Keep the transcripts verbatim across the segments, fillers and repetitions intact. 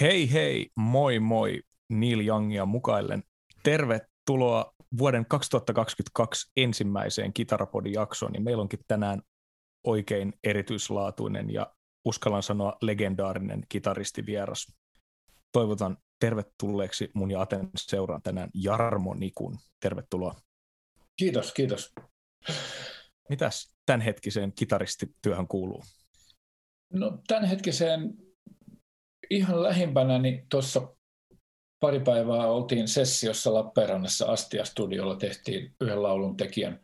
Hei hei, moi moi, Neil Youngia mukaillen. Tervetuloa vuoden kaksituhattakaksikymmentäkaksi ensimmäiseen Kitarapodin jaksoon. Ja meillä onkin tänään oikein erityislaatuinen ja uskallan sanoa legendaarinen kitaristivieras. Toivotan tervetulleeksi mun ja Aten seuraan tänään Jarmo Nikun. Tervetuloa. Kiitos, kiitos. Mitäs tämänhetkiseen kitaristityöhön kuuluu? No tämänhetkiseen ihan lähimpänä niin tuossa pari päivää oltiin sessiossa Lappeenrannassa Astia-studiolla. Tehtiin yhden laulun tekijän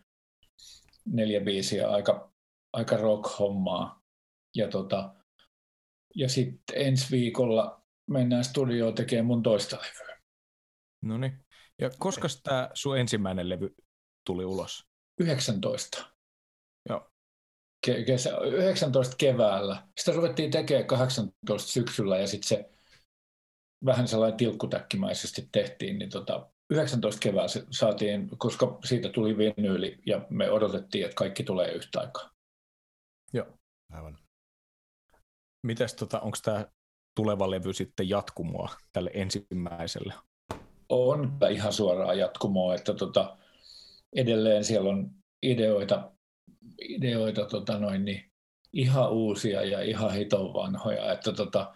neljä biisiä, aika, aika rock-hommaa. Ja, tota, ja sitten ensi viikolla mennään studioon tekemään mun toista levyä. No niin. Ja koska tämä sun ensimmäinen levy tuli ulos? yhdeksäntoista. Joo. Kesä, yhdeksäntoista keväällä. Sitä ruvettiin tekemään kahdeksantoista syksyllä ja sitten se vähän sellainen tilkkutäkkimäisesti tehtiin. Niin tota, yhdeksäntoista keväällä se saatiin, koska siitä tuli vinyyli ja me odotettiin, että kaikki tulee yhtä aikaa. Joo. Aivan. Mites tota, onko tämä tuleva levy sitten jatkumoa tälle ensimmäiselle? On ihan suoraan jatkumoa, että tota, edelleen siellä on ideoita, ideoita tota noin, niin ihan uusia ja ihan hiton vanhoja. Että tota,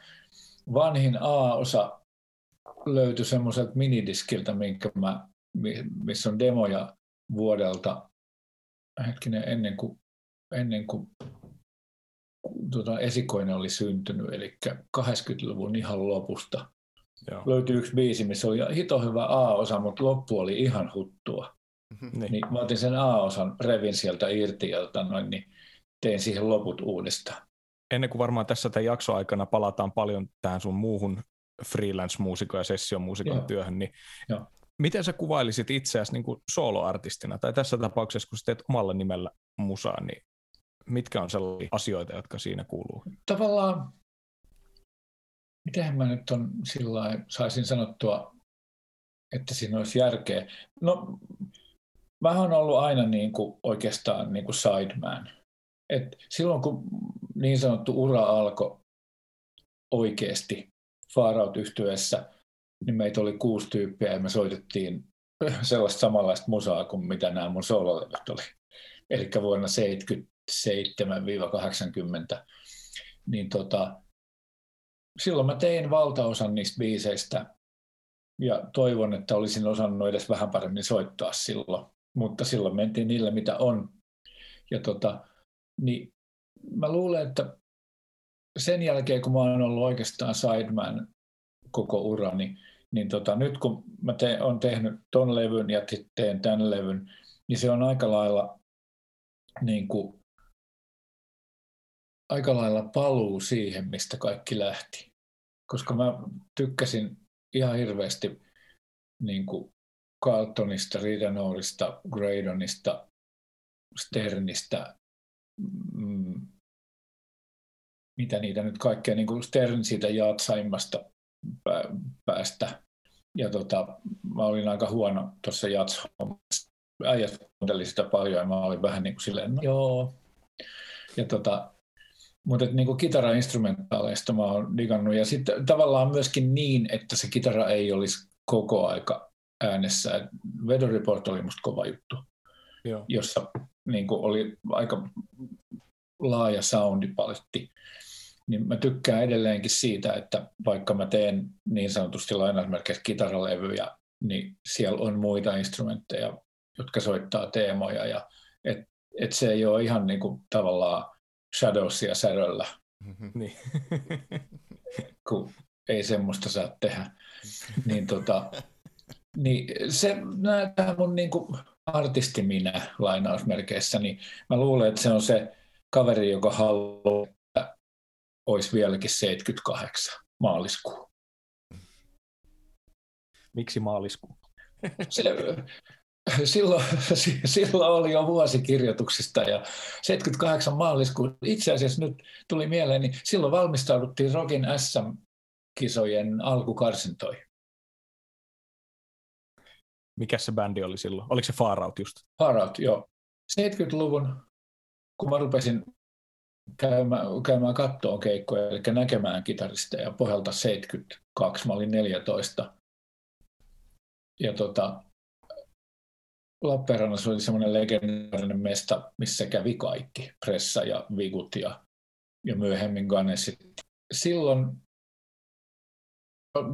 vanhin A-osa löytyi semmoiselta minidiskiltä, minkä mä, missä on demoja vuodelta hetkinen ennen kuin, ennen kuin tuota, esikoinen oli syntynyt, eli kahdeksankymmentäluvun ihan lopusta. Joo. Löytyi yksi biisi, missä oli hito hyvä A-osa, mutta loppu oli ihan huttua. Niin. Niin mä otin sen A-osan, revin sieltä irti ja noin, niin tein siihen loput uudestaan. Ennen kuin varmaan tässä tämän jakson aikana palataan paljon tähän sun muuhun freelance-muusikon ja sessiomuusikon Joo. työhön, niin Joo. miten sä kuvailisit itseäsi niin kuin soloartistina? Tai tässä tapauksessa, kun sä teet omalla nimellä musaa, niin mitkä on sellaisia asioita, jotka siinä kuuluu? Tavallaan, miten mä nyt on sillain, saisin sanottua, että siinä olisi järkeä. No, mä oon ollut aina niin kuin oikeastaan niin kuin sideman. Et silloin kun niin sanottu ura alkoi oikeasti Far Out-yhtyeessä, niin meitä oli kuusi tyyppiä ja me soitettiin sellaista samanlaista musaa kuin mitä nämä mun soololevyt oli. Eli vuonna seitsemänkymmentäseitsemän kahdeksankymmentä, niin tota, silloin mä tein valtaosan niistä biiseistä ja toivon, että olisin osannut edes vähän paremmin soittaa silloin, mutta silloin mentiin niillä mitä on. Ja tota, niin mä luulen, että sen jälkeen kun mä oon ollut oikeastaan sideman koko urani, niin tota, nyt kun mä te- oon tehnyt ton levyn ja teen tän levyn, niin se on aika lailla niin kuin aika lailla paluu siihen, mistä kaikki lähti. Koska mä tykkäsin ihan hirveästi niin kuin Carltonista, Ridenourista, Graydonista, Sternistä, mm, mitä niitä nyt kaikkea, niin kuin Stern siitä jatsaimmasta päästä. Ja tota, mä olin aika huono tuossa jatshommassa. Äijät kuunteli sitä paljon ja mä olin vähän niin kuin silleen, no joo. Ja tota, mutta niinku kitarainstrumentaaleista mä oon digannut ja sitten tavallaan myöskin niin, että se kitara ei olisi koko aika äänessä. Weather Report oli musta kova juttu, Joo. jossa niinku oli aika laaja soundipaletti. Niin mä tykkään edelleenkin siitä, että vaikka mä teen niin sanotusti lainausmerkeissä kitaralevyjä, niin siellä on muita instrumentteja, jotka soittaa teemoja. Ja et, et se ei ole ihan niinku tavallaan Shadowsia säröllä, niin. kun ei semmoista saa tehdä. Niin, tota, niin se, tämä mun niin kuin artistiminä lainausmerkeissä, niin mä luulen, että se on se kaveri, joka haluaa, että olisi vieläkin seitsemänkymmentäkahdeksan maaliskuun. Miksi maaliskuun? Se, Silloin, silloin oli jo vuosikirjoituksista ja seitsemänkymmentäkahdeksan maaliskuun. Itse asiassa nyt tuli mieleen, niin silloin valmistauduttiin Rockin äs äm-kisojen alkukarsintoihin. Mikäs se bändi oli silloin? Oliko se Far Out just? Far Out, joo. seitsemänkymmentäluvun, kun mä rupesin käymään, käymään kattoon keikkoja, eli näkemään kitaristeja pohjalta seitsemänkymmentäkahdeksan kaksikymmentäkaksi, mä olin neljätoista. Ja tota, Lappeenrannassa oli semmoinen legendaarinen mesta, missä kävi kaikki, Pressa ja Vigut ja, ja myöhemmin Ganesit. Silloin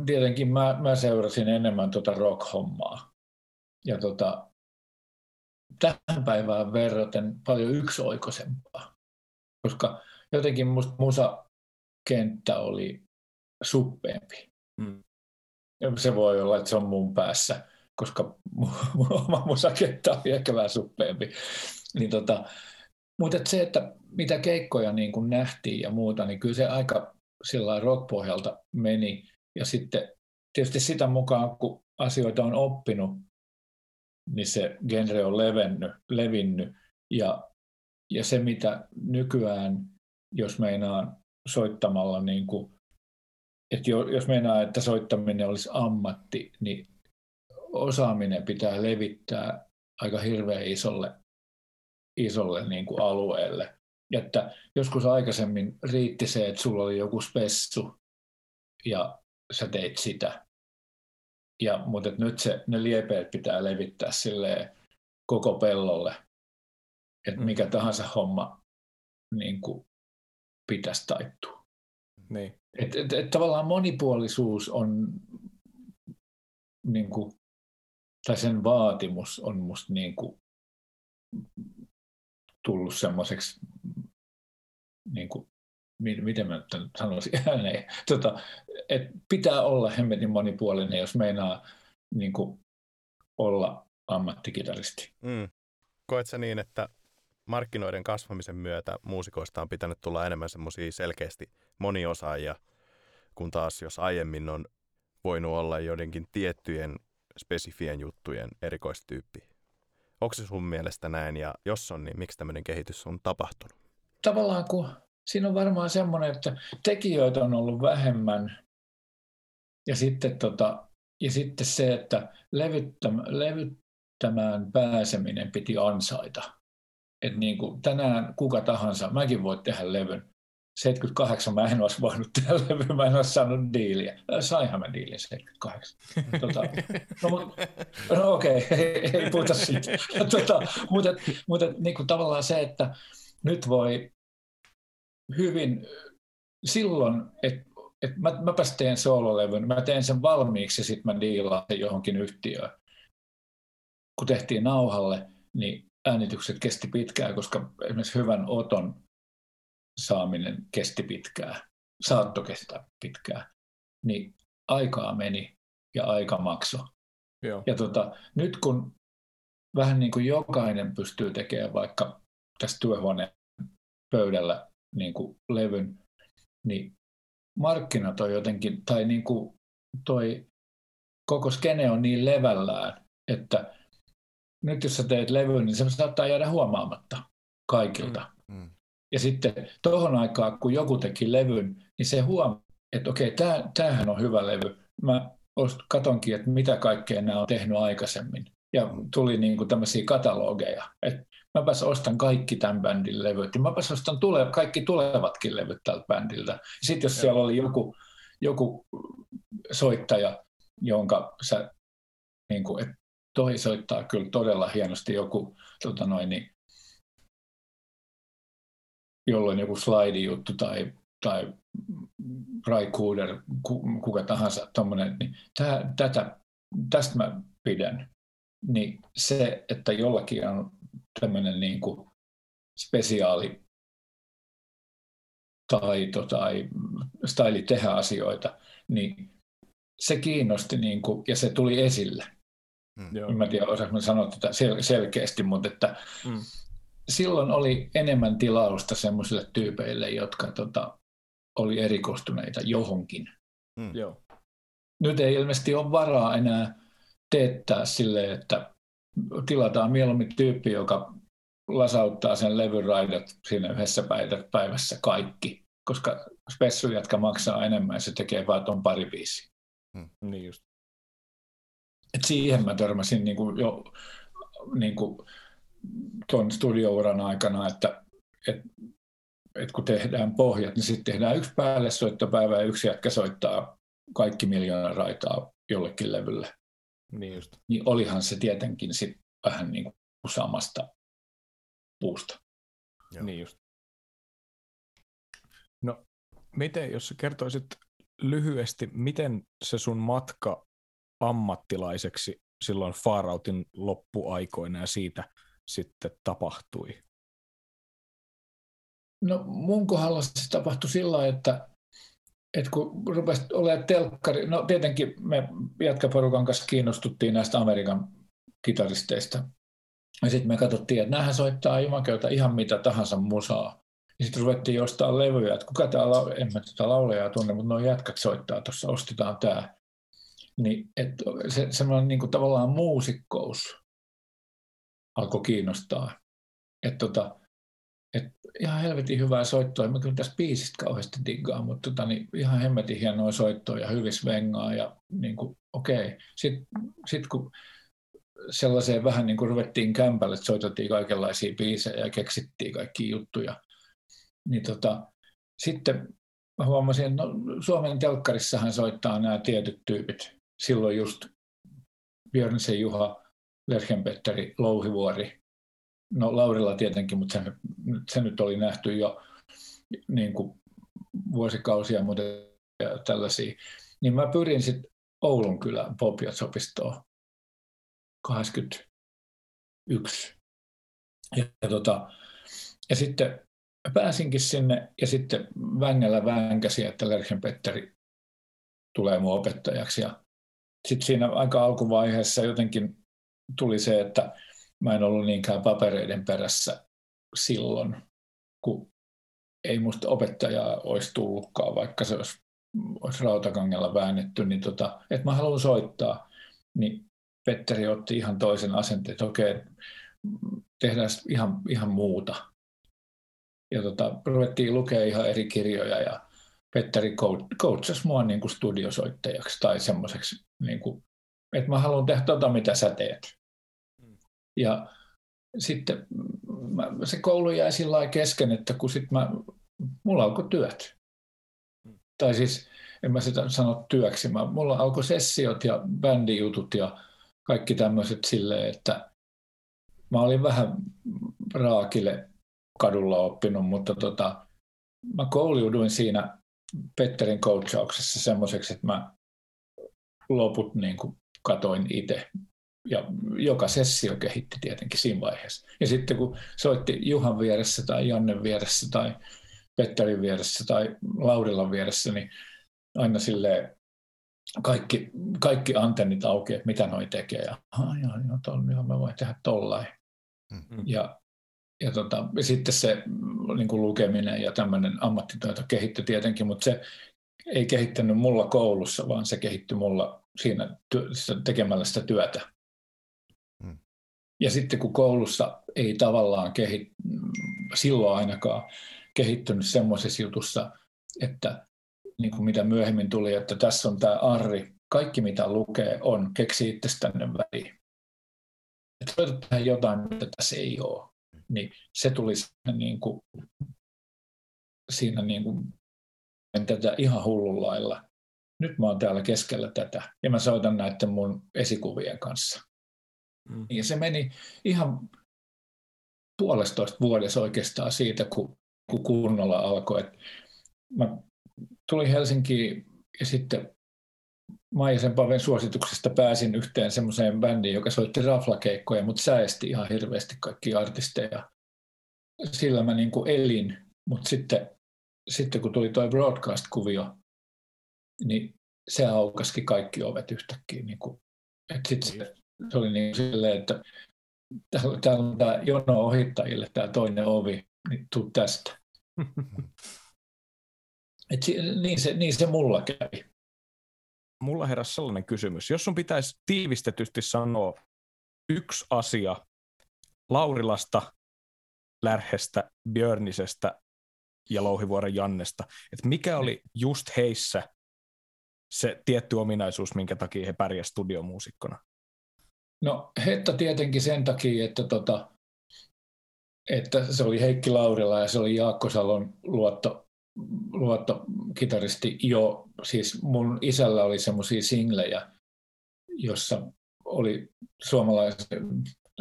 tietenkin mä, mä seurasin enemmän tota rock-hommaa. Ja tota, tähän päivään verraten paljon yksioikoisempaa, koska jotenkin musta musakenttä oli suppeempi. Mm. Se voi olla, että se on mun päässä, koska mun oma musakenttä oli ehkä vähän suppeempi. Niin tota, mutta se, että mitä keikkoja niin kun nähtiin ja muuta, niin kyllä se aika sillain rock-pohjalta meni. Ja sitten tietysti sitä mukaan, kun asioita on oppinut, niin se genre on levennyt, levinnyt. Ja, ja se, mitä nykyään, jos meinaan soittamalla, niin kuin, että jos meinaa, että soittaminen olisi ammatti, niin osaaminen pitää levittää aika hirveän isolle, isolle niin kuin alueelle. Että joskus aikaisemmin riitti se, että sulla oli joku spessu ja sä teit sitä. Ja, mutta nyt se, ne liepeet pitää levittää silleen koko pellolle, että mikä tahansa homma niin kuin pitäisi taittua. Niin. Et, et, et, tavallaan monipuolisuus on, niin kuin, tai sen vaatimus on musta niin kuin, tullut semmoiseksi, niin kuin, miten mä nyt sanoisin ääneen, tota, että pitää olla hemmetin monipuolinen, jos meinaa niin kuin, olla ammattikitaristi. Mm. Koet sä niin, että markkinoiden kasvamisen myötä muusikoista on pitänyt tulla enemmän semmoisia selkeästi moniosaajia, kun taas jos aiemmin on voinut olla joidenkin tiettyjen spesifien juttujen erikoistyyppi? Onko se sun mielestä näin, ja jos on, niin miksi tämmöinen kehitys on tapahtunut? Tavallaan kun siinä on varmaan semmoinen, että tekijöitä on ollut vähemmän, ja sitten, tota, ja sitten se, että levyttämään, levyttämään pääseminen piti ansaita. Että niin kuin tänään kuka tahansa, mäkin voin tehdä levyn. seitsemänkymmentäkahdeksan mä en olisi voinut tehdä levyä, mä en olisi saanut diiliä. Sainhan mä diiliä seitsemänkymmentäkahdeksan. Tota, no, no okei, okay, ei, ei puhuta siitä. Tota, mutta mutta niin kuin tavallaan se, että nyt voi hyvin silloin, että et mä, mäpäs teen soololevyn, mä teen sen valmiiksi ja sitten mä diilaan sen johonkin yhtiöön. Kun tehtiin nauhalle, niin äänitykset kesti pitkään, koska esimerkiksi hyvän oton saaminen kesti pitkään, saattoi kestää pitkään, niin aikaa meni ja aika maksoi. Ja tota, nyt kun vähän niin kuin jokainen pystyy tekemään vaikka tässä työhuoneen pöydällä niin kuin levyn, niin markkinat on jotenkin, tai niin kuin toi koko skene on niin levällään, että nyt jos sä teet levyn, niin se saattaa jäädä huomaamatta kaikilta. Mm, mm. Ja sitten tohon aikaan, kun joku teki levyn, niin se huomaa, että okei, okay, tämähän on hyvä levy. Mä katonkin, että mitä kaikkea nämä on tehnyt aikaisemmin. Ja tuli niinku tämmöisiä katalogeja, että mäpäs ostan kaikki tämän bändin levyt. Ja mäpäs ostan tule- kaikki tulevatkin levyt tältä bändiltä. Sitten jos siellä oli joku, joku soittaja, jonka sä, niinku, että toi soittaa kyllä todella hienosti joku, tota noin, niin, jolloin joku slide-juttu tai, tai Raikuuder, kuka tahansa tommoinen, niin tä, tätä, tästä mä pidän. Niin se, että jollakin on tämmöinen niin kuin spesiaali taito tai staili tehdä asioita, niin se kiinnosti niin kuin, ja se tuli esille. Mm. Mä en tiedä, osaanko sanoa tätä sel- selkeästi, mutta että mm. silloin oli enemmän tilausta semmoisille tyypeille, jotka tota, oli erikoistuneita johonkin. Mm. Joo. Nyt ei ilmeisesti ole varaa enää teettää silleen, että tilataan mieluummin tyyppi, joka lasauttaa sen levyraidat siinä yhdessä päivässä kaikki, koska spessujätkä maksaa enemmän ja se tekee vaan ton pari biisiä. Mm. Niin just. Et siihen mä törmäsin niin kuin jo niin kuin tuon studiouran aikana, että et, et kun tehdään pohjat, niin sitten tehdään yksi päälle soittopäivä ja yksi jätkä soittaa kaikki miljoona raitaa jollekin levylle. Niin just. Niin olihan se tietenkin sit vähän niin kuin samasta puusta. Joo. Niin just. No, miten, jos kertoisit lyhyesti, miten se sun matka ammattilaiseksi silloin Far Outin loppuaikoina ja siitä sitten tapahtui? No mun kohdalla se tapahtui sillä, että, että kun rupesit olemaan telkkari, no tietenkin me jätkäporukan kanssa kiinnostuttiin näistä Amerikan kitaristeista. Ja sitten me katsottiin, että näähän soittaa jumankeuta ihan mitä tahansa musaa. Ja sitten ruvettiin ostaa levyjä, että kuka tämä laulaa, en mä tätä laulajaa tunne, mutta nuo jätkät soittaa tuossa, ostetaan tämä. Niin, että se, semmoinen niin kuin tavallaan muusikkous alkoi kiinnostaa. Että tota, et ihan helvetin hyvää soittoa, en mä kyllä tästä biisistä kauheasti diggaa, mutta tota, niin ihan hemmetin hienoa soittoa ja hyvissä vengaa ja niin kuin, okei. Okay. Sitten sit kun sellaiseen vähän niin kuin ruvettiin kämpälle, että soiteltiin kaikenlaisia biisejä ja keksittiin kaikkia juttuja, niin tota, sitten mä huomasin, että no, Suomen telkkarissahan soittaa nämä tietyt tyypit. Silloin just Björnsen Juha, Lerchenpetteri, Louhivuori. No Laurilla tietenkin, mutta se, se nyt oli nähty jo niin kuin vuosikausia ja tällaisia. Niin mä pyrin sitten Oulun kylään Popjazz-opistoon kahdeksankymmentäyksi. Ja, ja, tota, ja sitten pääsinkin sinne ja sitten vängällä vänkäsi, että Lerchenpetteri tulee mun opettajaksi. Ja sitten siinä aika alkuvaiheessa jotenkin tuli se, että mä en ollut niinkään papereiden perässä silloin, kun ei musta opettajaa olisi tullutkaan, vaikka se olisi, olisi rautakangella väännetty. Niin tota, että mä haluan soittaa, niin Petteri otti ihan toisen asenteen, että okei, tehdään ihan, ihan muuta. Ja tota, ruvettiin lukea ihan eri kirjoja ja Petteri coachasi mua niin kuin studiosoittajaksi tai semmoiseksi, niin kuin, että mä haluan tehdä tota, mitä sä teet. Mm. Ja sitten mä, se koulu jäi sillä lailla kesken, että kun sit mä, mulla alkoi työt. Mm. Tai siis, en mä sitä sano työksi, mä, mulla alkoi sessiot ja bändijutut ja kaikki tämmöiset silleen, että mä olin vähän raakille kadulla oppinut, mutta tota, mä kouluduin siinä Petterin coachauksessa semmoiseksi, että mä loput niin kuin katoin itse. Ja joka sessio kehitti tietenkin siinä vaiheessa. Ja sitten kun soitti Juhan vieressä tai Jannen vieressä tai Petterin vieressä tai Laurilan vieressä, niin aina silleen kaikki, kaikki antennit auki, että mitä noi tekee. Ja joo, joo, ton, joo, mä voin tehdä tollain. Mm-hmm. Ja Ja, tota, ja sitten se niin kuin lukeminen ja tämmöinen ammattitaito kehittyi tietenkin, mutta se ei kehittänyt mulla koulussa, vaan se kehittyi mulla siinä ty- sitä tekemällä sitä työtä. Mm. Ja sitten kun koulussa ei tavallaan kehit- silloin ainakaan kehittynyt semmoisessa jutussa, että niin kuin mitä myöhemmin tuli, että tässä on tämä Arri, kaikki mitä lukee on, keksi itse tänne väliin. Että soitetaan jotain, mitä tässä ei ole. Niin se tuli siinä, niin kuin, siinä niin kuin, tätä ihan hullun lailla. Nyt mä oon täällä keskellä tätä ja mä soitan näiden mun esikuvien kanssa. Mm. Ja se meni ihan puolestoista vuodessa oikeastaan siitä, kun, kun kunnolla alkoi. Et mä tulin Helsinkiin ja sitten Maijasen Paven suosituksesta pääsin yhteen semmoiseen bändiin, joka soitti raflakeikkoja, mutta säesti ihan hirveästi kaikkia artisteja. Sillä mä niin kuin elin, mutta sitten, sitten kun tuli toi broadcast-kuvio, niin se aukasikin kaikki ovet yhtäkkiä. Niin kuin, että sit se, se oli niin silleen, että täällä on tämä jono ohittajille, tämä toinen ovi, niin tuu tästä. Et si, niin, se, niin se mulla kävi. Mulla heräsi sellainen kysymys. Jos sun pitäisi tiivistetysti sanoa yksi asia Laurilasta, Lärhestä, Björnisestä ja Louhivuoren Jannesta, että mikä oli just heissä se tietty ominaisuus, minkä takia he pärjäsivät studiomuusikkona? No hetta tietenkin sen takia, että, tota, että se oli Heikki Laurila ja se oli Jaakko Salon luotto luottokitaristi jo, siis mun isällä oli semmoisia singlejä, jossa oli suomalaisia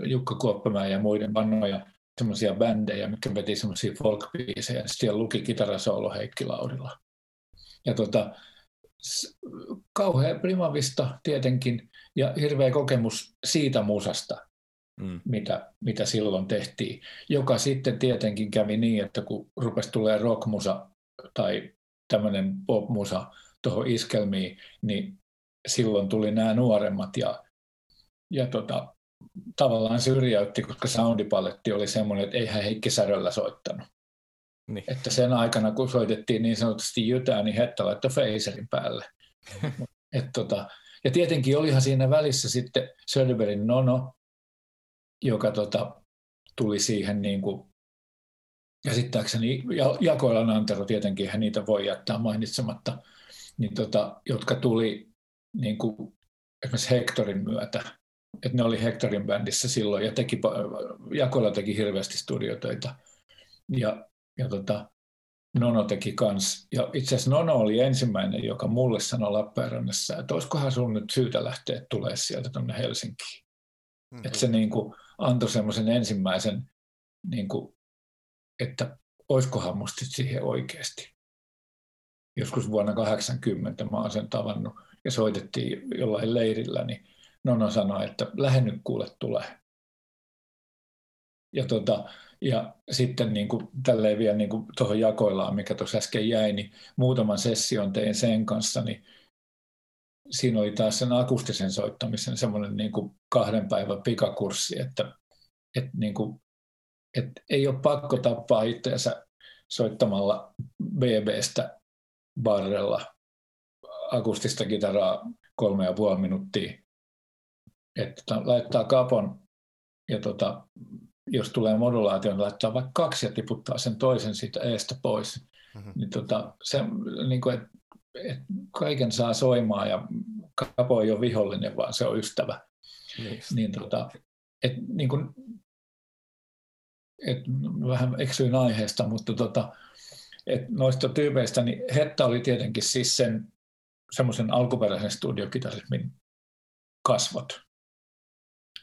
Jukka Kuoppamäen ja muiden vanhoja semmoisia bändejä, mitkä veti semmoisia folk-biisejä, ja siellä luki kitarasoolo Heikki Laurila. Ja tota, kauhean primavista tietenkin, ja hirveä kokemus siitä musasta, mm. mitä, mitä silloin tehtiin, joka sitten tietenkin kävi niin, että kun rupesi tulee rockmusa tai tämmöinen popmusa tuohon iskelmiin, niin silloin tuli nämä nuoremmat ja, ja tota, tavallaan syrjäytti, koska soundipaletti oli semmoinen, että eihän Heikki Säröllä soittanut. Niin. Että sen aikana, kun soitettiin niin sanotusti jytää, niin Hetta laittoi feiserin päälle. Et tota, ja tietenkin olihan siinä välissä sitten Söderbergin Nono, joka tota, tuli siihen niin kuin käsittääkseni, ja Jakoilan Antero tietenkin, eihän niitä voi jättää mainitsematta, niin tota, jotka tuli niin kuin esimerkiksi Hectorin myötä. Että ne oli Hectorin bändissä silloin, ja teki, Jakola teki hirveästi studiotöitä. Ja, ja tota, Nono teki kans. Ja itse asiassa Nono oli ensimmäinen, joka mulle sanoi Lappeenrannassa, että olisikohan sun nyt syytä lähteä tulee sieltä tuonne Helsinkiin. Mm-hmm. Että se niin kuin antoi semmoisen ensimmäisen, niin kuin, että olisikohan musta siihen oikeasti. Joskus vuonna kahdeksankymmentä mä oon sen tavannut, ja soitettiin jollain leirillä, niin Nono sanoi, että lähde nyt kuule tulee. Ja, tota, ja sitten niin kuin, tälleen vielä niin kuin tuohon Jakoilaan, mikä tuossa äsken jäi, niin muutaman session tein sen kanssa, niin siinä oli taas sen akustisen soittamisen semmoinen niin kuin kahden päivän pikakurssi, että et, niin kuin, et ei ole pakko tappaa itseänsä soittamalla B B:stä barrella akustista kitaraa kolme ja puoli minuuttia. Että laittaa kapon ja tota, jos tulee modulaatio, niin laittaa vaikka kaksi ja tiputtaa sen toisen siitä eestä pois. Mm-hmm. Niin tota, se, niin kuin, et, et kaiken saa soimaan ja kapo ei ole vihollinen, vaan se on ystävä. Yes. Niin, tota, et, niin kuin, et, vähän eksyin aiheesta, mutta tota, et noista tyypeistä, niin Hetta oli tietenkin siis sen semmoisen alkuperäisen studiokitarismin kasvot.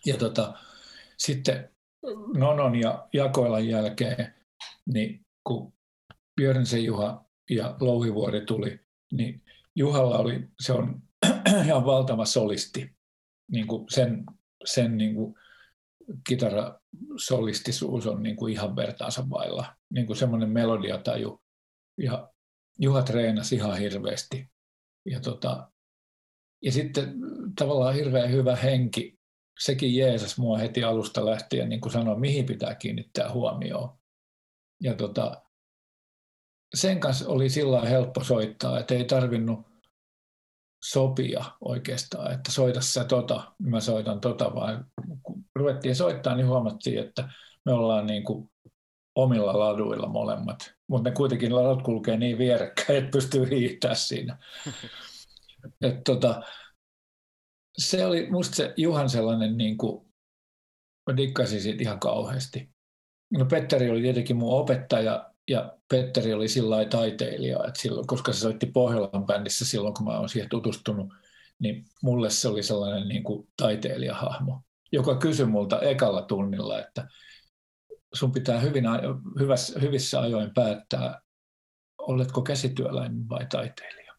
Ja tota, sitten Nonon ja Jakoilan jälkeen, niin kun Björnsen Juha ja Louhivuori tuli, niin Juhalla oli, se on ihan valtava solisti, niin kuin sen, sen niin kuin kitarasolistisuus on niin kuin ihan vertaansa vailla, niin kuin semmoinen melodiataju. Ja Juha treenasi ihan hirveästi. Ja, tota, ja sitten tavallaan hirveän hyvä henki. Sekin Jeesus mua heti alusta lähtien niin kuin sanoi, mihin pitää kiinnittää huomioon. Ja tota, sen kanssa oli sillä lailla helppo soittaa, että ei tarvinnut sopia oikeastaan, että soita sä tota, mä soitan tota, vaan kun ruvettiin soittaa, niin huomattiin, että me ollaan niin kuin omilla laduilla molemmat, mutta ne kuitenkin ladut kulkee niin vierekkäin, että pystyy hiihtämään siinä. Et tota, se oli musta se Juhan sellainen, niin kuin, mä dikkasin siitä ihan kauheasti. No Petteri oli tietenkin mun opettaja ja Petteri oli sillä lailla taiteilija, että silloin, koska se soitti Pohjolan bändissä silloin, kun mä oon siihen tutustunut, niin mulle se oli sellainen niin kuin taiteilijahahmo, joka kysyi multa ekalla tunnilla, että sun pitää hyvin, hyvässä, hyvissä ajoin päättää, oletko käsityöläinen vai taiteilija.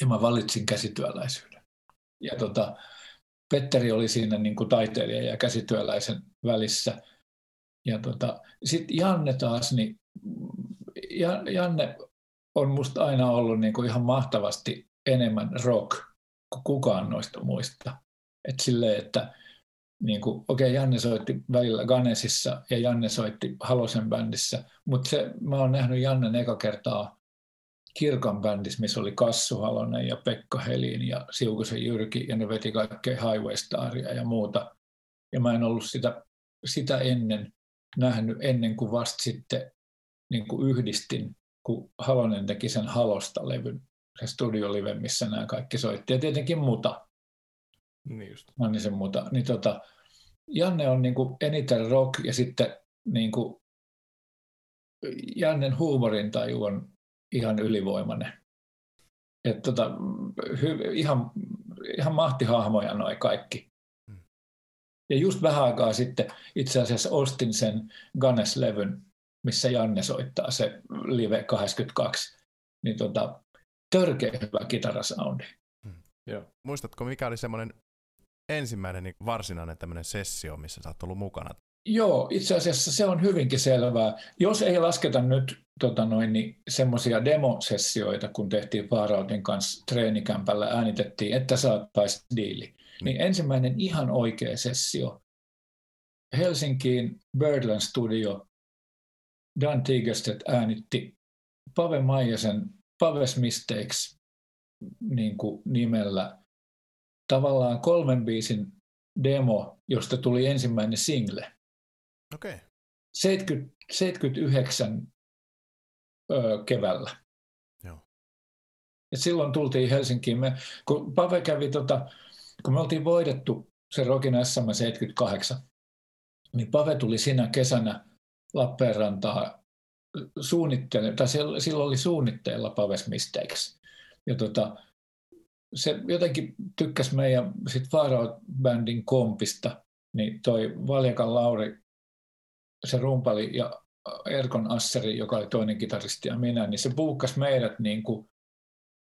Ja mä valitsin käsityöläisyyden. Ja tota, Petteri oli siinä niin kuin taiteilija ja käsityöläisen välissä. Ja tota, sitten Janne taas, niin Janne on musta aina ollut niin kuin ihan mahtavasti enemmän rock kuin kukaan noista muista. Et silleen, että niin kuin, okei, Janne soitti välillä Ganesissa ja Janne soitti Halosen bändissä, mutta mä oon nähnyt Jannen eka kertaa Kirkan bändissä, missä oli Kassu Halonen ja Pekka Helin ja Siukosen Jyrki, ja ne veti kaikkea Highway Staria ja muuta. Ja mä en ollut sitä, sitä ennen nähnyt, ennen kuin vasta sitten niin kuin yhdistin, kun Halonen teki sen Halosta-levyn, se studiolive, missä nämä kaikki soitti. Ja tietenkin Muta, niin just. Mannisen Muta. Niin tota, Janne on niin kuin eniten rock ja sitten niin kuin Jannen huumorintaju on ihan ylivoimainen. Että tota, hy, ihan, ihan mahtihahmoja noi kaikki. Mm. Ja just vähän aikaa sitten itse asiassa ostin sen Ganes-levyn, missä Janne soittaa se live kahdeksankymmentäkaksi. Niin tota, törkeä hyvä kitarasoundi. Mm. Joo. Muistatko, mikä oli semmoinen ensimmäinen niin varsinainen tämmöinen sessio, missä sä oot ollut mukana? Joo, itse asiassa se on hyvinkin selvää. Jos ei lasketa nyt tota noin, niin semmoisia demosessioita, kun tehtiin Vaarautin kanssa treenikämpällä, äänitettiin, että saataisiin diili. Niin ensimmäinen ihan oikea sessio. Helsinkiin Birdland Studio. Dan Tigerstedt äänitti Pave Maijasen Pave's Mistakes niin kuin nimellä. Tavallaan kolmen biisin demo, josta tuli ensimmäinen single. Okei. Okay. seitsemänkymmentäyhdeksän öö, keväällä. Joo. Et silloin tultiin Helsinkiin. Me, kun Pave kävi, tota, kun me oltiin voidettu se Rockin S M seitsemänkymmentäkahdeksan, niin Pave tuli siinä kesänä Lappeenrantaa suunnittelemaan, tai silloin oli suunnitteilla Pave's Mistakes. Ja tota, se jotenkin tykkäsi meidän sit Vaaraut-bändin kompista, niin toi Valjakan Lauri, se rumpali ja Erkon Asseri, joka oli toinen kitaristi ja minä, niin se buukkasi meidät niin kuin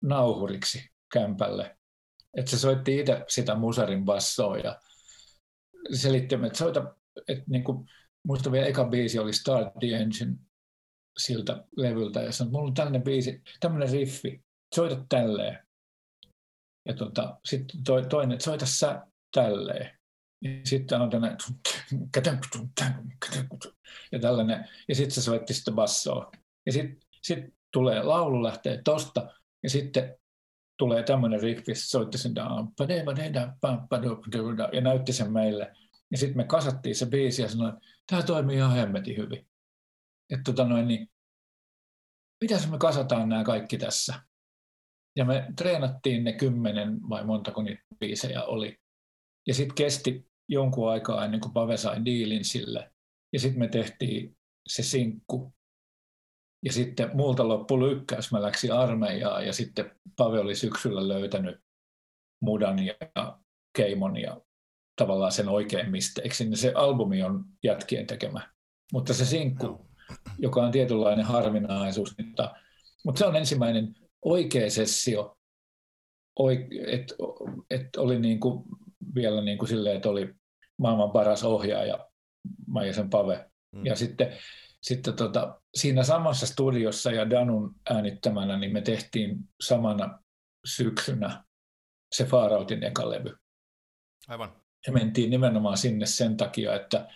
nauhuriksi kämpälle. Et se soitti itse sitä musarin bassoa ja selittimme, että soita, että niin kuin, muista vielä eka biisi oli Start the Engine siltä levyltä ja sanoi, että mulla on tämmöinen biisi, tämmöinen riffi, soita tälleen. Ja tota, sitten toi, toinen, että soita sä tälleen. Ja sitten on tämmöinen, ja tällainen, ja sitten se soitti sitä bassoa. Ja sitten sit tulee laulu, lähtee tosta, ja sitten tulee tämmöinen riffi, soitti sen, ja näytti sen meille. Ja sitten me kasattiin se biisi, ja sanoin, tämä toimii ihan hemmetin hyvin. Että tota noin, niin mitäs me kasataan nämä kaikki tässä? Ja me treenattiin ne kymmenen, vai montako niitä biisejä oli. Ja sitten kesti jonkun aikaa ennen kuin Pave sai diilin sille. Ja sitten me tehtiin se sinkku. Ja sitten multa loppui lykkäys, mä läksin armeijaan. Ja sitten Pave oli syksyllä löytänyt Mudan ja Keimon ja tavallaan sen oikein misteeksi. Se albumi on jätkien tekemä. Mutta se sinkku, no. joka on tietynlainen harvinaisuus. Mutta se on ensimmäinen oikea sessio, että et oli niinku, vielä niin kuin silleen, että oli maailman paras ohjaaja Maijasen Pave. Mm. Ja sitten, sitten tota, siinä samassa studiossa ja Danun äänittämänä niin me tehtiin samana syksynä se Vaarautin eka levy. Aivan. Ja mentiin nimenomaan sinne sen takia, että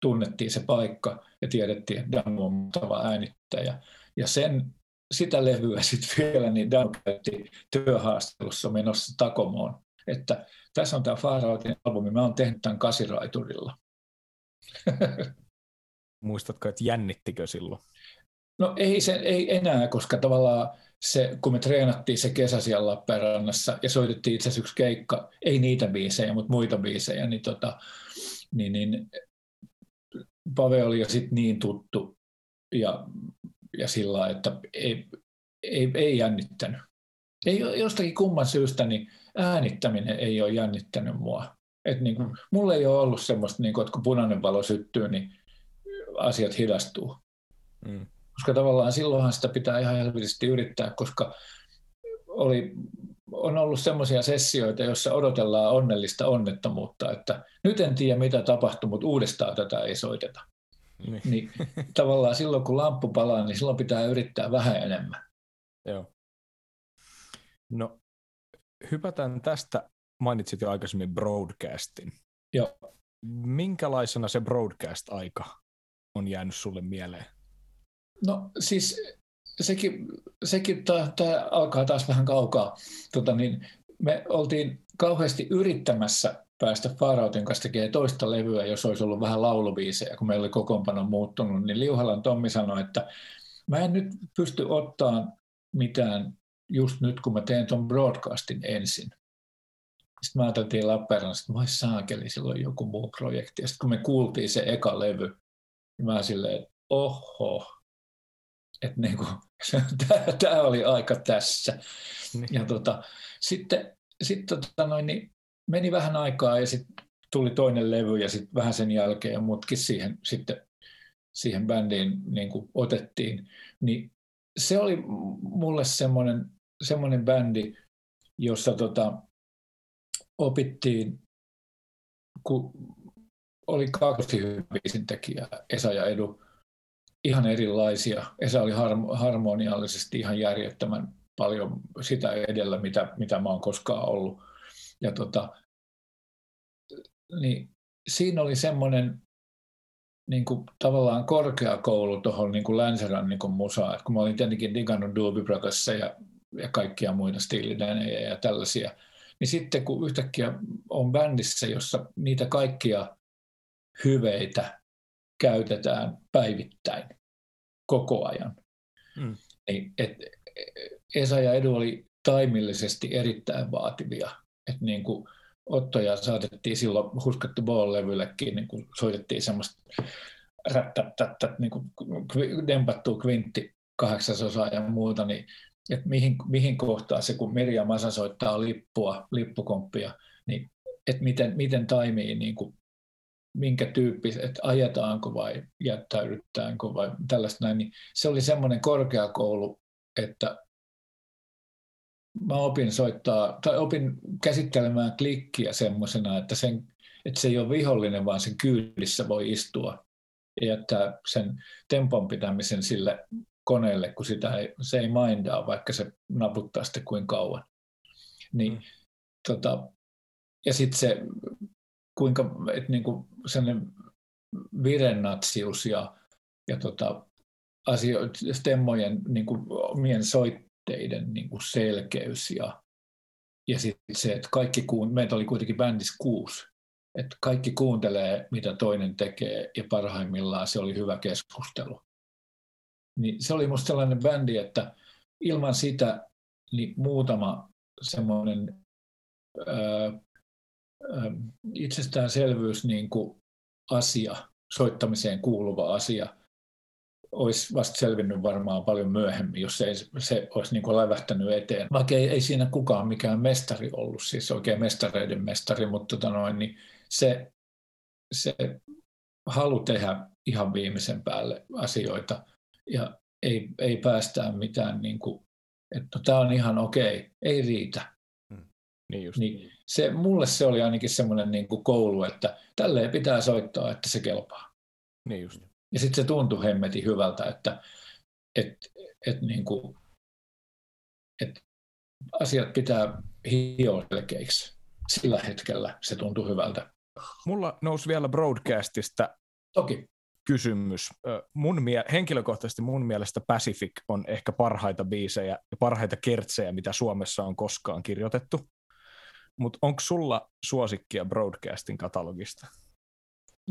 tunnettiin se paikka ja tiedettiin, että Danu on mutava äänittäjä. Ja sen sitä levyä sitten vielä, niin Danu käytti työhaastelussa menossa Takomoon, että tässä on tämä Vaarautin albumi, mä oon tehnyt tämän kasiraiturilla. Muistatko, että jännittikö silloin? No ei, sen, ei enää, koska tavallaan se, kun me treenattiin se kesä siellä Lappeenrannassa ja soitettiin itse asiassa yksi keikka, ei niitä biisejä, mutta muita biisejä, niin, tota, niin, niin Pave oli jo sitten niin tuttu ja, ja sillä että ei, ei, ei jännittänyt. Ei, jostakin kumman syystä niin äänittäminen ei ole jännittänyt mua. Et niin kuin, mulla ei ole ollut semmoista, niin kuin, että kun punainen valo syttyy, niin asiat hidastuu. Mm. Koska tavallaan silloinhan sitä pitää ihan helvetisti yrittää, koska oli, on ollut semmoisia sessioita, joissa odotellaan onnellista onnettomuutta, että nyt en tiedä mitä tapahtuu, mutta uudestaan tätä ei soiteta. Mm. Niin, tavallaan silloin kun lamppu palaa, niin silloin pitää yrittää vähän enemmän. Joo. No, hypätään tästä. Mainitsit jo aikaisemmin broadcastin. Joo. Minkälaisena se broadcast-aika on jäänyt sulle mieleen? No siis sekin, sekin tämä alkaa taas vähän kaukaa. Tota, niin, me oltiin kauheasti yrittämässä päästä Vaarautin kanssa tekemään toista levyä, jos olisi ollut vähän laulubiisejä, kun meillä oli kokoonpano muuttunut. Niin Liuhalan Tommi sanoi, että mä en nyt pysty ottaa mitään just nyt, kun mä teen ton broadcastin ensin. Sitten mä ajateltiin Lappeenrannassa, että vai saakeli, silloin joku muu projekti. Ja sitten kun me kuultiin se eka levy, niin mä silleen, että oho, Että niin kuin, tämä oli aika tässä. Niin. Ja tota, sitten sit tota noin, niin meni vähän aikaa ja sitten tuli toinen levy ja sitten vähän sen jälkeen ja muutkin siihen, sitten, siihen bändiin niin kuin otettiin. Niin se oli mulle semmoinen, semmoinen bändi, jossa tota, opittiin, kun oli kaksi hyvää biisintekijää, Esa ja Edu, ihan erilaisia. Esa oli harmoniallisesti ihan järjettömän paljon sitä edellä, mitä, mitä mä oon koskaan ollut. Ja tota, niin siinä oli semmoinen niin kuin, tavallaan korkeakoulu tuohon niin länsirannikon musaan. Et kun mä olin tietenkin digannut Duubibrakassa ja, ja kaikkia muita stiilidänejä ja tällaisia, niin sitten kun yhtäkkiä on bändissä, jossa niitä kaikkia hyveitä käytetään päivittäin koko ajan. Mm. Niin, et Esa ja Edu oli taimillisesti erittäin vaativia. Et niin kuin Ottoja saatettiin silloin Huskattu Ball-levyllekin, niin kuin soitettiin semmoista rättättättät, niin kuin dempattua kvintti kahdeksasosaa ja muuta, niin että mihin, mihin kohtaan se, kun Meri ja Masa soittaa lippua, lippukomppia, niin että miten, miten taimii niin kuin minkä tyyppiset, että ajetaanko vai jättäydytäänkö vai tällaista näin, niin se oli semmoinen korkeakoulu, että mä opin soittaa, tai opin käsittelemään klikkiä semmoisena, että, sen, että se ei ole vihollinen, vaan sen kyydissä voi istua ja jättää sen tempon pitämisen sille koneelle, kun sitä ei, se ei mindaa, vaikka se naputtaa sitten kuin kauan. Niin, mm. tota, ja sitten se kuinka et niinku sellainen virennatsius ja ja tota asio- stemmojen niinku omien soitteiden niinku selkeys ja ja sitten se, että kaikki kuun meitä oli kuitenkin bändissä kuusi, että kaikki kuuntelee mitä toinen tekee ja parhaimmillaan se oli hyvä keskustelu. Niin se oli musta sellainen bändi, että ilman sitä niin muutama semmoinen öö, itsestäänselvyys niin kuin asia, soittamiseen kuuluva asia, olisi vasta selvinnyt varmaan paljon myöhemmin, jos ei se olisi niin kuin lävähtänyt eteen. Vaikka ei, ei siinä kukaan mikään mestari ollut, siis oikein mestareiden mestari, mutta tota noin, niin se, se halu tehdä ihan viimeisen päälle asioita ja ei, ei päästään mitään, niin kuin, että tämä on ihan okei, ei riitä. Niin just. Niin se, mulle se oli ainakin semmoinen niin kuin koulu, että tälleen pitää soittaa, että se kelpaa. Niin just. Ja sitten se tuntui hemmetin hyvältä, että et, et niin kuin, et asiat pitää hioa selkeiksi. Sillä hetkellä se tuntui hyvältä. Mulla nousi vielä broadcastista Toki. kysymys. Mun mie- henkilökohtaisesti mun mielestä Pacific on ehkä parhaita biisejä ja parhaita kertsejä, mitä Suomessa on koskaan kirjoitettu. Mutta onko sulla suosikkia broadcastin katalogista?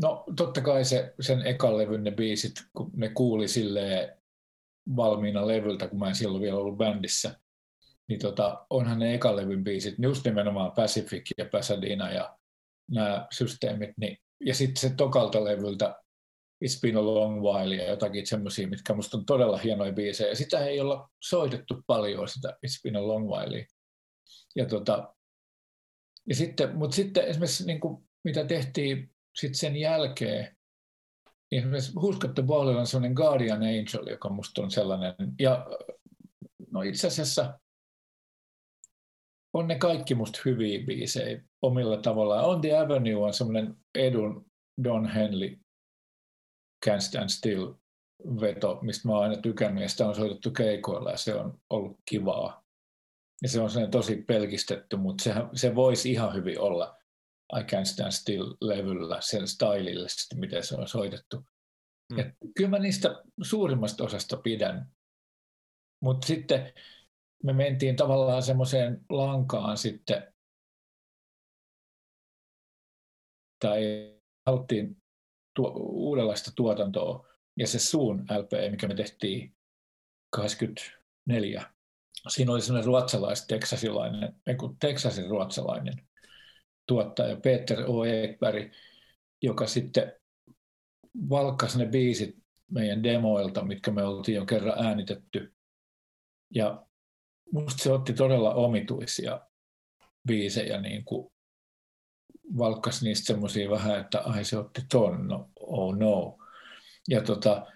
No totta kai se, sen ekan levyn ne biisit, kun ne kuuli silleen valmiina levyltä, kun mä en silloin vielä ollut bändissä, niin tota, onhan ne ekan levyn biisit, just nimenomaan Pacific ja Pasadena ja nämä systeemit. Niin, ja sitten se tokalta levyltä It's Been a Long While ja jotakin semmoisia, mitkä musta on todella hienoja biisejä. Sitä ei olla soitettu paljon, sitä It's Been a Long Whilea. Ja tota, Ja sitten, mutta sitten esimerkiksi niin kuin, mitä tehtiin sitten sen jälkeen, niin esimerkiksi Who's Got the Ballilla on sellainen Guardian Angel, joka musta on sellainen, ja no itse asiassa on ne kaikki musta hyviä biisejä omilla tavallaan. On the Avenue on sellainen Edun Don Henley Can't Stand Still -veto, mistä mä oon aina tykännyt, ja sitä on soitettu keikoilla, ja se on ollut kivaa. Ja se on sellainen tosi pelkistetty, mutta sehän, se voisi ihan hyvin olla I Can't Stand Still-levyllä, sen stylillisesti, miten se on soitettu. Mm. Ja kyllä mä niistä suurimmasta osasta pidän. Mutta sitten me mentiin tavallaan semmoiseen lankaan sitten, tai haluttiin tuo, uudenlaista tuotantoa. Ja se Suun L P, mikä me tehtiin kahdeskymmenesneljäs Siinä oli sellainen ruotsalais-teksasilainen, teksasin ruotsalainen tuottaja Peter O. Ekberg, joka sitten valkkasi ne biisit meidän demoilta, mitkä me oltiin jo kerran äänitetty. Ja musta se otti todella omituisia biisejä, niin kuin valkkasi niistä semmoisia vähän, että ai se otti ton, no, oh no. Ja tota,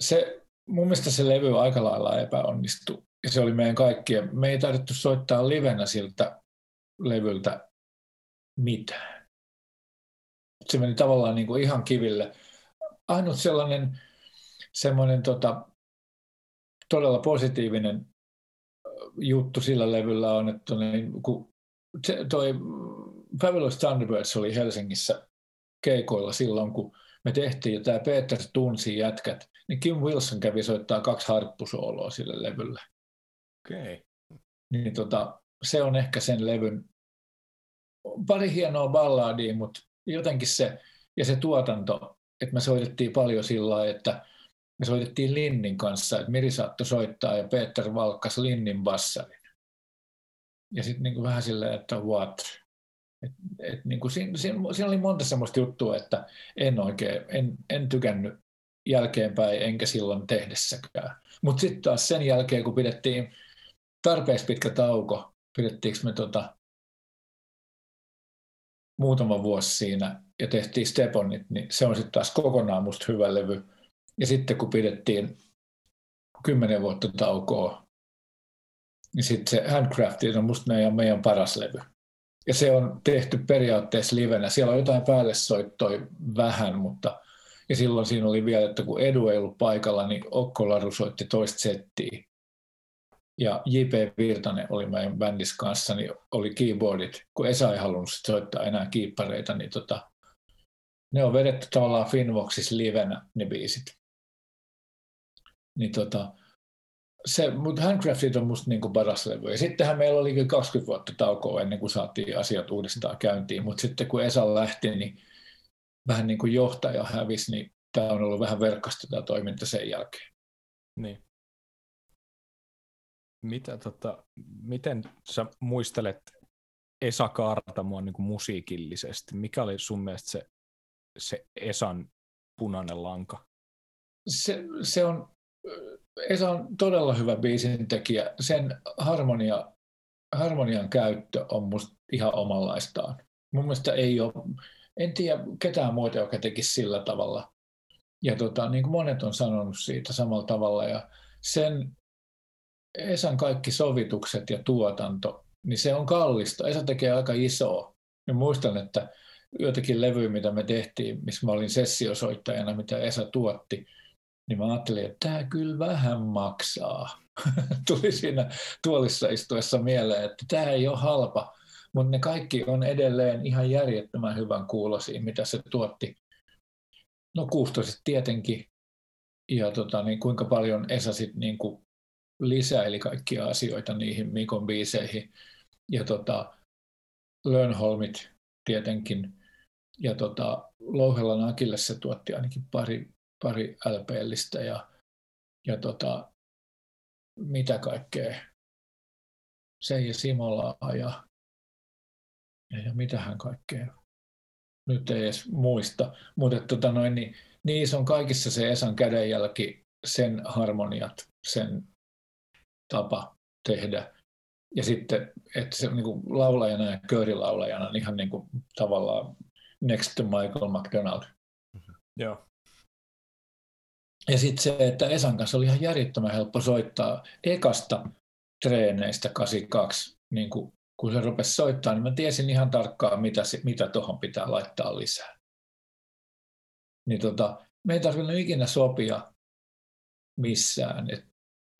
se, mun mielestä se levy aika lailla epäonnistui. Ja se oli meidän kaikkien. Me ei tarvittu soittaa livenä siltä levyltä mitään. Se meni tavallaan niin kuin ihan kiville. Ainut sellainen semmoinen tota, todella positiivinen juttu sillä levyllä on, että niin, kun se, toi Fabulous Thunderbirds oli Helsingissä keikoilla silloin, kun me tehtiin, ja tämä Peter tunsi jätkät, niin Kim Wilson kävi soittaa kaksi harppusooloa sille levylle. Okay. Niin, tota, se on ehkä sen levyn pari hienoa balladia, mutta jotenkin se, ja se tuotanto, että me soitettiin paljon sillä lailla, että me soitettiin Linnin kanssa, että Miri saattoi soittaa ja Peter valkkasi Linnin bassarin. Ja sitten niinku vähän silleen, että what? Et, et niinku siinä, siinä, siinä oli monta semmoista juttua, että en oikein, en, en tykännyt jälkeenpäin enkä silloin tehdessäkään. Mutta sitten taas sen jälkeen, kun pidettiin tarpeeksi pitkä tauko, pidettiinkö me tota, muutama vuosi siinä ja tehtiin Steponit, niin se on sitten taas kokonaan musta hyvä levy. Ja sitten kun pidettiin kymmenen vuotta taukoa, niin sitten se Handcrafted on musta meidän, meidän paras levy. Ja se on tehty periaatteessa livenä. Siellä on jotain päälle soittoi vähän, mutta ja silloin siinä oli vielä, että kun Edu ei ollut paikalla, niin Okko Laru soitti toista settiä. Ja J P Virtanen oli meidän bändissä kanssa, niin oli keyboardit. Kun Esa ei halunnut soittaa enää kiippareita, niin tota, ne on vedetty tavallaan Finvoxissa livenä, ne biisit. Niin tota, se, mutta Handcrafted on musta niin kuin paras levy. Ja sittenhän meillä oli kaksikymmentä vuotta taukoa ennen kuin saatiin asiat uudestaan käyntiin. Mutta sitten kun Esa lähti, niin vähän niin kuin johtaja hävisi, niin tämä on ollut vähän verkkasta tämä toiminta sen jälkeen. Niin. Mitä, tota, miten sä muistelet Esa Kaartamoa niin kuin musiikillisesti? Mikä oli sun mielestä se, se Esan punainen lanka? Se, se on, Esa on todella hyvä biisintekijä. Sen harmonia, harmonian käyttö on musta ihan omanlaistaan. Mun mielestä ei ole, en tiedä ketään muuta, joka tekisi sillä tavalla. Ja tota, niin kuin monet on sanonut siitä samalla tavalla. Ja sen Esan kaikki sovitukset ja tuotanto, niin se on kallista. Esa tekee aika isoa. Ja muistan, että joitakin levyjä, mitä me tehtiin, missä mä olin sessiosoittajana, mitä Esa tuotti, niin mä ajattelin, että tämä kyllä vähän maksaa. Tuli siinä tuolissa istuessa mieleen, että tämä ei ole halpa, mutta ne kaikki on edelleen ihan järjettömän hyvän kuulosia, mitä se tuotti. No kuustoiset tietenkin, ja tota, niin kuinka paljon Esa sitten niin kuin lisäili kaikkia asioita niihin Mikon biiseihin. Ja tota, Lönnholmit tietenkin. Ja tota, Louhelan Akille se tuotti ainakin pari, pari L P-listä ja, ja tota, mitä kaikkea. Seija Simolaa ja, ja, ja mitähän kaikkea. Nyt ei edes muista. Mutta tota noin, niin, niissä on kaikissa se Esan kädenjälki, sen harmoniat, sen tapa tehdä. Ja sitten, että se niin kuin laulajana ja köörilaulajana on ihan niin kuin tavallaan next to Michael McDonald. Mm-hmm. Yeah. Ja sitten se, että Esan kanssa oli ihan järjettömän helppo soittaa ekasta treeneistä kahdeksankymmentäkaksi. Niin kuin, kun se rupesi soittaa, niin mä tiesin ihan tarkkaan, mitä, mitä tuohon pitää laittaa lisää. Niin tota, me ei tarvinnut ikinä sopia missään, että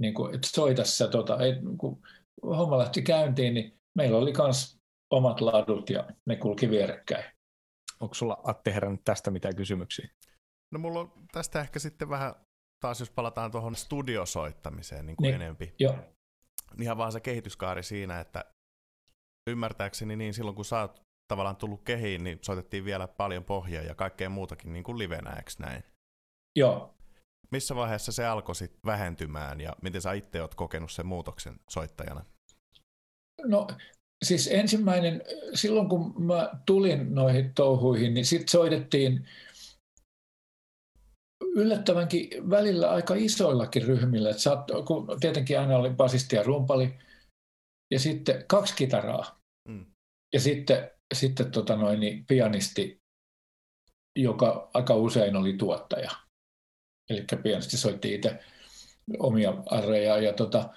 niin kuin, että soita sä tota, et, kun homma lähti käyntiin, niin meillä oli kans omat ladut ja ne kulki vierekkäin. Onko sulla, Atte, herännyt tästä mitään kysymyksiä? No mulla on tästä ehkä sitten vähän, taas jos palataan tuohon studiosoittamiseen niin kuin niin, enempi. Jo. Ihan vaan se kehityskaari siinä, että ymmärtääkseni niin silloin kun sä oot tavallaan tullut kehiin, niin soitettiin vielä paljon pohjaa ja kaikkea muutakin niin kuin livenä, eikö näin? Joo. Missä vaiheessa se alkoi sitten vähentymään ja miten sä itse oot kokenut sen muutoksen soittajana? No siis ensimmäinen, silloin kun mä tulin noihin touhuihin, niin sitten soitettiin yllättävänkin välillä aika isoillakin ryhmillä. Et saat, kun tietenkin aina oli basisti ja rumpali ja sitten kaksi kitaraa mm. ja sitten, sitten tota noin, niin pianisti, joka aika usein oli tuottaja. Eli pianisti soitti itse omia arreja ja, tota,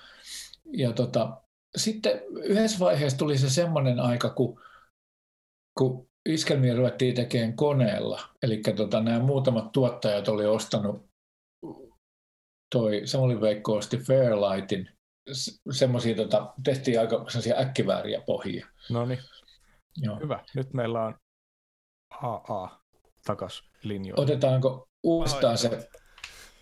ja tota, sitten yhdessä vaiheessa tuli se semmoinen aika, kun, kun iskelmiä ruvettiin tekemään koneella. Eli tota, nämä muutamat tuottajat oli ostanut, toi Samuli Veikko osti Fairlightin, semmoisia tota, tehtiin aika äkkivääriä pohjia. No niin, hyvä. Nyt meillä on A A takas linjoilla. Otetaanko uudestaan se?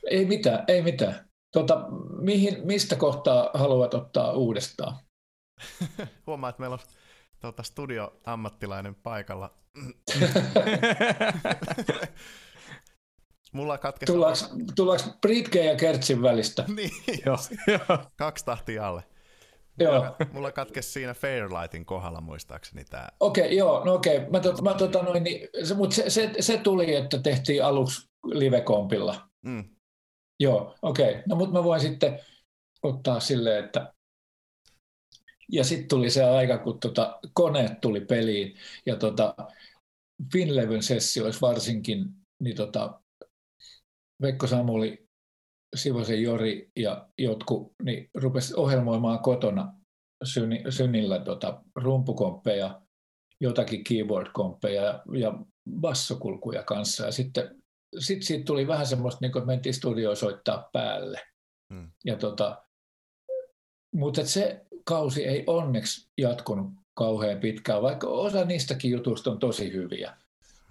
Ei mitään, ei mitään. Tota, mihin, mistä kohtaa haluat ottaa uudestaan? Huomaa, että meillä on tuota, studio-ammattilainen paikalla. Mulla katkesi... Tullaanko Britgen ja Kertsin välistä? Niin, kaksi tahtia alle. Mulla, mulla katkesi siinä Fairlightin kohdalla muistaakseni tämä. Okei, okay, joo, no okei. Okay. Mä, to, mä tota noin, niin, se, mut se, se, se tuli, että tehtiin aluksi live-kompilla. Mm. Joo, okei. Okay. No mutta mä voin sitten ottaa silleen, että... Ja sitten tuli se aika, kun tota koneet tuli peliin. Ja tota Finlevyn sessioissa varsinkin, niin tota Veikko Samuli, Sivosen Jori ja jotkut, niin rupesi ohjelmoimaan kotona syni, synillä tota rumpukomppeja, jotakin keyboard-komppeja ja, ja bassokulkuja kanssa. Ja sitten... Sitten siitä tuli vähän semmoista, niin kuin mentiin studioon soittaa päälle. Mm. Ja tota, mutta se kausi ei onneksi jatkunut kauhean pitkään, vaikka osa niistäkin jutuista on tosi hyviä.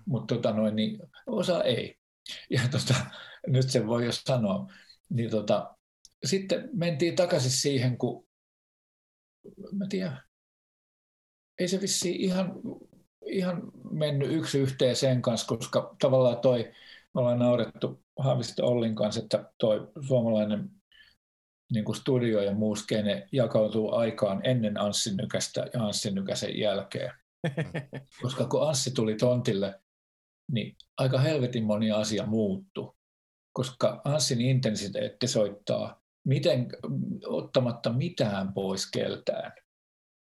Mutta tota noin, niin osa ei. Ja tota, nyt sen voi jo sanoa. Niin tota, sitten mentiin takaisin siihen, kun... Mä tiedän, ei se vissiin ihan, ihan mennyt yksi yhteen sen kanssa, koska tavallaan toi... Me ollaan naurettu Haavisto Ollin kanssa, että toi suomalainen niin kuin studio ja muu skene jakautuu aikaan ennen Anssi Nykästä ja Anssi Nykäsen jälkeen. Koska kun Anssi tuli tontille, niin aika helvetin moni asia muuttui. Koska Anssin intensiteetti soittaa miten, ottamatta mitään pois keltään.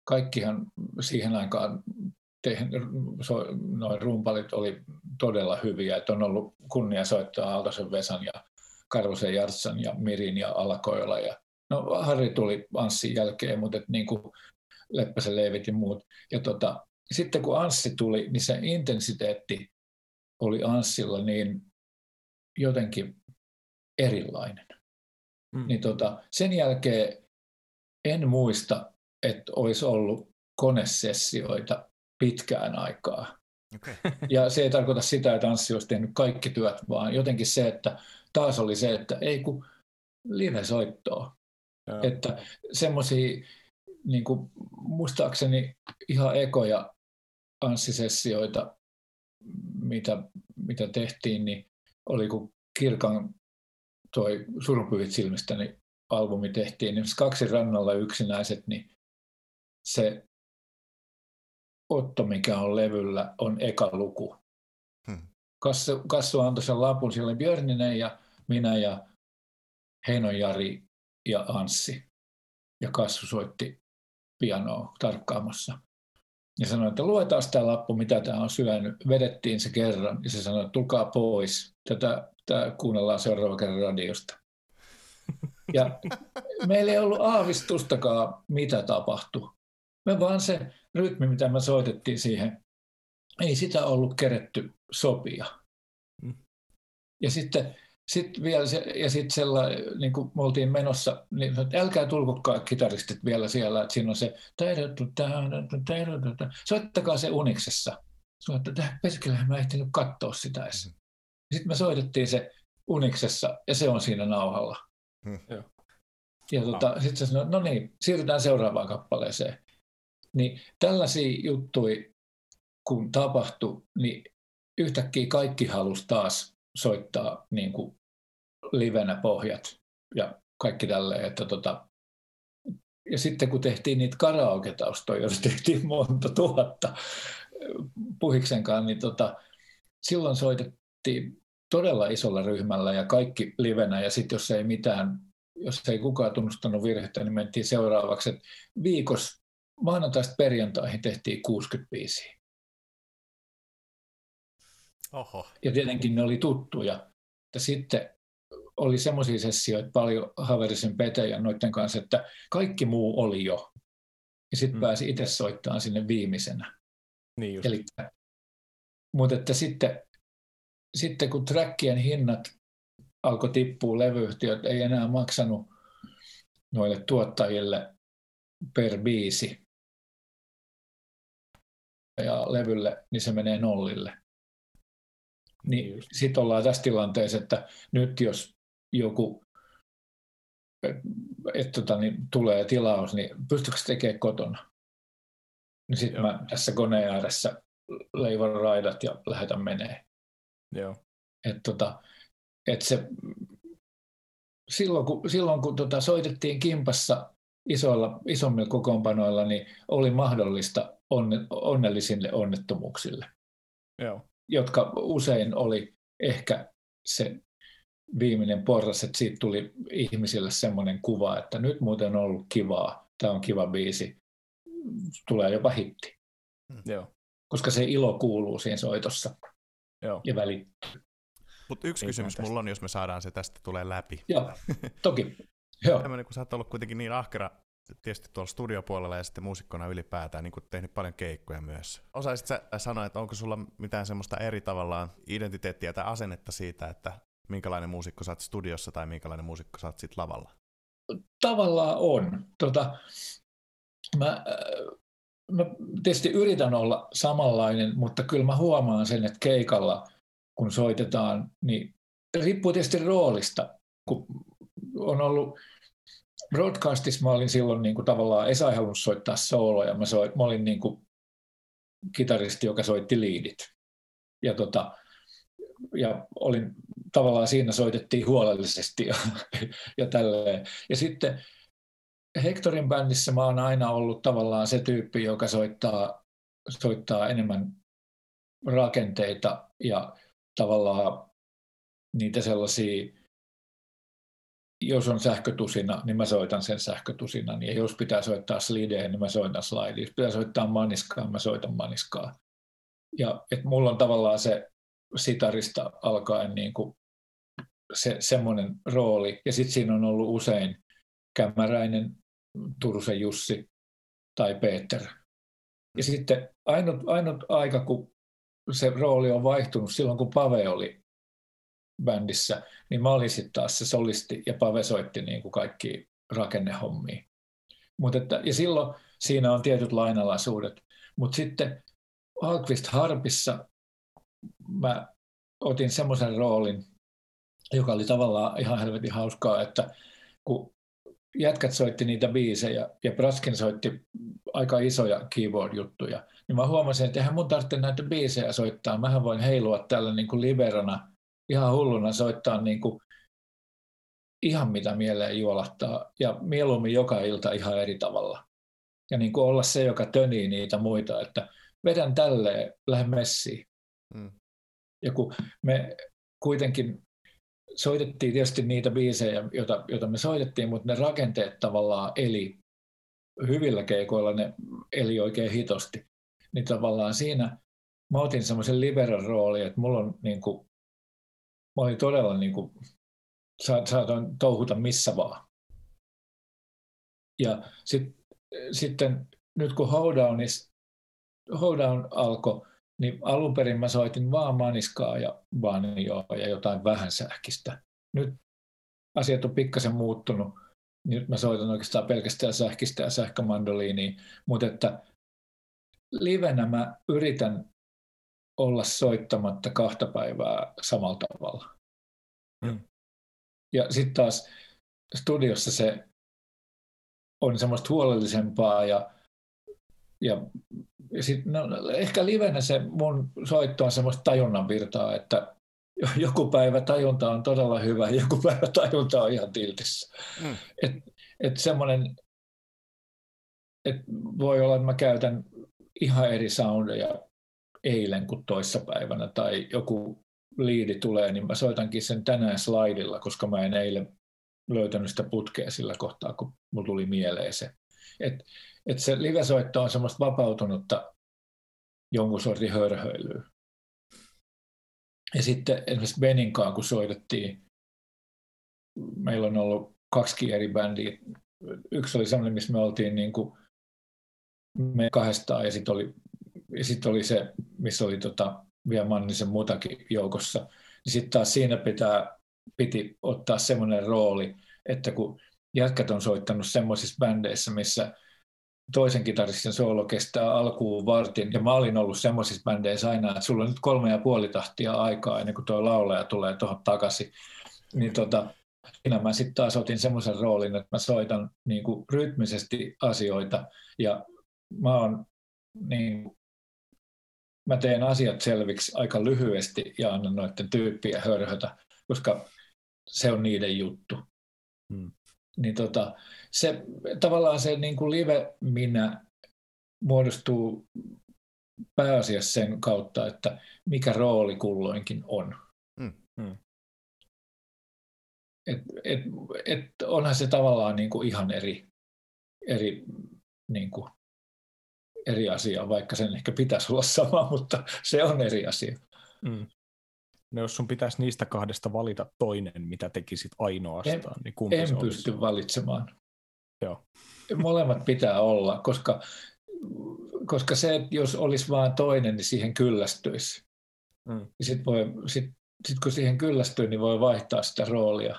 Kaikkihan siihen aikaan... Noin rumpalit oli todella hyviä, että on ollut kunnia soittaa Aaltosen Vesan ja Karvosen Jartsan ja Mirin ja Alakoilla. Ja... No Harri tuli Anssin jälkeen, mutta niin kuin Leppäsen Leivit ja muut. Ja tota, sitten kun Anssi tuli, niin se intensiteetti oli Anssilla niin jotenkin erilainen. Mm. Niin tota, sen jälkeen en muista, että olisi ollut konesessioita pitkään aikaa. Okay. Ja se ei tarkoita sitä, että Anssi olisi tehnyt kaikki työt, vaan jotenkin se, että taas oli se, että ei kun live-soittoa. Yeah. Että semmoisia, niin kuin muistaakseni ihan ekoja Anssi-sessioita, mitä, mitä tehtiin, niin oli kun Kirkan toi Surunpyhit silmistä niin albumi tehtiin, niin kaksi rannalla yksinäiset, niin se Otto, mikä on levyllä, on eka luku. Hmm. Kassu, Kassu antoi sen lapun, siellä oli Björninen ja minä ja Heinon Jari ja Anssi. Ja Kassu soitti pianoa tarkkaamassa. Ja sanoi, että luetaan tämä lappu, mitä tämä on syönyt. Vedettiin se kerran ja se sanoi, että tulkaa pois. Tätä, tätä kuunnellaan seuraava kerran radiosta. Ja meillä ei ollut aavistustakaan, mitä tapahtui. Me vaan se rytmi, mitä me soitettiin siihen, ei sitä ollut keretty sopia. Mm. Ja sitten sit vielä se, ja sit sellainen, niin kuin me oltiin menossa, niin älkää tulkokaa kitaristit vielä siellä, että siinä on se, soittakaa se uniksessa. Soittakaa, peskellähän mä en ehtinyt katsoa sitä edes. Mm. Sitten me soitettiin se uniksessa ja se on siinä nauhalla. Mm. Ja tota, ah. sitten se sanoi, no niin, siirrytään seuraavaan kappaleeseen. Niin tällaisia juttuja, kun tapahtui, niin yhtäkkiä kaikki halusi taas soittaa niin kuin livenä pohjat ja kaikki tälleen. Että tota... Ja sitten kun tehtiin niitä karaoke-taustoja, joita tehtiin monta tuhatta Puhiksenkaan, niin tota... silloin soitettiin todella isolla ryhmällä ja kaikki livenä, ja sitten jos ei mitään, jos ei kukaan tunnustanut virhettä, niin mentiin seuraavaksi, että viikossa maanantaista perjantaihin tehtiin kuusikymmentä biisiä. Oho. Ja tietenkin ne oli tuttuja. Ja sitten oli semmoisia sessioita paljon Haverisen Pete ja noiden kanssa, että kaikki muu oli jo. Ja sitten mm. pääsi itse soittamaan sinne viimeisenä. Niin just. Eli, mutta että sitten, sitten kun trackien hinnat alkoi tippua, levyyhtiöt ei enää maksanut noille tuottajille per biisi ja levylle, niin se menee nollille. Niin sitten ollaan tässä tilanteessa, että nyt jos joku et, tota, niin, tulee tilaus, niin pystyykö tekemään kotona? Niin sitten mä tässä koneen ääressä leivon raidat ja lähetän menee. Joo. Et, tota, et se, silloin kun, silloin, kun tota, soitettiin kimpassa isoilla, isommilla kokoonpanoilla, niin oli mahdollista onne, onnellisille onnettomuuksille. Joo. Jotka usein oli ehkä se viimeinen porras, että siitä tuli ihmisille semmoinen kuva, että nyt muuten on ollut kivaa, tämä on kiva biisi, tulee jopa hitti. Mm. Joo. Koska se ilo kuuluu siinä soitossa. Joo. Ja välittyy. Mutta yksi kysymys tästä mulla on, jos me saadaan se tästä tulee läpi. Joo, toki. Joo. Tällainen, kun sä oot ollut kuitenkin niin ahkera, tietysti tuolla studiopuolella ja sitten muusikkona ylipäätään niin tehnyt paljon keikkoja myös. Osaisit sä sanoa, että onko sulla mitään semmoista eri tavallaan identiteettiä tai asennetta siitä, että minkälainen muusikko sä oot studiossa tai minkälainen muusikko sä oot sit lavalla? Tavallaan on. Tota, mä, mä tietysti yritän olla samanlainen, mutta kyllä mä huomaan sen, että keikalla kun soitetaan, niin riippuu tietysti roolista, kun on ollut broadcastissa mä olin silloin niin kuin tavallaan, Esa ei halunnut soittaa sooloja, mä, soit, mä olin niin kuin kitaristi, joka soitti liidit. Ja, tota, ja olin, tavallaan siinä soitettiin huolellisesti ja, ja tälleen. Ja sitten Hectorin bändissä mä oon aina ollut tavallaan se tyyppi, joka soittaa, soittaa enemmän rakenteita ja tavallaan niitä sellaisia. Jos on sähkötusina, niin mä soitan sen sähkötusinan. Ja jos pitää soittaa slidea, niin mä soitan slidea. Jos pitää soittaa maniskaa, mä soitan maniskaa. Ja et mulla on tavallaan se sitarista alkaen niin kuin se, semmoinen rooli. Ja sitten siinä on ollut usein Kämäräinen, Turusen Jussi tai Peter. Ja sitten ainut, ainut aika, kun se rooli on vaihtunut silloin, kun Pave oli bändissä, niin mä olin sitten taas se solisti ja Pave soitti niin kuin kaikki rakennehommia. Mut että, ja silloin siinä on tietyt lainalaisuudet. Mutta sitten Ahlqvist Harpissa mä otin semmoisen roolin, joka oli tavallaan ihan helvetin hauskaa, että kun jätkät soitti niitä biisejä ja Braskin soitti aika isoja keyboard-juttuja, niin mä huomasin, että eihän mun tarvitse näitä biisejä soittaa. Mähän voin heilua täällä niin kuin liberana ihan hulluna soittaa niin kuin ihan mitä mieleen juolahtaa ja mieluummin joka ilta ihan eri tavalla. Ja niin kuin olla se, joka tönii niitä muita, että vedän tälleen, lähde messiin. Mm. Ja kun me kuitenkin soitettiin tietysti niitä biisejä, joita, joita me soitettiin, mutta ne rakenteet tavallaan eli hyvillä keikoilla, ne eli oikein hitosti. Niin tavallaan siinä mä otin semmoisen liberan roolin, että mulla on niin kuin mä olin todella niin kuin, saatoin touhuta missä vaan. Ja sit, sitten nyt kun Hoedownissa, Hoedown alkoi, niin alun perin mä soitin vaan maniskaa ja banjoa ja jotain vähän sähkistä. Nyt asiat on pikkasen muuttunut, nyt mä soitan oikeastaan pelkästään sähkistä ja sähkömandoliiniin, mutta että livenä mä yritän olla soittamatta kahta päivää samalla tavalla. Mm. Ja sitten taas studiossa se on semmoista huolellisempaa ja, ja, ja sit, no, ehkä livenä se mun soitto on semmoista tajunnan virtaa, että joku päivä tajunta on todella hyvä ja joku päivä tajunta on ihan tiltissä. Mm. Et, et semmoinen, et voi olla, että mä käytän ihan eri soundeja eilen kuin toissapäivänä tai joku liidi tulee, niin mä soitankin sen tänään slaidilla, koska mä en eilen löytänyt sitä putkea sillä kohtaa, kun mulla tuli mieleen se. Että et se livesoitto on semmoista vapautunutta jonkun sortin hörhöilyä. Ja sitten esimerkiksi Beninkaan, kun soitettiin, meillä on ollut kaksi eri bändiä. Yksi oli semmoinen, missä me oltiin niin kuin me kahdestaan, ja sitten oli, sit oli se, missä oli tota, vielä Mannisen muutakin joukossa. Sitten taas siinä pitää, piti ottaa semmoinen rooli, että kun jätkät on soittanut semmoisissa bändeissä, missä toisen kitaristin soolo kestää alkuun vartin, ja mä olin ollut semmoisissa bändeissä aina, että sulla on nyt kolme ja puoli tahtia aikaa ennen kuin tuo laulaja tulee tuohon takaisin, niin tota, siinä mä sitten taas otin semmoisen roolin, että mä soitan niin kuin rytmisesti asioita, ja mä, on, niin, mä teen asiat selviksi aika lyhyesti ja annan noiden tyyppiä hörhötä, koska se on niiden juttu. Hmm. Niin tota, se, tavallaan se niin kuin live-minä muodostuu pääasiassa sen kautta, että mikä rooli kulloinkin on. Mm, mm. Et, et, et onhan se tavallaan niin kuin ihan eri, eri, niin kuin, eri asia, vaikka sen ehkä pitäisi olla sama, mutta se on eri asia. Mm. No jos sun pitäisi niistä kahdesta valita toinen, mitä tekisit ainoastaan, en, niin kumpi en se olisi? En pysty valitsemaan. Joo. Molemmat pitää olla, koska, koska se, että jos olisi vaan toinen, niin siihen kyllästyisi. Mm. Sitten sit, sit kun siihen kyllästyy, niin voi vaihtaa sitä roolia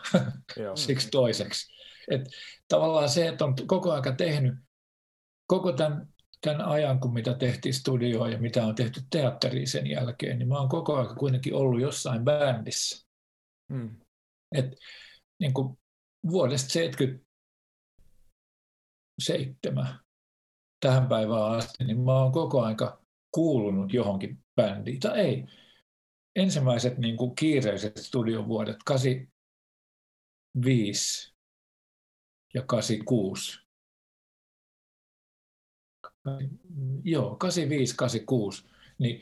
siksi toiseksi. Et tavallaan se, että on koko ajan tehnyt, koko tämän, tämän ajan, kun mitä tehtiin studioon ja mitä on tehty teatteriin sen jälkeen, niin mä oon koko ajan kuitenkin ollut jossain bändissä. Mm. Et, niin kuin vuodesta seitsemänkymmentäseitsemän tähän päivään asti, niin mä oon koko ajan kuulunut johonkin bändiin. Tai ei. Ensimmäiset niin kuin kiireiset studiovuodet, kahdeksankymmentäviisi ja kahdeksankymmentäkuusi. Joo, kahdeksankymmentäviisi kahdeksankymmentäkuusi, niin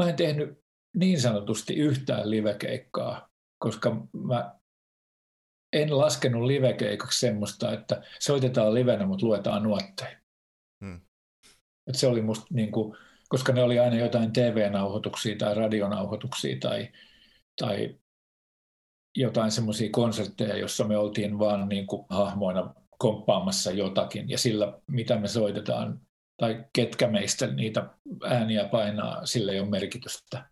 mä en tehnyt niin sanotusti yhtään livekeikkaa, koska mä en laskenut livekeikaksi semmoista, että soitetaan livenä, mutta luetaan nuotteja. Hmm. Et se oli musta niinku, koska ne oli aina jotain T V-nauhoituksia tai radionauhoituksia tai, tai jotain semmoisia konsertteja, jossa me oltiin vaan niinku hahmoina komppaamassa jotakin ja sillä, mitä me soitetaan, tai ketkä meistä niitä ääniä painaa, sillä ei ole merkitystä.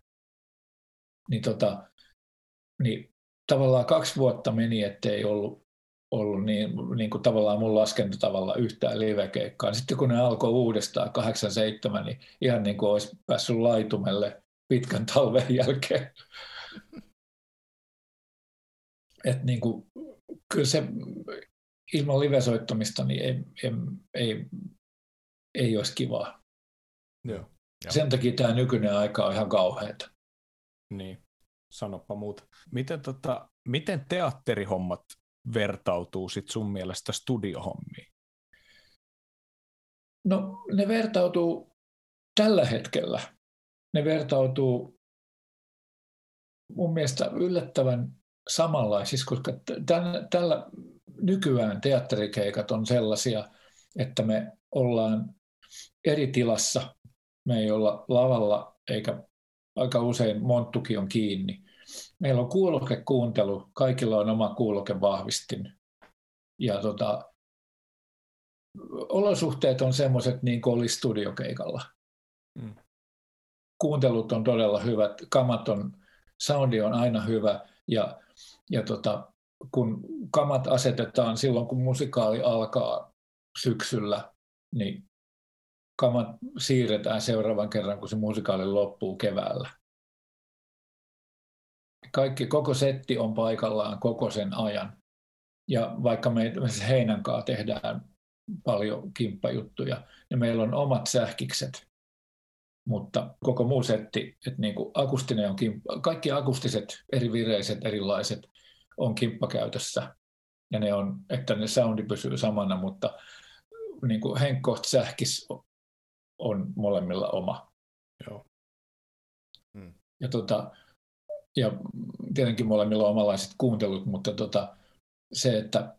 Niin, tota, niin tavallaan kaksi vuotta meni, ettei ollut, ollut niin, niin kuin tavallaan mun laskentatavalla yhtään livekeikkaa. Sitten kun ne alkoi uudestaan kahdeksankymmentäseitsemän, niin ihan niin kuin olisi päässyt laitumelle pitkän talven jälkeen. Että niin kuin, kyllä se ilman livesoittamista niin ei... ei, ei Ei olisi kivaa. Joo. Sen takia tämä nykyinen aika on ihan kauheata. Niin, sanoppa muuta. Miten, tota, miten teatterihommat vertautuu sit sun mielestä studiohommiin? No ne vertautuu tällä hetkellä. Ne vertautuu mun mielestä yllättävän samanlaisissa, koska tämän, tällä nykyään teatterikeikat on sellaisia, että me ollaan eri tilassa, me ei olla lavalla, eikä aika usein monttukin on kiinni. Meillä on kuulokekuuntelu, kaikilla on oma kuulokevahvistin. Ja tota, olosuhteet on semmoiset niin kuin olisi studiokeikalla. Mm. Kuuntelut on todella hyvät, kamat on, soundi on aina hyvä ja, ja tota, kun kamat asetetaan silloin, kun musikaali alkaa syksyllä, niin kamat siirretään seuraavan kerran, kun se musikaali loppuu keväällä. Kaikki, koko setti on paikallaan koko sen ajan. Ja vaikka me Heinänkaa tehdään paljon kimppajuttuja, niin meillä on omat sähkikset. Mutta koko muu setti, että niin kuin akustinen on kimppa, kaikki akustiset, eri vireiset, erilaiset on kimppakäytössä. Ja ne on, että ne soundi pysyy samana, mutta niin kuin henkkoht sähkis on molemmilla oma. Joo. Hmm. Ja tota, ja tietenkin molemmilla on omanlaiset kuuntelut, mutta tota, se, että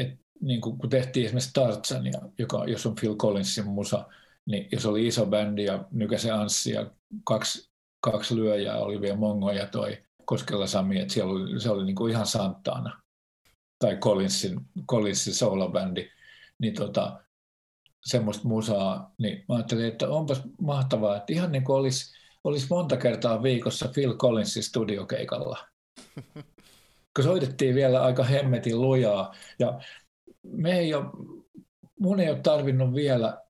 et, niin kuin, kun tehtiin esimerkiksi Tarzania, joka, jos on Phil Collinsin musa, niin jos oli iso bändi ja nykäse Anssi ja kaksi, kaksi lyöjää oli vielä Mongo ja toi Koskella Sami, että siellä oli, se oli niin kuin ihan Santana tai Collinsin, Collinsin soul-bändi, niin tota, semmoista musaa, niin mä ajattelin, että onpas mahtavaa, että ihan niin kuin olisi, olisi monta kertaa viikossa Phil Collinsin studiokeikalla, kun soitettiin vielä aika hemmetin lujaa, ja me ei ole, mun ei ole tarvinnut vielä,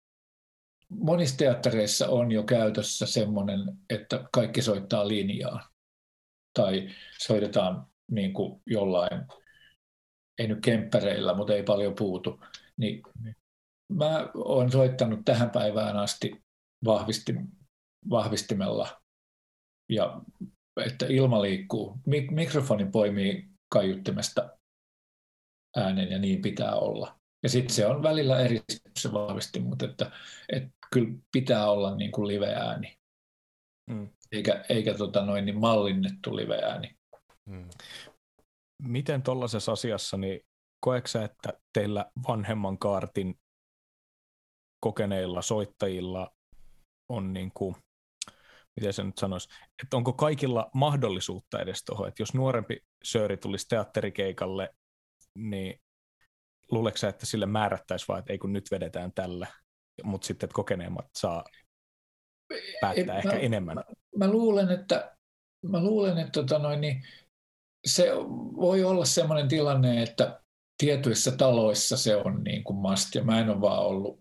monissa teattereissa on jo käytössä semmoinen, että kaikki soittaa linjaa, tai soitetaan niin kuin jollain, ei nyt kemppäreillä, mutta ei paljon puutu, niin mä oon soittanut tähän päivään asti vahvistim, vahvistimella, ja että ilma liikkuu. Mik, mikrofoni poimii kaiuttimesta äänen ja niin pitää olla. Ja sitten se on välillä eristynyt se vahvistin, mutta että, että kyllä pitää olla niin kuin live-ääni, mm. eikä, eikä tota noin, niin mallinnettu live-ääni. Mm. Miten tuollaisessa asiassa, niin koetko sä, että teillä vanhemman kaartin kokeneilla soittajilla on niin kuin, miten se nyt sanoisi, että onko kaikilla mahdollisuutta edes tuohon, että jos nuorempi sööri tulisi teatterikeikalle, niin luuleeko sä, että sille määrättäisiin vaan, että ei kun nyt vedetään tällä, mutta sitten että kokeneemmat saa päättää et, ehkä mä, enemmän? Mä, mä luulen, että, mä luulen, että tota noin, niin se voi olla sellainen tilanne, että tietyissä taloissa se on niin kuin must, ja mä en ole vaan ollut.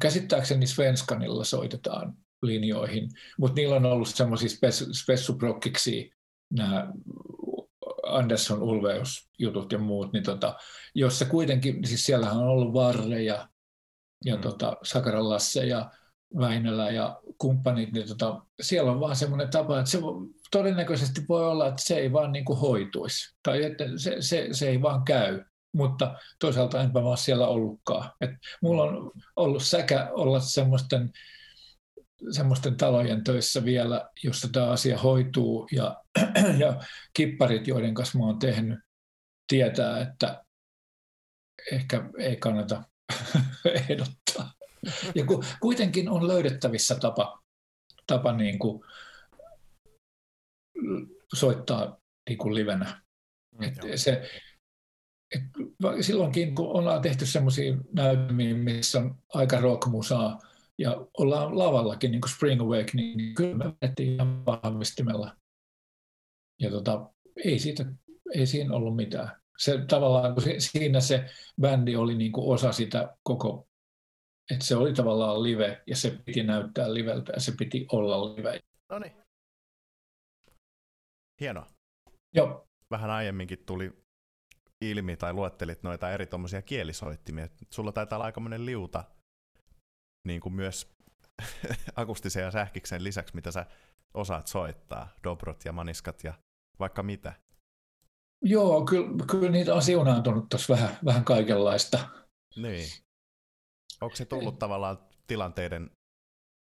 Käsittääkseni Svenskanilla soitetaan linjoihin, mutta niillä on ollut semmoisia spessuprokkiksi nämä Andersson Ulveus-jutut ja muut, niin tota, jossa kuitenkin, siis siellähän on ollut Varre ja, ja mm. tota, Sakaran Lasse ja Väinölä ja kumppanit, niin tota, siellä on vaan semmoinen tapa, että se todennäköisesti voi olla, että se ei vaan niin kuin hoituisi, tai että se, se, se ei vaan käy. Mutta toisaalta enpä mä ole siellä ollutkaan. Et mulla on ollut säkä olla semmoisten, semmoisten talojen töissä vielä, jossa tämä asia hoituu, ja, ja kipparit, joiden kanssa mä oon tehnyt, tietää, että ehkä ei kannata ehdottaa. Ja ku, kuitenkin on löydettävissä tapa, tapa niin kuin soittaa niin kuin livenä. Et se, Et silloinkin, kun ollaan tehty semmoisia näytelmiä, missä on aika rockmusaa ja ollaan lavallakin, niin kuin Spring Awakening, niin kyllä me menettiin ihan vahvistimella. Ja tota, ei, siitä, ei siinä ollut mitään. Se, tavallaan, kun se, siinä se bändi oli niin kuin osa sitä koko, että se oli tavallaan live ja se piti näyttää liveltä ja se piti olla live. No niin. Hienoa. Joo. Vähän aiemminkin tuli ilmi tai luettelit noita eri tuommoisia kielisoittimia. Sulla taitaa olla aikamoinen liuta niin kuin myös akustisen ja sähkiksen lisäksi, mitä sä osaat soittaa, dobrot ja maniskat ja vaikka mitä. Joo, kyllä, kyllä niitä on siunaantunut tuossa vähän, vähän kaikenlaista. Niin. Onko se tullut tavallaan tilanteiden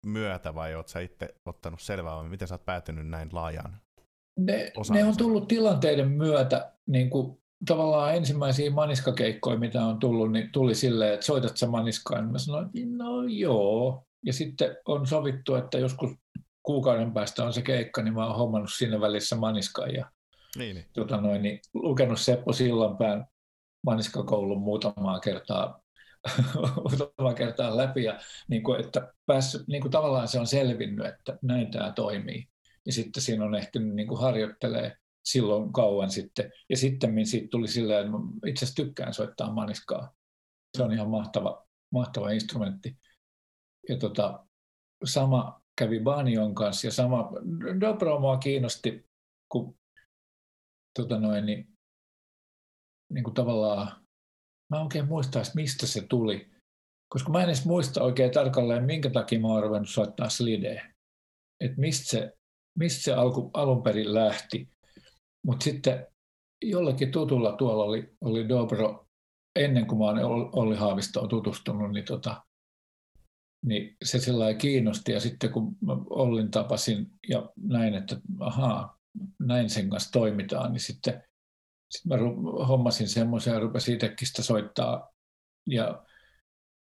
myötä vai oot sä itse ottanut selvää, miten sä oot päätynyt näin laajaan? Ne, ne on tullut tilanteiden myötä, niin kuin tavallaan ensimmäisiä maniskakeikkoja, mitä on tullut, niin tuli silleen, että soitat sä maniskaan, niin mä sanoin, no joo. Ja sitten on sovittu, että joskus kuukauden päästä on se keikka, niin mä oon hommannut siinä välissä maniskan ja niin, niin. Tota noin, niin, lukenut Seppo Sillanpään maniskakoulun muutamaa kertaa, muutamaa kertaa läpi. Ja niin kuin, että päässyt, niin kuin tavallaan se on selvinnyt, että näin tämä toimii. Ja sitten siinä on ehtinyt niin kuin harjoittelee silloin kauan sitten. Ja sitten siitä tuli silleen, että itse asiassa tykkään soittaa maniskaa. Se on ihan mahtava, mahtava instrumentti. Ja tota, sama kävi Banion kanssa ja sama dobro mua kiinnosti, kun tota noin, niin, niin kuin tavallaan, mä en oikein muista, mistä se tuli. Koska mä en edes muista oikein tarkalleen, minkä takia mä oon ruvennut soittaa slideä. Että mistä se, mistä se alku, alun perin lähti. Mutta sitten jollakin tutulla tuolla oli, oli dobro, ennen kuin mä olen Olli Haavistoon tutustunut, niin, tota, niin se sellainen kiinnosti. Ja sitten kun mä Ollin tapasin ja näin, että ahaa, näin sen kanssa toimitaan, niin sitten sit mä hommasin semmoisen ja rupesin itsekin sitä soittaa. Ja,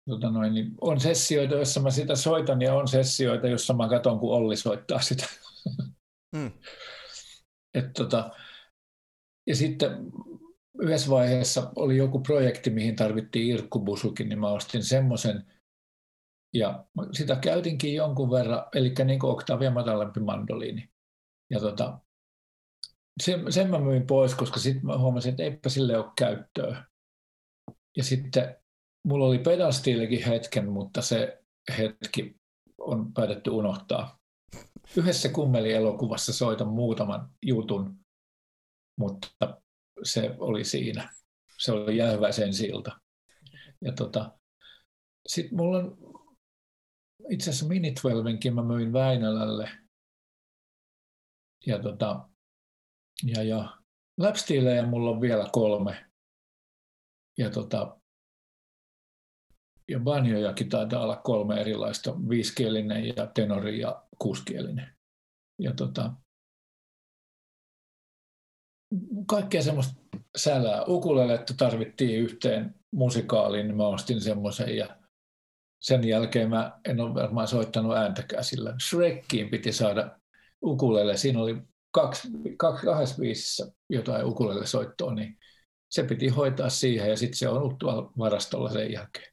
tota noin, niin on sessioita, joissa mä sitä soitan, ja on sessioita, joissa mä katson, kun Olli soittaa sitä. Mm. Et tota, ja sitten yhdessä vaiheessa oli joku projekti, mihin tarvittiin irkkubusukin, niin mä ostin semmoisen. Ja sitä käytinkin jonkun verran, eli niin kuin oktaavia matalampi mandoliini. Ja tota, sen, sen mä myin pois, koska sitten mä huomasin, että eipä sille ole käyttöä. Ja sitten mulla oli pedalstiilikin hetken, mutta se hetki on päätetty unohtaa. Yhdessä Kummeli-elokuvassa soitan muutaman jutun, mutta se oli siinä. Se oli Jäähyväisen silta. Ja tota, sitten mulla on itse asiassa Mini-Twelvenkin mä myin Väinälälle. Ja, tota, ja, ja Lapsteelejä mulla on vielä kolme. Ja, tota, ja banjojakin taitaa olla kolme erilaista, viisikielinen ja tenori ja kuusikielinen. Ja, tota, kaikkea semmoista sälää. Ukuleletta tarvittiin yhteen musikaaliin, niin mä ostin semmoisen ja sen jälkeen mä en ole varmaan soittanut ääntäkään sillä. Shrekkiin piti saada ukulele. Siinä oli kaksi, kaksi, kahdessa viisissä jotain ukulele soittoa, niin se piti hoitaa siihen ja sitten se on ollut tuolla varastolla sen jälkeen.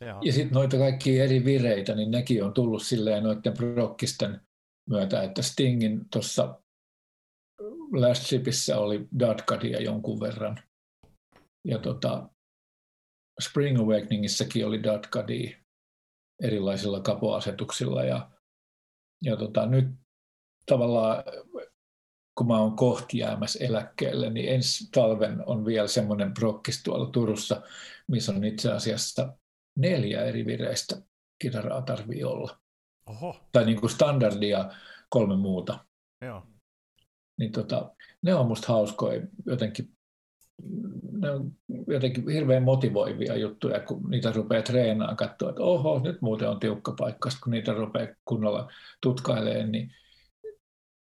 Ja sitten noita kaikkia eri vireitä, niin nekin on tullut silleen noiden prokkisten myötä, että Stingin tuossa Last Shipissä oli Dadkadia jonkun verran. Ja tota, Spring Awakeningissäkin oli Dadkadia erilaisilla kapoasetuksilla ja Ja tota, nyt tavallaan, kun mä oon kohti jäämässä eläkkeelle, niin ensi talven on vielä semmoinen prokkis tuolla Turussa, missä on itse asiassa neljä eri vireistä kitaraa tarvii olla. Oho. Tai niin kuin standardia kolme muuta. Joo. Niin tota, ne on musta hauskoja, jotenkin, ne on jotenkin hirveän motivoivia juttuja, kun niitä rupeaa treenaamaan, katsoa, että oho, nyt muuten on tiukka paikka, kun niitä rupeaa kunnolla tutkailemaan, niin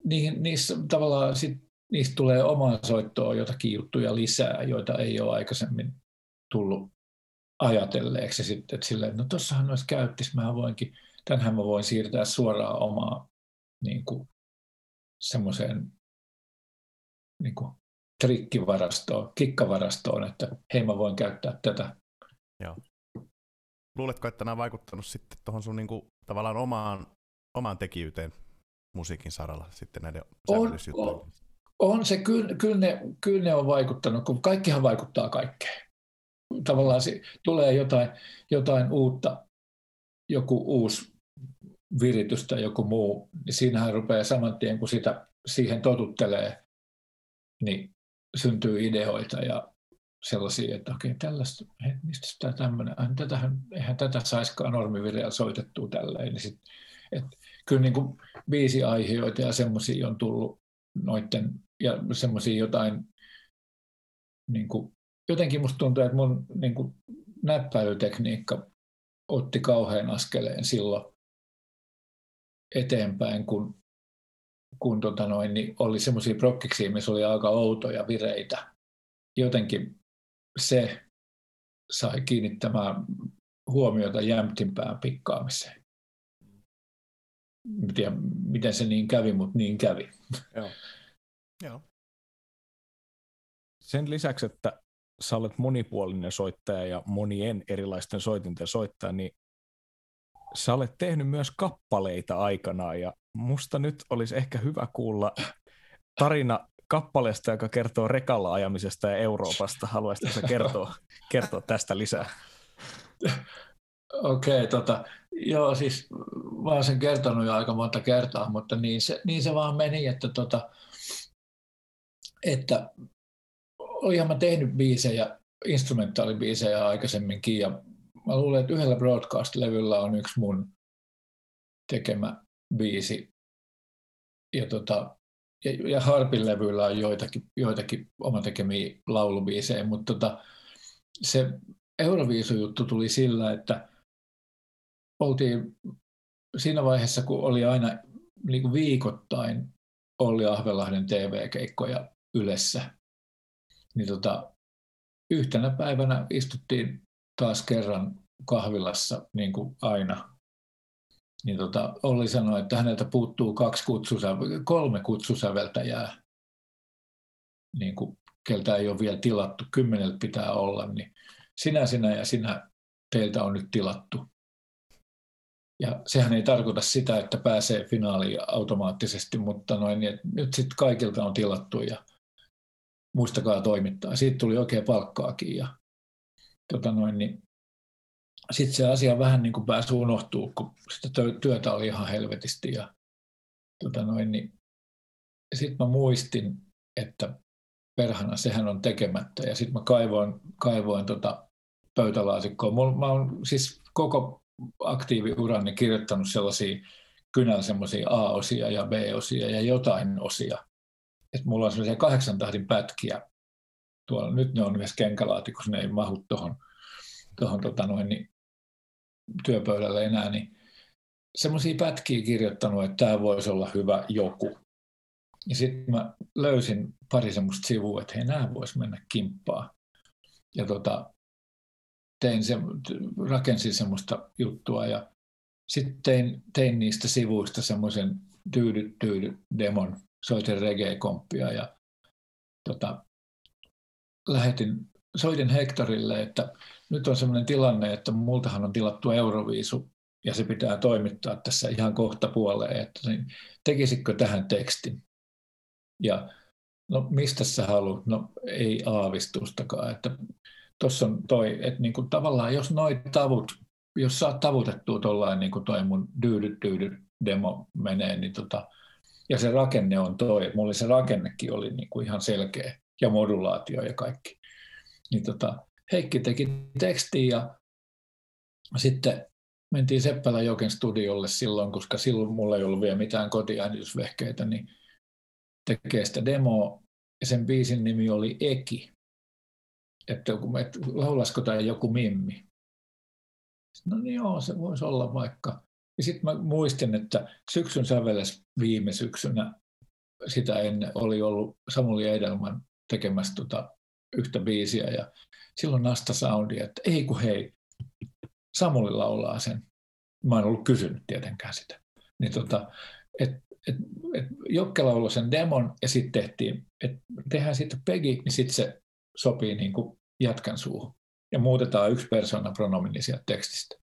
niihin, niissä tavallaan sit, niistä tulee omaan soittoon jotakin juttuja lisää, joita ei ole aikaisemmin tullut ajatelleeksi. Sitten, että silleen, no tossahan noissa käyttis, mä voinkin, tänhän mä voin siirtää suoraan omaa niin kuin, semmoiseen niin kuin, trikkivarastoon, kikkavarastoon, että hei mä voin käyttää tätä. Joo. Luuletko, että nämä on vaikuttanut sitten tuohon sun niin kuin, tavallaan omaan, omaan tekijyyteen musiikin saralla sitten näiden sävelysjuttujen? On, on se, kyllä, kyllä, ne, kyllä ne on vaikuttanut, kun kaikkihan vaikuttaa kaikkeen. Tavallaan se, tulee jotain, jotain uutta, joku uusi viritys tai joku muu, niin siinähän rupeaa saman tien, kun sitä, siihen totuttelee, niin syntyy ideoita ja sellaisia, että okei, tällaista, hei, mistä tämä tämmöinen, eihän tätä saisikaan normivireellä soitettua tälleen. Niin sit, et, kyllä niin kuin biisiaihioita ja semmoisia on tullut noitten, ja semmoisia jotain, niin kuin, jotenkin musta tuntuu, että mun niin kuin näppäilytekniikka otti kauhean askeleen silloin eteenpäin, kun kun tota noin, niin oli semmoisia prokkiksia, missä oli aika outoja vireitä. Jotenkin se sai kiinnittämään huomiota jämptimpään pikkaamiseen. En tiedä, miten se niin kävi, mutta niin kävi. Joo. Joo. Sen lisäksi, että sä olet monipuolinen soittaja ja monien erilaisten soitinten soittaja, niin sä olet tehnyt myös kappaleita aikanaan ja musta nyt olisi ehkä hyvä kuulla tarina kappaleesta, joka kertoo rekalla ajamisesta ja Euroopasta. Haluaisitko sä kertoa, kertoa tästä lisää? Okei, okay, tota, joo siis mä oon sen kertonut jo aika monta kertaa, mutta niin se, niin se vaan meni, että, tota, että olinhan mä tehnyt biisejä, instrumentaalibiisejä aikaisemminkin ja mä luulen, että yhdellä broadcast-levyllä on yksi mun tekemä biisi. Ja, tota, ja, ja Harpin levyllä on joitakin, joitakin oma tekemiä laulubiisejä, mutta tota, se Euroviisujuttu tuli sillä, että oltiin siinä vaiheessa, kun oli aina niin kuin viikoittain Olli Ahvenlahden T V-keikkoja Ylessä. Niin tota, yhtenä päivänä istuttiin taas kerran kahvilassa, niin kuin aina. Niin tota, Olli sanoi, että häneltä puuttuu kaksi kutsusäveltä, kolme kutsusäveltäjää, niin kuin keltä ei ole vielä tilattu, kymmeneltä pitää olla, niin sinä, sinä ja sinä teiltä on nyt tilattu. Ja sehän ei tarkoita sitä, että pääsee finaaliin automaattisesti, mutta noin, niin nyt sitten kaikilta on tilattu ja muistakaa toimittaa. Siitä tuli oikein palkkaakin ja tota noin, niin sitten se asia vähän niin kuin pääsi unohtumaan, kun sitä työtä oli ihan helvetisti. Ja tota noin, niin sitten mä muistin, että perhana sehän on tekemättä. Ja sitten mä kaivoin, kaivoin tota pöytälaatikkoa. Mä oon siis koko aktiiviurani kirjoittanut sellaisia kynällä semmoisia A-osia ja B-osia ja jotain osia. Et mulla on sellaisia kahdeksan tahdin pätkiä. Tuolla, nyt ne on yhdessä kenkälaatikossa, ne ei mahu tuohon tuohon tota noin, niin työpöydällä enää, niin semmoisia pätkiä kirjoittanut, että tämä voisi olla hyvä joku. Ja sitten mä löysin pari semmoista sivua, että hei, nämä voisi mennä kimppaan. Ja tota, tein se, rakensin semmoista juttua ja sitten tein, tein niistä sivuista semmoisen tyydy-tyydy-demon, soitin reggae-komppia ja tota, lähetin, soitin Hectorille, että nyt on sellainen tilanne, että multahan on tilattu Euroviisu ja se pitää toimittaa tässä ihan kohta puoleen, että niin tekisitkö tähän tekstin? Ja no mistä sä haluat? No ei aavistustakaan, että tuossa on toi, että niinku tavallaan jos noi tavut, jos saat tavutettua tollain niinku toi mun dyydy-dyydy-demo menee, niin tota, ja se rakenne on toi, että mulla se rakennekin oli niinku ihan selkeä ja modulaatio ja kaikki, niin tota, Heikki teki tekstin ja sitten mentiin Seppäläjoken studiolle silloin, koska silloin mulla ei ollut vielä mitään kotiäänitysvehkeitä, niin tekee sitä demoa ja sen biisin nimi oli Eki. Että et, laulasko tämä joku mimmi? No niin joo, se voisi olla vaikka. Ja sitten mä muistin, että syksyn säveles viime syksynä sitä ennen oli ollut Samuli Edelman tekemässä tota yhtä biisiä ja silloin nasta soundia, että ei kun hei, Samuli laulaa sen. Mä en ollut kysynyt tietenkään sitä. Niin tota, että et, et Jokke lauloi sen demon ja sitten tehtiin, että tehdään siitä Pegi, niin sitten se sopii niin kuin jätkän suuhun. Ja muutetaan yksi persona pronomini sieltä tekstistä.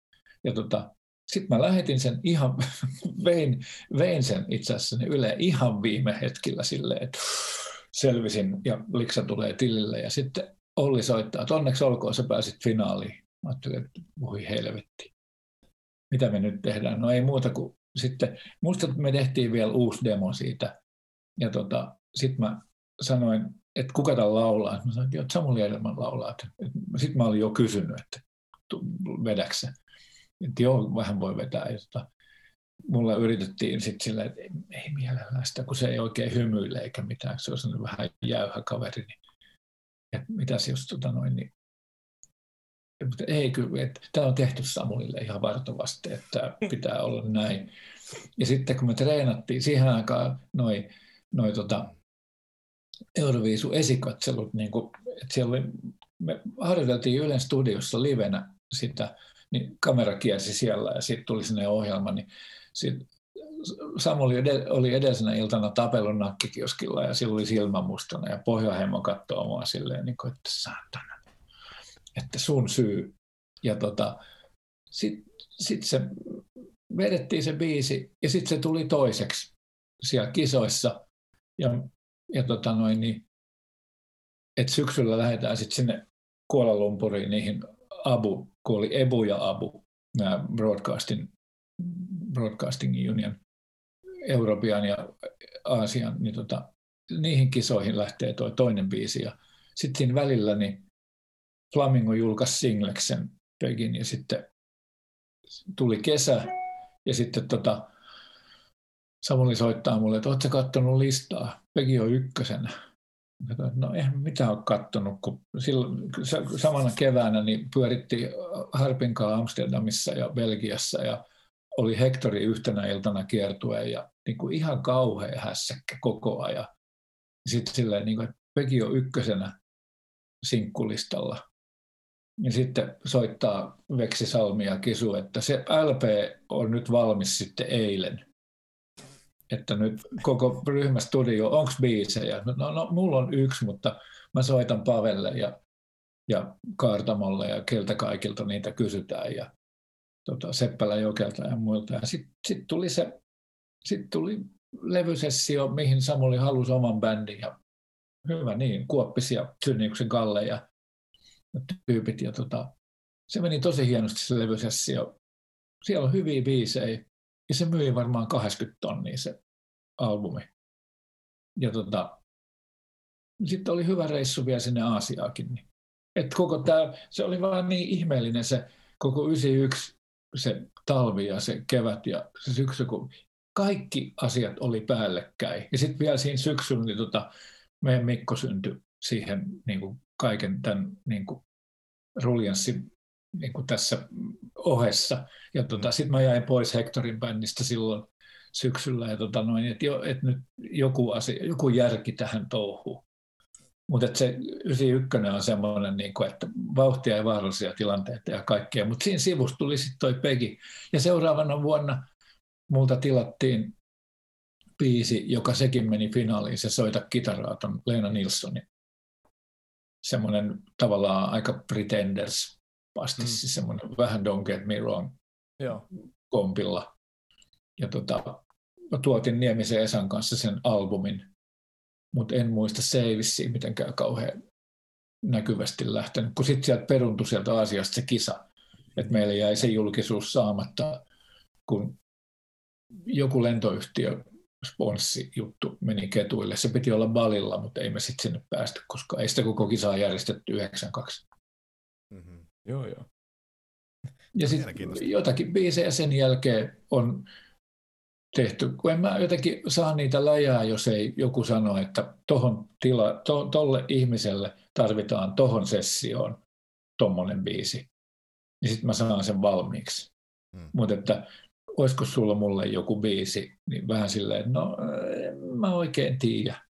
Ja tota, sitten mä lähetin sen ihan, vein, vein sen itse asiassa Yle ihan viime hetkellä silleen, että selvisin ja liksa tulee tilille ja sitten Olli soittaa, että onneksi olkoon, sä pääsit finaaliin. Mä ajattelin, että voi helvetti. Mitä me nyt tehdään? No ei muuta kuin sitten, musta me tehtiin vielä uusi demo siitä. Ja tota, sitten mä sanoin, että kuka tämän laulaa? Mä sanoin, että Samuli Edelman laulaa. Sitten mä olin jo kysynyt, että vedäksä. Että joo, vähän voi vetää. Ja tota, mulla yritettiin sitten sillä, että ei, ei mielellään sitä, kun se ei oikein hymyile eikä mitään. Se on vähän jäyhä kaveri, niin että mitäs jos tota noin, niin ei kyllä, että tämä on tehty Samulille ihan vartavasti, että pitää olla näin. Ja sitten kun me treenattiin siihen aikaan noi, noi tota Euroviisun esikatselut, niin kun, että siellä oli, me harjoiteltiin Ylen studiossa livenä sitä, niin kamera kiersi siellä ja sitten tuli sinne ohjelma, niin sit Samuli oli edellisenä iltana tapellut nakkikioskilla ja sillä oli silmä mustana ja Pohjanheimo katsoi mua silleen, niin kuin, että saatana, että sun syy. Ja tota, sitten sit se vedettiin se biisi ja sitten se tuli toiseksi siellä kisoissa. Ja, ja tota noin, niin, et syksyllä lähdetään sitten sinne Kuala Lumpuriin niihin Abu, kun oli Ebu ja Abu, nämä broadcastin Broadcasting Union, Euroopan ja Aasian, niin tota, niihin kisoihin lähtee toi toinen biisi. Ja sitten siinä välillä niin Flamingo julkaisi singleksen Pegin ja sitten tuli kesä ja sitten tota, Samuli soittaa mulle, että ootko kattonut listaa? Pegi on ykkösenä. Katsoin, no eihän mitään ole kattonut, kun silloin, samana keväänä niin pyörittiin Harpinkaa Amsterdamissa ja Belgiassa ja oli Hectori yhtenä iltana kiertueen ja niin kuin ihan kauhea hässäkkä koko ajan. Sitten silleen, niin kuin, että Peki on ykkösenä sinkkulistalla. Ja sitten soittaa Veksi Salmi ja Kisu, että se L P on nyt valmis sitten eilen. Että nyt koko ryhmä studio, onko biisejä? No, no mulla on yksi, mutta mä soitan Pavelle ja, ja Kaartamolle ja keltä kaikilta niitä kysytään. Ja tota, Seppälä Jokelta ja muilta. Ja sitten sit tuli, sit tuli levysessio, mihin Samuli halusi oman bändin. Ja hyvä niin, Kuoppis ja Synnyyksen Kalle ja tyypit. Ja tota, se meni tosi hienosti se levysessio. Siellä on hyviä biisejä. Ja se myi varmaan kaksikymmentä tonnia se albumi. Ja tota, sitten oli hyvä reissu vielä sinne Aasiaakin. Niin. Et koko tää, se oli vaan niin ihmeellinen se koko yhdeksänkymmentäyksi, se talvi ja se kevät ja se syksy, kun kaikki asiat oli päällekkäin. Ja sitten vielä siinä syksyllä niin tota, meidän Mikko syntyi siihen niin kuin kaiken tämän niin kuin ruljanssin niin kuin tässä ohessa. Ja tota, sitten mä jäin pois Hectorin bändistä silloin syksyllä, ja tota noin, että jo, et nyt joku, asia, joku järki tähän touhuun. Mutta se yhdeksänkymmentäyksi on semmoinen, niin kuin, että vauhtia ja vaarallisia tilanteita ja kaikkea. Mutta siinä sivussa tuli sitten toi Pegi. Ja seuraavana vuonna multa tilattiin biisi, joka sekin meni finaaliin, se Soita kitaraa, ton Leena Nilssonin. Semmoinen tavallaan aika Pretenders. Pastissi, mm. semmoinen vähän Don't Get Me Wrong kompilla. Ja tota, tuotin Niemisen Esan kanssa sen albumin, mutta en muista, se ei vissiin mitenkään kauhean näkyvästi lähtenyt, kun sitten sieltä peruntui sieltä Aasiasta se kisa, että meillä jäi se julkisuus saamatta, kun joku lentoyhtiö sponssijuttu meni ketuille. Se piti olla Balilla, mutta ei me sitten sinne päästy, koska ei sitä koko kisaa järjestetty yhdeksänkymmentäkaksi. Mm-hmm. Joo, joo. Ja sitten jotakin biisejä sen jälkeen on tehty, kun en mä jotenkin saa niitä läjää, jos ei joku sano, että tohon tila, to, tolle ihmiselle tarvitaan tohon sessioon tommonen biisi, niin sitten mä saan sen valmiiksi. Hmm. Mutta että olisiko sulla mulle joku biisi, niin vähän silleen, no en mä oikein tiedä.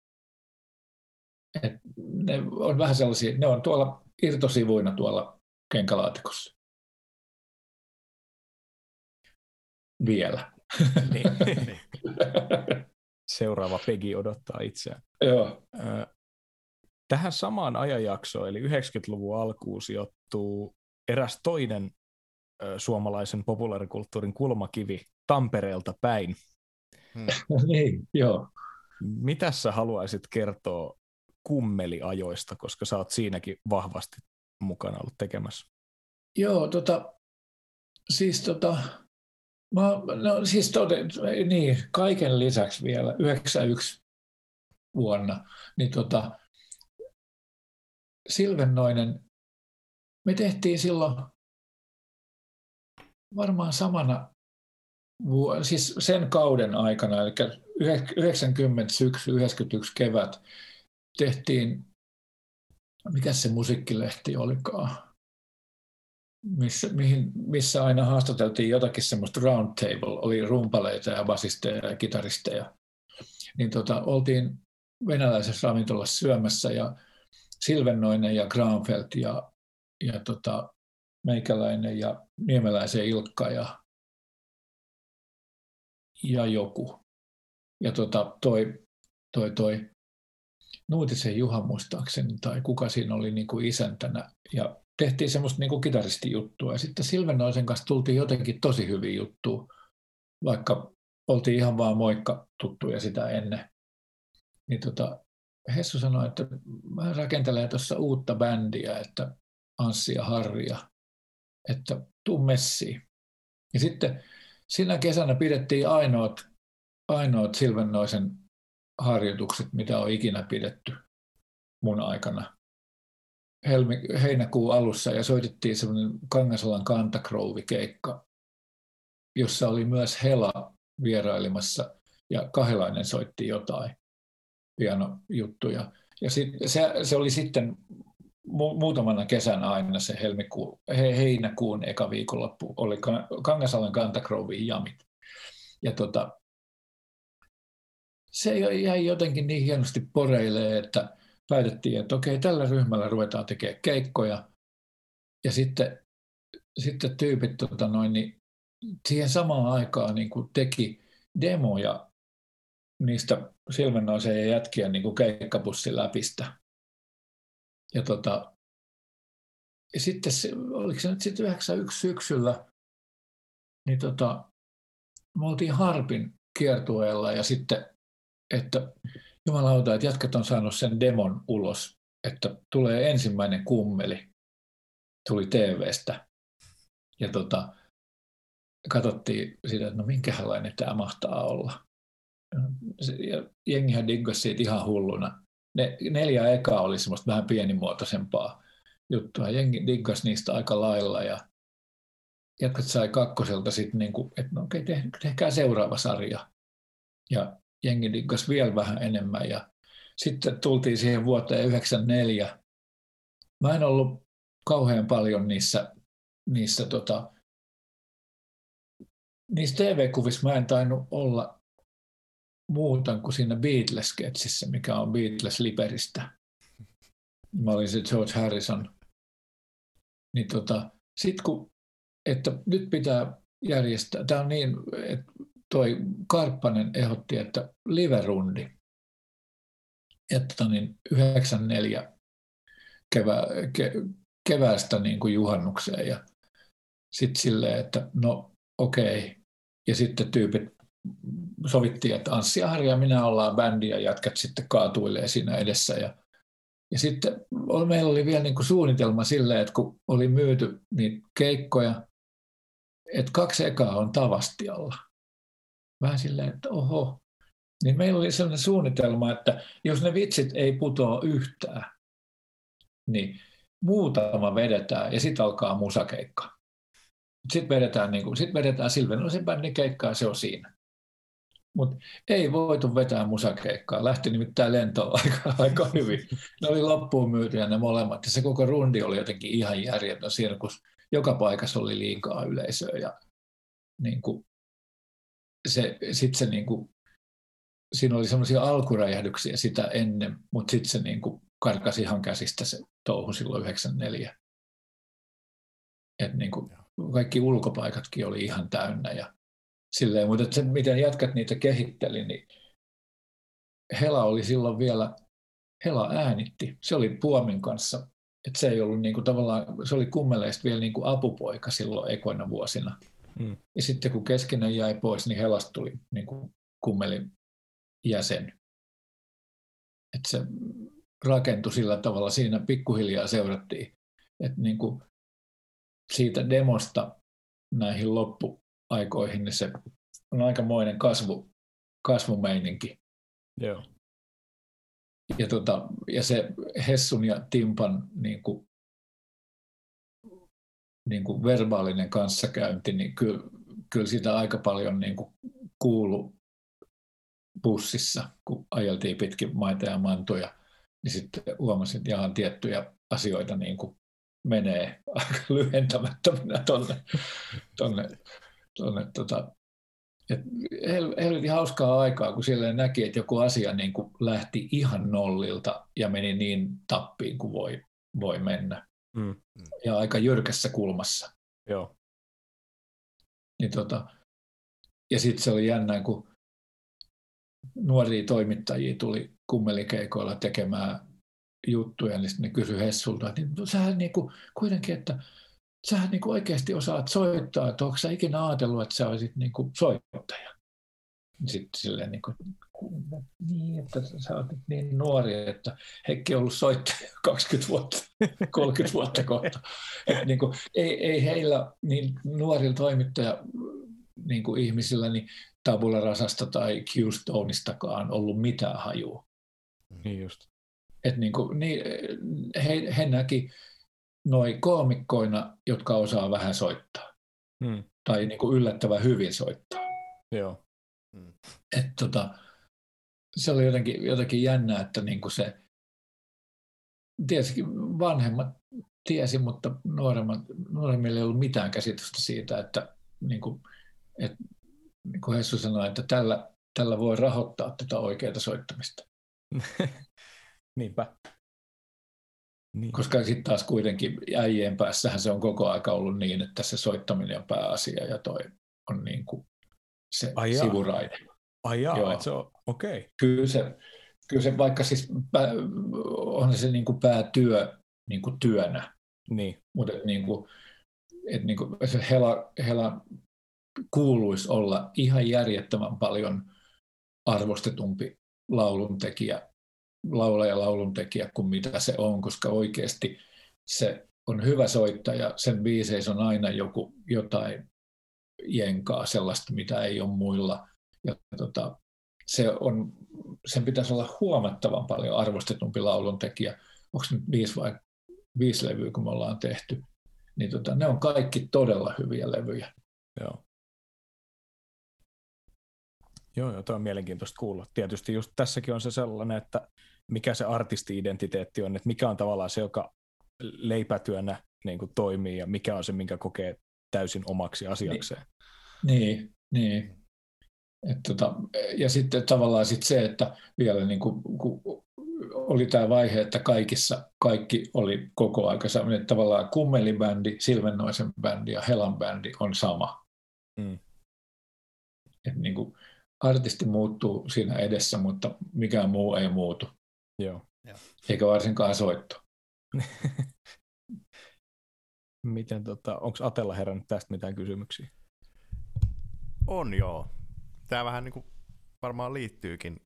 Et ne on vähän sellaisia, ne on tuolla irtosivuina tuolla kenkälaatikossa. Vielä. Niin, niin. Seuraava Pegi odottaa itseään. Joo. Tähän samaan ajanjaksoon, eli yhdeksänkymmentäluvun alkuun, sijoittuu eräs toinen suomalaisen populaarikulttuurin kulmakivi Tampereelta päin. Hmm. Niin, joo. Mitä sä haluaisit kertoa kummeliajoista, koska sä oot siinäkin vahvasti mukana ollut tekemässä? Joo, tota, siis tota, mä, no siis tote, niin, kaiken lisäksi vielä, yhdeksänkymmentäyksi vuonna, niin tota, Silvennoinen, me tehtiin silloin varmaan samana vuonna, siis sen kauden aikana, eli yhdeksänkymmentä syksy, yhdeksänkymmentäyksi kevät, tehtiin, mikä se musiikkilehti olikaan, missä, mihin, missä aina haastateltiin jotakin semmoista roundtable, oli rumpaleita ja basisteja ja kitaristeja. Niin tota, oltiin venäläisessä ravintolassa syömässä ja Silvennoinen ja Granfeldt ja, ja tota, meikäläinen ja Niemeläisen Ilkka ja, ja joku. Ja tota, toi, toi, toi Nuutisen Juha muistaakseni, tai kuka siinä oli niin kuin isäntänä. Ja tehtiin semmoista niin kuin kitaristijuttua. Ja sitten Silvennoisen kanssa tultiin jotenkin tosi hyviä juttuja, vaikka oltiin ihan vaan moikka tuttuja sitä ennen. Niin tota, Hessu sanoi, että mä rakentelen tuossa uutta bändiä, että Anssi ja Harri, ja, että tuu messiin. Ja sitten siinä kesänä pidettiin ainoat, ainoat Silvennoisen harjoitukset, mitä on ikinä pidetty mun aikana. Helmi, heinäkuun alussa, ja soitettiin semmoinen Kangasalan Kantakrouvi-keikka, jossa oli myös Hela vierailemassa, ja Kahelainen soitti jotain pianojuttuja. Ja sit, se, se oli sitten mu, muutamana kesänä aina se helmikuun, he, heinäkuun eka viikonloppu, oli Kangasalan Kantakrouvin jamit. Ja tota, se jäi jotenkin niin hienosti poreille, että päätettiin, että okei, tällä ryhmällä ruvetaan tekemään keikkoja. Ja sitten, sitten tyypit tota noin, niin siihen samaan aikaan niin kuin teki demoja niistä silmennouseja ja jätkien niin kuin keikkapussin läpistä. Ja, tota, ja sitten oliko se nyt sitten yhdeksänkymmentäyksi syksyllä, niin tota, me oltiin Harpin kiertueella ja sitten, että jumalauta, että jätkät on saanut sen demon ulos, että tulee ensimmäinen kummeli, tuli T V:stä ja tota, katsottiin sitä, että no minkälainen tämä mahtaa olla. Ja jengihän diggasi siitä ihan hulluna. Ne neljä ekaa oli semmoista vähän pienimuotoisempaa juttua. Jengi diggasi niistä aika lailla ja jätkät sai kakkoselta sitten, niinku, että no okei, okay, tehkää seuraava sarja. Ja jengi diggasi vielä vähän enemmän ja sitten tultiin siihen vuoteen yhdeksänkymmentäneljä. Mä en ollut kauhean paljon niissä, niissä, tota, niissä T V-kuvissa mä en tainnut olla muuta kuin siinä Beatles-sketsissä, mikä on Beatles-liperistä. Mä olin se George Harrison. Niin tota, sit kun, että nyt pitää järjestää, tää on niin, että toi Karppanen ehdotti, että live-rundi. Että niin yhdeksänkymmentäneljä kevää, ke, keväästä niin kuin juhannukseen ja sitten silleen, että no okei. Okay. Ja sitten tyypit sovittiin, että Anssi ja Harri ja minä ollaan bändi ja jätkät sitten kaatuilee siinä edessä. Ja, ja sitten meillä oli vielä niin kuin suunnitelma silleen, että kun oli myyty niitä keikkoja, että kaksi ekaa on Tavastialla. Vähän silleen, että oho. Niin meillä oli sellainen suunnitelma, että jos ne vitsit ei putoa yhtään, niin muutama vedetään ja sitten alkaa musakeikka. Sitten vedetään, niin sit vedetään Silvennoisen bändin keikkaa ja se on siinä. Mutta ei voitu vetää musakeikkaa. Lähti nimittäin lentoon aika, aika hyvin. Ne oli loppuun myytyjä ne molemmat. Ja se koko rundi oli jotenkin ihan järjetön sirkus. Joka paikassa oli liikaa yleisöä. Ja niin kuin se, sit se niin kuin, siinä oli sellaisia alkuräjähdyksiä sitä ennen, mutta sitten se niin kuin karkasi ihan käsistä se touhu silloin yhdeksänkymmentäneljä. Että niin kuin kaikki ulkopaikatkin oli ihan täynnä ja silleen, mutta se, miten jätkät niitä kehitteli, niin Hela oli silloin vielä, Hela äänitti, se oli Puomin kanssa, että se ei ollut niinku tavallaan, se oli kummeleista vielä niinku apupoika silloin ekoina vuosina. Mm. Ja sitten kun Keskinen jäi pois, niin Helasta tuli niinku kummelin jäsen. Että se rakentui sillä tavalla, siinä pikkuhiljaa seurattiin, että niinku siitä demosta näihin loppuaikoihin, niin se on aikamoinen kasvu, kasvumeininki. Joo. Ja, tota, ja se Hessun ja Timpan niin kuin, niin kuin verbaalinen kanssakäynti, niin kyllä, kyllä sitä aika paljon niin kuin kuului bussissa, kun ajeltiin pitkin maita ja mantoja, niin sitten huomasin, että ihan tiettyjä asioita niin kuin menee aika lyhentämättömänä tuonne. Tonne, tonne, tota. Helvetin hauskaa aikaa, kun silleen näki, että joku asia niin kuin lähti ihan nollilta ja meni niin tappiin kuin voi, voi mennä. Mm, mm. Ja aika jyrkässä kulmassa. Joo. Niin, tota, ja sitten se oli jännää, kun nuoria toimittajia tuli kummelikeikoilla tekemään juttuja, niin sitten ne kysyi Hessulta, että no, sähän niinku, kuitenkin, että sähän niinku oikeasti osaat soittaa, että onko sä ikinä ajatellut, että sä olisit niinku soittaja? Sitten silleen, niinku, niin, että sä oot niin nuori, että Heikki on ollut soittaja kaksikymmentä vuotta, kolmekymmentä vuotta kohta. Et niinku, ei, ei heillä niin nuorilla toimittaja niinku ihmisillä niin Tabula Rasasta tai Q-Stoneistakaan ollut mitään hajua. Niin just. Että niin kuin, niin, he, he näki noi koomikkoina, jotka osaa vähän soittaa. Hmm. Tai niin kuin yllättävän hyvin soittaa. Joo. Hmm. Et tota, se oli jotenkin, jotenkin jännää, että niin kuin se, tietysti vanhemmat tiesi, mutta nuoremmat, nuoremmille ei ollut mitään käsitystä siitä, että niin kuin, et, niin kuin Hessu sanoi, että tällä tällä voi rahoittaa tätä oikeaa soittamista. Niinpä. Niin. Koska sitten taas kuitenkin äijien päässähän se on koko aika ollut niin, että se soittaminen on pääasia ja toi on niin kuin se Ai sivuraide. Ai jaa, että se on, okei. Okay. Kyllä se, kyllä se vaikka siis pää, on se niin kuin päätyö niin kuin työnä, niin. Mutta niin kuin, että niin kuin se hela, hela kuuluisi olla ihan järjettömän paljon arvostetumpi lauluntekijä, laulaja lauluntekijä kuin mitä se on, koska oikeasti se on hyvä soittaja, sen biiseissä on aina joku jotain jenkaa sellaista, mitä ei ole muilla. Ja tota, se on, sen pitäisi olla huomattavan paljon arvostetumpi lauluntekijä. Onko nyt viisi vai viisi levyä, kun me ollaan tehty? Niin tota, ne on kaikki todella hyviä levyjä. Joo. Joo, joo, tämä on mielenkiintoista kuulla. Tietysti just tässäkin on se sellainen, että mikä se artisti-identiteetti on, että mikä on tavallaan se, joka leipätyönä niin kuin toimii ja mikä on se, minkä kokee täysin omaksi asiakseen. Niin, niin. Et tota, ja sitten tavallaan sit se, että vielä niin kuin, oli tämä vaihe, että kaikissa kaikki oli koko ajan sellainen, että tavallaan Kummelibändi, Silvennoisen bändi ja Helan bändi on sama. Mm. Et niin kuin, artisti muuttuu siinä edessä, mutta mikään muu ei muutu. Joo. Eikä varsinkaan soittu. Miten tota, onko Atella herännyt tästä mitään kysymyksiä? On joo. Tämä vähän niin kuin varmaan liittyykin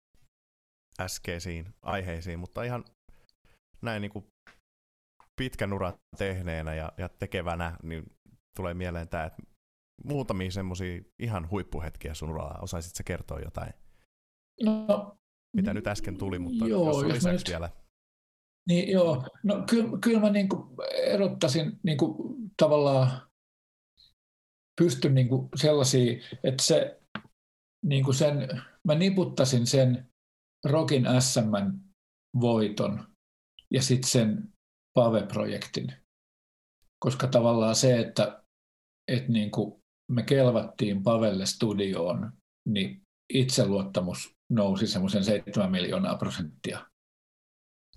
äskeisiin aiheisiin, mutta ihan näin niin kuin pitkän uran tehneenä ja, ja tekevänä, niin tulee mieleen tämä, että muutamia semmoisia ihan huippuhetkiä sun uralla. Osaisit sä kertoa jotain, no, mitä nyt äsken tuli, mutta joo, jos on lisäksi nyt vielä. Niin, joo, no kyllä, kyllä mä niin kuin erottaisin niin kuin tavallaan pystyn niin kuin sellaisia, että se niin kuin sen, mä niputtasin sen Rockin S M:n voiton ja sitten sen Pave-projektin, koska tavallaan se, että et niin kuin me kelvattiin Pavelle studioon, niin itseluottamus nousi semmoisen seitsemän miljoonaa prosenttia.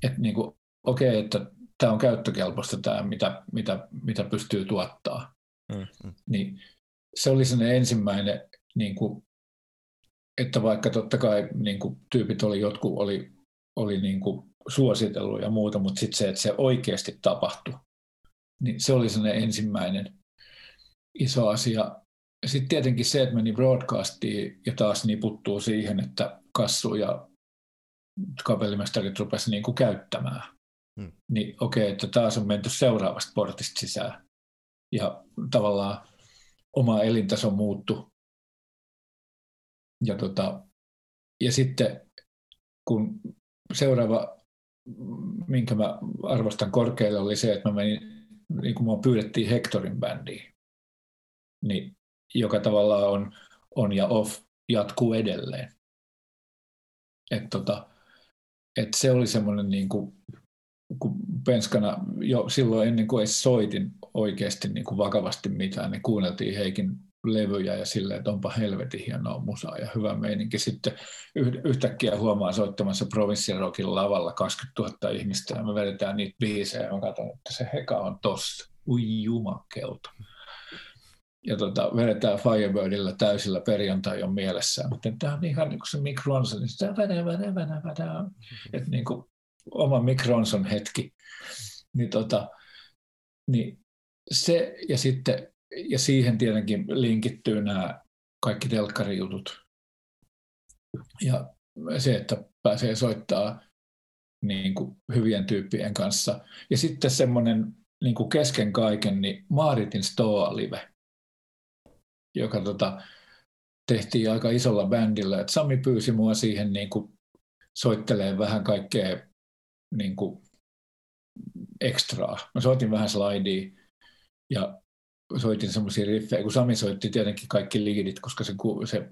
Et niin kuin, okei, että tämä on käyttökelpoista tämä, mitä, mitä, mitä pystyy tuottaa. Mm-hmm. Niin se oli sen ensimmäinen, niin kuin, että vaikka totta kai niin kuin, tyypit oli, jotkut oli, oli niin kuin, suositellut ja muuta, mutta sitten se, että se oikeasti tapahtui, niin se oli sen ensimmäinen iso asia. Sitten tietenkin se, että meni broadcastiin ja taas niputtuu siihen, että kassu ja kapellimestarit rupesi niin kuin käyttämään. Hmm. Niin okei, okay, että taas on menty seuraavasta portista sisään. Ja tavallaan oma elintaso muuttui. Ja, tota, ja sitten kun seuraava, minkä mä arvostan korkealle, oli se, että mä menin, niin kuin mua pyydettiin Hectorin bändiin. Niin, joka tavallaan on, on ja off jatkuu edelleen. Et tota, et se oli semmoinen, niin kuin, kun penskana jo silloin ennen kuin edes soitin oikeasti niin kuin vakavasti mitään, niin kuunneltiin Heikin levyjä ja silleen, että onpa helvetin hienoa musaa ja hyvä meininki. Sitten yhtäkkiä huomaan soittamassa Provinssirokin lavalla kaksikymmentätuhatta ihmistä ja me vedetään niitä biisejä ja mä katson, että se Heka on tossa. Ui jumakeuta. Ja tota, vedetään Firebirdillä täysillä perjantai on mielessään. Tämä on ihan niin kuin se Mick Ronson. Että niin kuin oma Mick Ronson hetki. Niin tota, niin se, ja, sitten, ja siihen tietenkin linkittyy nämä kaikki telkkarijutut. Ja se, että pääsee soittaa niin kuin hyvien tyyppien kanssa. Ja sitten semmoinen niin kuin kesken kaiken, niin Maaritin Stoa-live, joka tota, tehtiin aika isolla bändillä. Et Sami pyysi mua siihen niin kuin, soittelemaan vähän kaikkea niin kuin, ekstraa. Mä soitin vähän slidea ja soitin semmoisia riffejä, kun Sami soitti tietenkin kaikki liidit, koska se, se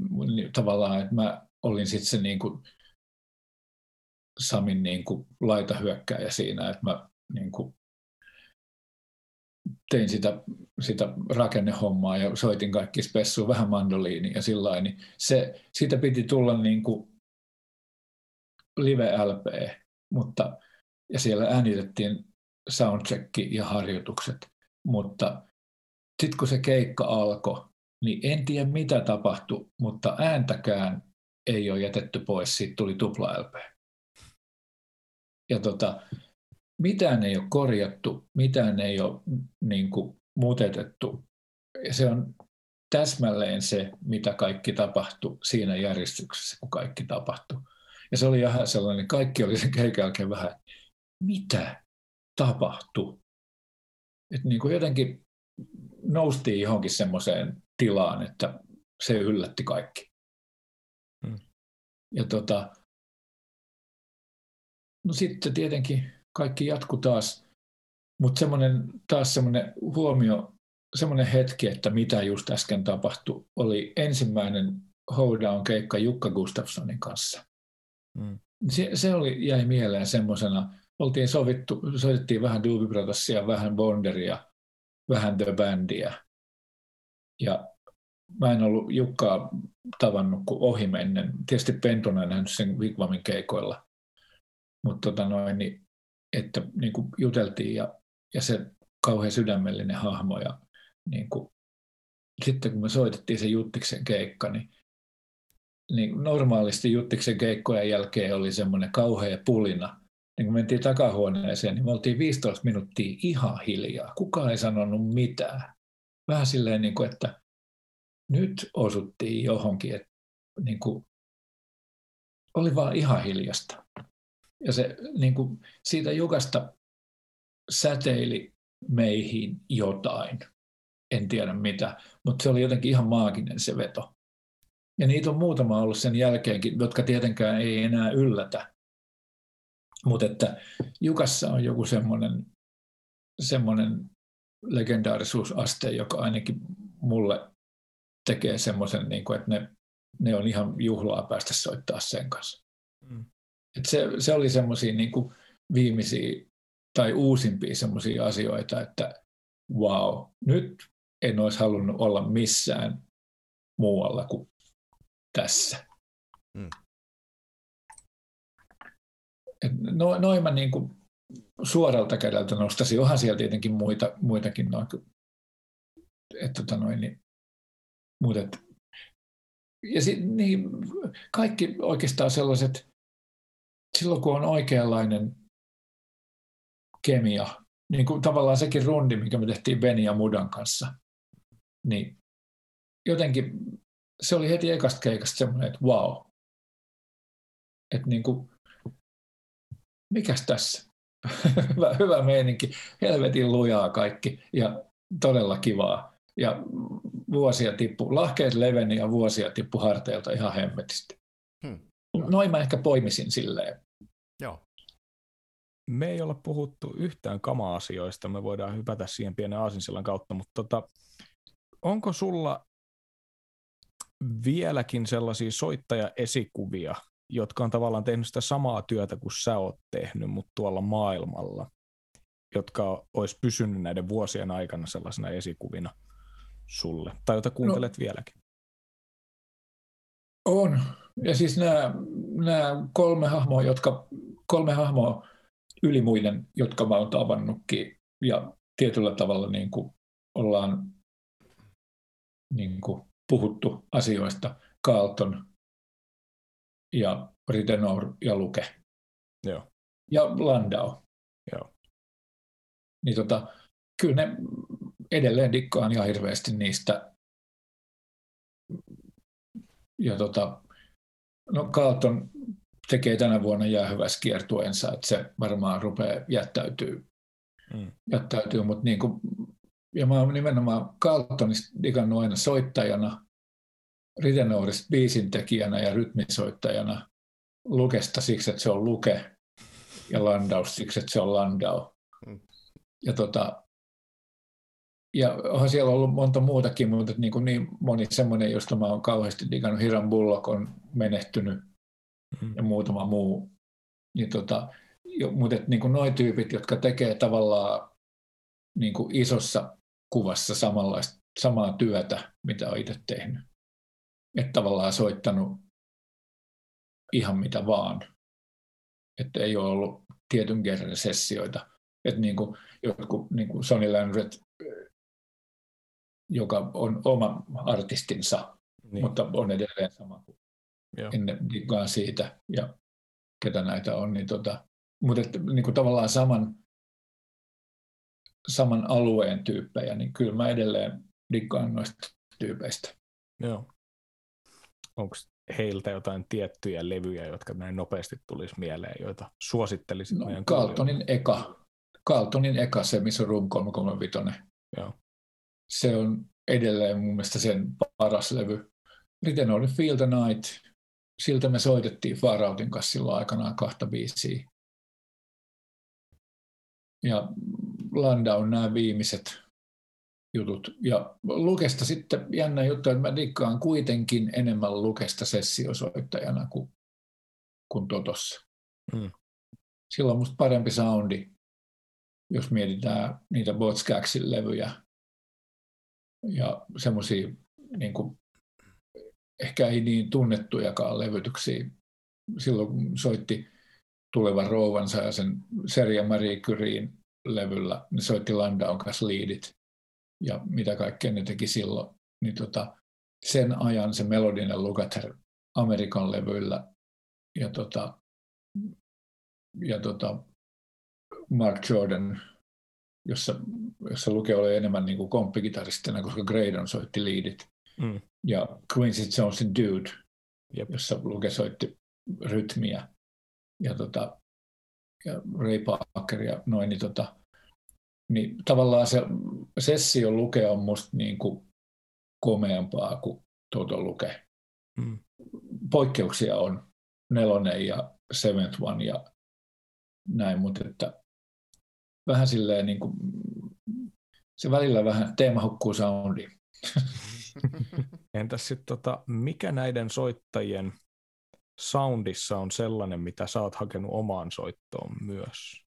tavallaan, että mä olin sitten se niin kuin, Samin niin kuin, laitahyökkääjä siinä, että mä niin kuin, tein sitä, sitä rakennehommaa ja soitin kaikki spessuun, vähän mandoliini ja sillain, niin se, siitä piti tulla niin kuin live-L P, mutta, ja siellä äänitettiin soundchecki ja harjoitukset, mutta sitten kun se keikka alkoi, niin en tiedä mitä tapahtui, mutta ääntäkään ei ole jätetty pois, siitä tuli tupla L P. Ja tota, mitään ei ole korjattu, mitään ei ole niin kuin muutetettu. Se on täsmälleen se, mitä kaikki tapahtui siinä järjestyksessä, kun kaikki tapahtui. Ja se oli ihan sellainen, kaikki oli sen keikan jälkeen vähän, mitä tapahtui? Että niin kuin jotenkin noustiin johonkin semmoiseen tilaan, että se yllätti kaikki. Hmm. Ja tota, no sitten tietenkin kaikki jatkui taas, mutta semmoinen, taas semmoinen huomio, semmoinen hetki, että mitä just äsken tapahtui, oli ensimmäinen Hoedown-keikka Jukka Gustafssonin kanssa. Mm. Se, se oli, jäi mieleen semmoisena, oltiin sovittu, soitettiin vähän Doobie Brothersia, vähän Bonderia, vähän The Bandia. Ja mä en ollut Jukkaa tavannut kuin ohimennen, tietysti Pentuna en nähnyt sen Wigwamin keikoilla, mutta tota noin, niin että niin kuin juteltiin ja, ja se kauhean sydämellinen hahmo. Ja niin kuin, sitten kun me soitettiin se Juttiksen keikka, niin, niin normaalisti Juttiksen keikkojen jälkeen oli semmoinen kauhea pulina. Niin kun mentiin takahuoneeseen, niin me oltiin viisitoista minuuttia ihan hiljaa. Kukaan ei sanonut mitään. Vähän silleen, niin kuin, että nyt osuttiin johonkin. Että, niin kuin, oli vaan ihan hiljasta. Ja se, niin kuin, siitä Jukasta säteili meihin jotain, en tiedä mitä, mutta se oli jotenkin ihan maaginen se veto. Ja niitä on muutama ollut sen jälkeenkin, jotka tietenkään ei enää yllätä. Mutta että Jukassa on joku semmoinen, semmoinen legendaarisuusaste, joka ainakin mulle tekee semmoisen, niin kuin, että ne, ne on ihan juhlaa päästä soittaa sen kanssa. Mm. Se, se oli semmoisia niin kuin viimeisiä tai uusimpia semmoisia asioita, että wow, nyt en olisi halunnut olla missään muualla kuin tässä. Mm. No, noin mä niin kuin suoralta kädeltä nostasin, onhan siellä tietenkin muita, muitakin noin, että tota noin, niin, mutta et, ja sit, niin, kaikki oikeastaan sellaiset. Silloin kun on oikeanlainen kemia, niin kuin tavallaan sekin rundi, mikä me tehtiin Beni ja Mudan kanssa, niin jotenkin se oli heti ekasta keikasta semmoinen, että vau. Wow. Että niin kuin, mikäs tässä? hyvä, hyvä meininki, helvetin lujaa kaikki ja todella kivaa. Ja vuosia tippu, lahkeet leveni ja vuosia tippu harteilta ihan hemmetisti. Hmm. Noin mä ehkä poimisin silleen. Joo. Me ei olla puhuttu yhtään kama-asioista, me voidaan hypätä siihen pienen aasinsillan kautta, mutta tota, onko sulla vieläkin sellaisia soittajaesikuvia, jotka on tavallaan tehnyt sitä samaa työtä kuin sä oot tehnyt, mutta tuolla maailmalla, jotka olisi pysynyt näiden vuosien aikana sellaisena esikuvina sulle, tai jota kuuntelet no. vieläkin? On. Ja siis nämä, nämä kolme hahmoa, jotka, kolme hahmoa yli muiden, jotka mä oon tavannutkin ja tietyllä tavalla niin kuin ollaan niin kuin puhuttu asioista, Carlton ja Ridenour ja Luke. Joo. Ja Landau. Joo. Niin tota, kyllä ne edelleen dikkaan ihan hirveästi niistä. Ja tota, no Carlton tekee tänä vuonna jäähyväiskiertueensa, että se varmaan rupeaa jättäytyy, mm. jättäytyy mutta niin kuin, ja mä oon nimenomaan Carltonista digannut aina soittajana, Ridenourista biisintekijänä ja rytmisoittajana, Lukesta siksi, että se on Luke, ja Landausta siksi, että se on Landau. Mm. Ja tota, ja onhan siellä ollut monta muutakin, mutta niin, kuin niin moni semmoinen, josta mä oon kauheasti digannut. Hiram Bullock on menehtynyt mm. ja muutama muu. Niin tota, jo, mutta niin kuin noi tyypit, jotka tekee tavallaan niin kuin isossa kuvassa samanlaista, samaa työtä, mitä olen itse tehnyt. Että tavallaan soittanut ihan mitä vaan. Että ei ole ollut tietyn kerran sessioita. Että niin kuin jotkut, niin kuin Sonny Landreth, joka on oma artistinsa, niin, mutta on edelleen sama kuin ennen siitä ja ketä näitä on. Niin tota, mutta että, niin kuin tavallaan saman, saman alueen tyyppejä, niin kyllä mä edelleen dikkaan noista tyypeistä. Joo. Onko heiltä jotain tiettyjä levyjä, jotka näin nopeasti tulisi mieleen, joita suosittelisit? No, Carltonin eka. Carltonin eka, se missä on Room kolmesataakolmekymmentäviisi. Joo. Se on edelleen mun mielestä sen paras levy. Return of the Feel the Night. Siltä me soitettiin Far Outin kanssa silloin aikanaan kahta biisiä. Ja Landau on nämä viimeiset jutut. Ja Lukesta sitten jännä juttu, että mä dikkaan kuitenkin enemmän Lukesta sessiosoittajana kuin, kuin Totossa. Mm. Sillä on musta parempi soundi, jos mietitään niitä Botskaksin levyjä. Ja semmoisia niin kuin, ehkä ei niin tunnettujakaan levytyksiä. Silloin kun soitti Tulevan rouvansa ja sen Serja Marie Curien levyllä, ne soitti Landaun kanssa liidit ja mitä kaikkea ne teki silloin. Niin tota, sen ajan se melodinen Lukather Amerikan levyillä ja, tota, ja tota Mark Jordan, jossa, jossa Luke oli enemmän niin kuin komppikitaristina, koska Graydon soitti liidit. Mm. Ja Quincy Jonesin Dude, yep, jossa Luke soitti rytmiä. Ja, tota, ja Ray Parker ja noin, niin, tota, niin tavallaan se sessio Luke on musta niin kuin komeampaa kuin Toto Luke. Mm. Poikkeuksia on Nelonen ja Seventh One ja näin, mutta että vähän silleen niin kuin, se välillä vähän teema hukkuu soundiin. Entäs sitten tota, mikä näiden soittajien soundissa on sellainen, mitä sä oot hakenut omaan soittoon myös?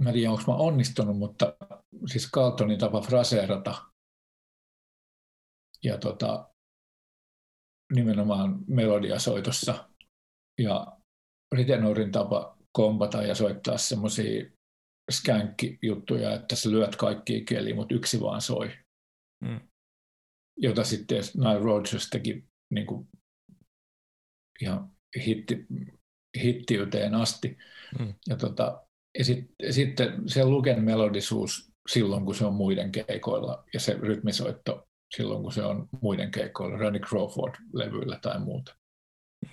Mä en tiedä, onko mä onnistunut, mutta siis Carltonin tapa fraseerata ja tota, nimenomaan melodiasoitossa ja Ritenorin tapa kompata ja soittaa semmoisia skänkkijuttuja, että sä lyöt kaikkia kieliä, mutta yksi vaan soi. Mm. Jota sitten Nile Rodgers teki niin kuin ihan hitti, hittiyteen asti. Mm. Ja, tota, ja sitten sit se Luken melodisuus silloin, kun se on muiden keikoilla, ja se rytmisoitto silloin, kun se on muiden keikoilla, Randy Crawford-levyillä tai muuta.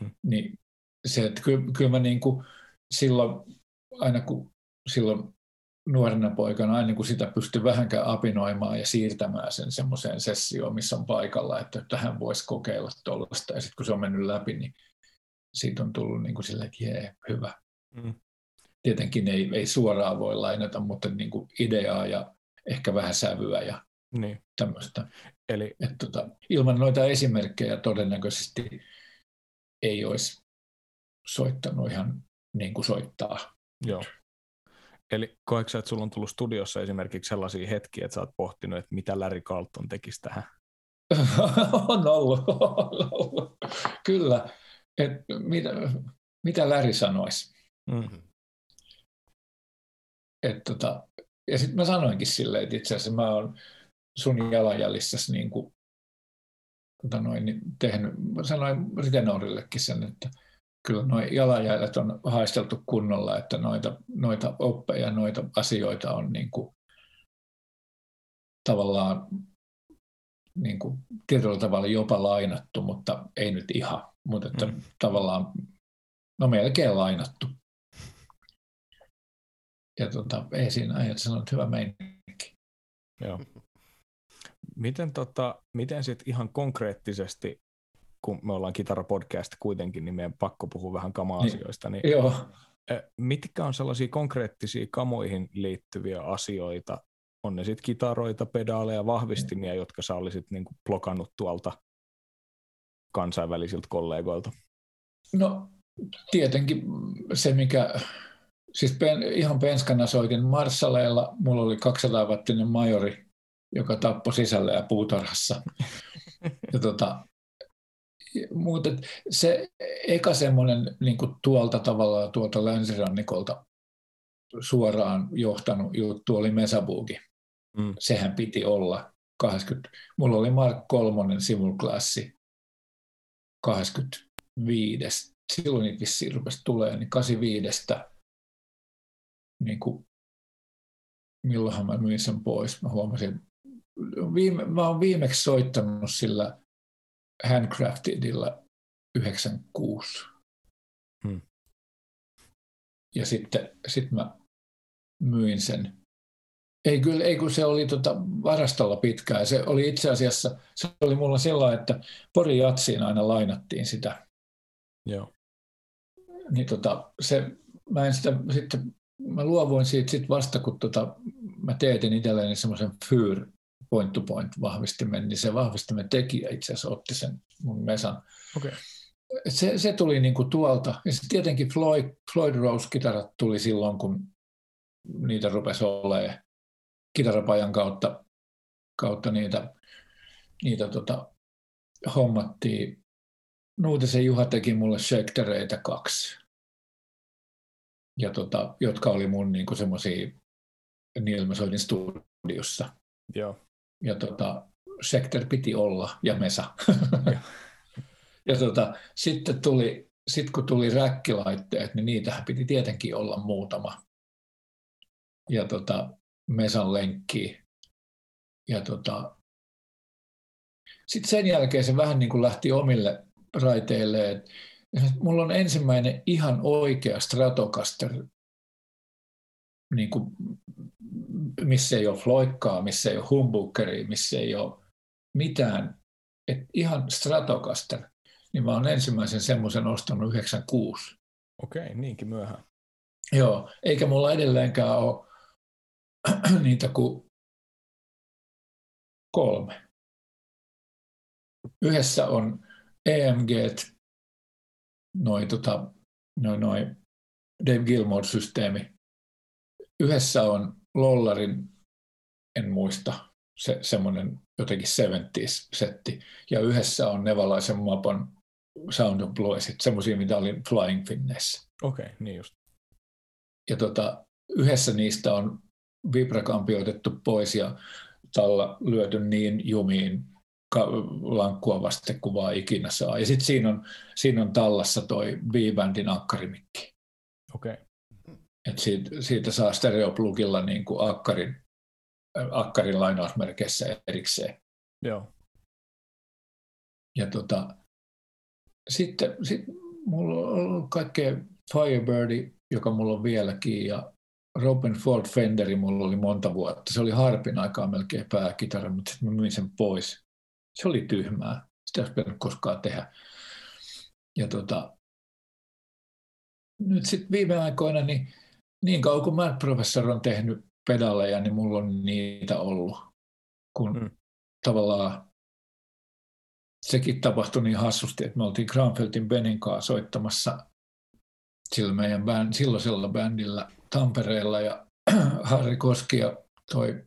Mm. Niin se, että kyllä, kyllä mä niin kuin silloin, aina kun silloin nuorena poikana, aina kun sitä pystyi vähänkään apinoimaan ja siirtämään sen semmoiseen sessioon, missä on paikalla, että tähän voisi kokeilla tuollaista, ja sitten kun se on mennyt läpi, niin siitä on tullut niin kuin silleen, että jee, hyvä. Mm. Tietenkin ei, ei suoraan voi lainata, mutta niin kuin ideaa ja ehkä vähän sävyä ja niin, tämmöistä. Eli et tota, ilman noita esimerkkejä todennäköisesti ei olisi soittanut ihan niin kuin soittaa. Joo. Eli koetko sä, että sulla on tullut studiossa esimerkiksi sellaisia hetkiä, että sä oot pohtinut, että mitä Larry Carlton tekisi tähän? on ollut, on ollut. Kyllä. Et mitä, mitä Larry sanoisi. Mm-hmm. Et tota, ja sitten mä sanoinkin silleen, että itse asiassa mä oon sun jalanjäljissäsi niin kuin, tota noin, niin tehnyt, mä sanoin Ritenorillekin sen, että kyllä nuo jalanjäljet on haisteltu kunnolla, että noita, noita oppeja, noita asioita on niin kuin, tavallaan niin kuin, tietyllä tavalla jopa lainattu, mutta ei nyt ihan. Mutta että mm. tavallaan, no melkein lainattu. Ja tota, ei siinä aina sanonut, hyvä meininki. Joo. Miten, tota, miten sitten ihan konkreettisesti, kun me ollaan Kitarapodcast kuitenkin, niin meidän pakko puhua vähän kama-asioista. Niin, joo. Mitkä on sellaisia konkreettisia kamoihin liittyviä asioita? On ne sitten kitaroita, pedaaleja, vahvistimia, jotka sä olisit niin kuin blokannut tuolta kansainvälisiltä kollegoilta? No tietenkin se, mikä Siis pen, ihan penskana soitin Marsaleilla, mulla oli kaksisataa wattinen majori, joka tappoi sisällä ja puutarhassa. Ja tota, mutta se eka semmoinen niin kuin tuolta tavallaan tuolta länsirannikolta suoraan johtanut juttu oli Mesabugi. Mm. Sehän piti olla kahdeskymmentä. Mulla oli Mark kolmonen simulklassi kahdeskymmentäviisi. Silloin vissiin rupesi tulemaan, niin kahdeksankymmentäviisi. Niin kuin, milloinhan mä myin sen pois? Mä huomasin, viime, mä oon viimeksi soittanut sillä Handcraftedilla yhdeksänkymmentäkuusi. Hmm. Ja sitten sit mä myin sen. Ei kyllä, ei kun se oli tota varastolla pitkään. Se oli itse asiassa, se oli mulla sillä, että Pori Jatsiin aina lainattiin sitä. Joo. Niin tota, se, mä en sitä sitten, mä luovuin siitä sit vasta, kun tota, mä teetin itselleni semmoisen Fyr point to point -vahvistimen, niin se vahvistimen tekijä itse asiassa otti sen mun mesan. Okay. Se, se tuli niinku tuolta. Ja sitten tietenkin Floyd, Floyd Rose-kitarat tuli silloin, kun niitä rupesi olemaan kitarapajan kautta, kautta niitä, niitä tota, hommattiin. Nuutisen Juha teki mulle Schectereitä kaksi, ja tota, jotka oli mun niinku semmosia, niillä mä soitin studiossa. Joo. Ja tota, Schecter piti olla, ja Mesa. Ja, ja tota, sitten tuli, sit kun tuli räkkilaitteet, niin niitähän piti tietenkin olla muutama. Ja tota, Mesan lenkkiä. Ja tota, sitten sen jälkeen se vähän niin kuin lähti omille raiteille, että mulla on ensimmäinen ihan oikea Stratocaster, niin kuin, missä ei ole floikkaa, missä ei ole humbuckeria, missä ei ole mitään. Et ihan Stratocaster, niin mä oon ensimmäisen semmoisen ostanut yhdeksänkymmentäkuusi. Okei, niinkin myöhään. Joo, eikä mulla edelleenkään ole niitä kuin kolme. Yhdessä on E M G, noin tota, noin noi Dave Gilmour-systeemi. Yhdessä on Lollarin, en muista, se, semmoinen jotenkin seitsemänkymmentäsetti. Ja yhdessä on Nevalaisen Mapan Sound of Bluesit, semmoisia, mitä oli Flying Finneissä. Okei, okay, niin just. Ja tota, yhdessä niistä on vibrakampi otettu pois ja talla lyöty niin jumiin lankkua vasten kuin vaan ikinä saa. Ja sitten siinä on, siinä on tallassa toi B-bandin akkarimikki. Okei. Okay. Et siitä, siitä saa stereoplugilla niin kuin akkarin, akkarin lainausmerkeissä erikseen. Joo. Ja tota, sitten sit mulla on ollut kaikkea Firebirdi, joka mulla on vieläkin, ja Robin Ford Fenderi mulla oli monta vuotta. Se oli harpin aikaa melkein pääkitara, mutta sitten mä myin sen pois. Se oli tyhmää. Sitä ei olisi pitänyt koskaan tehdä. Ja tota, nyt sitten viime aikoina, niin, niin kauan kuin Mad Professor on tehnyt pedaleja, niin mulla on niitä ollut. Kun mm. tavallaan sekin tapahtui niin hassusti, että me oltiin Granfeldin Benin kanssa soittamassa sillä meidän bänd, silloisella bändillä Tampereella, ja Harri Koski ja toi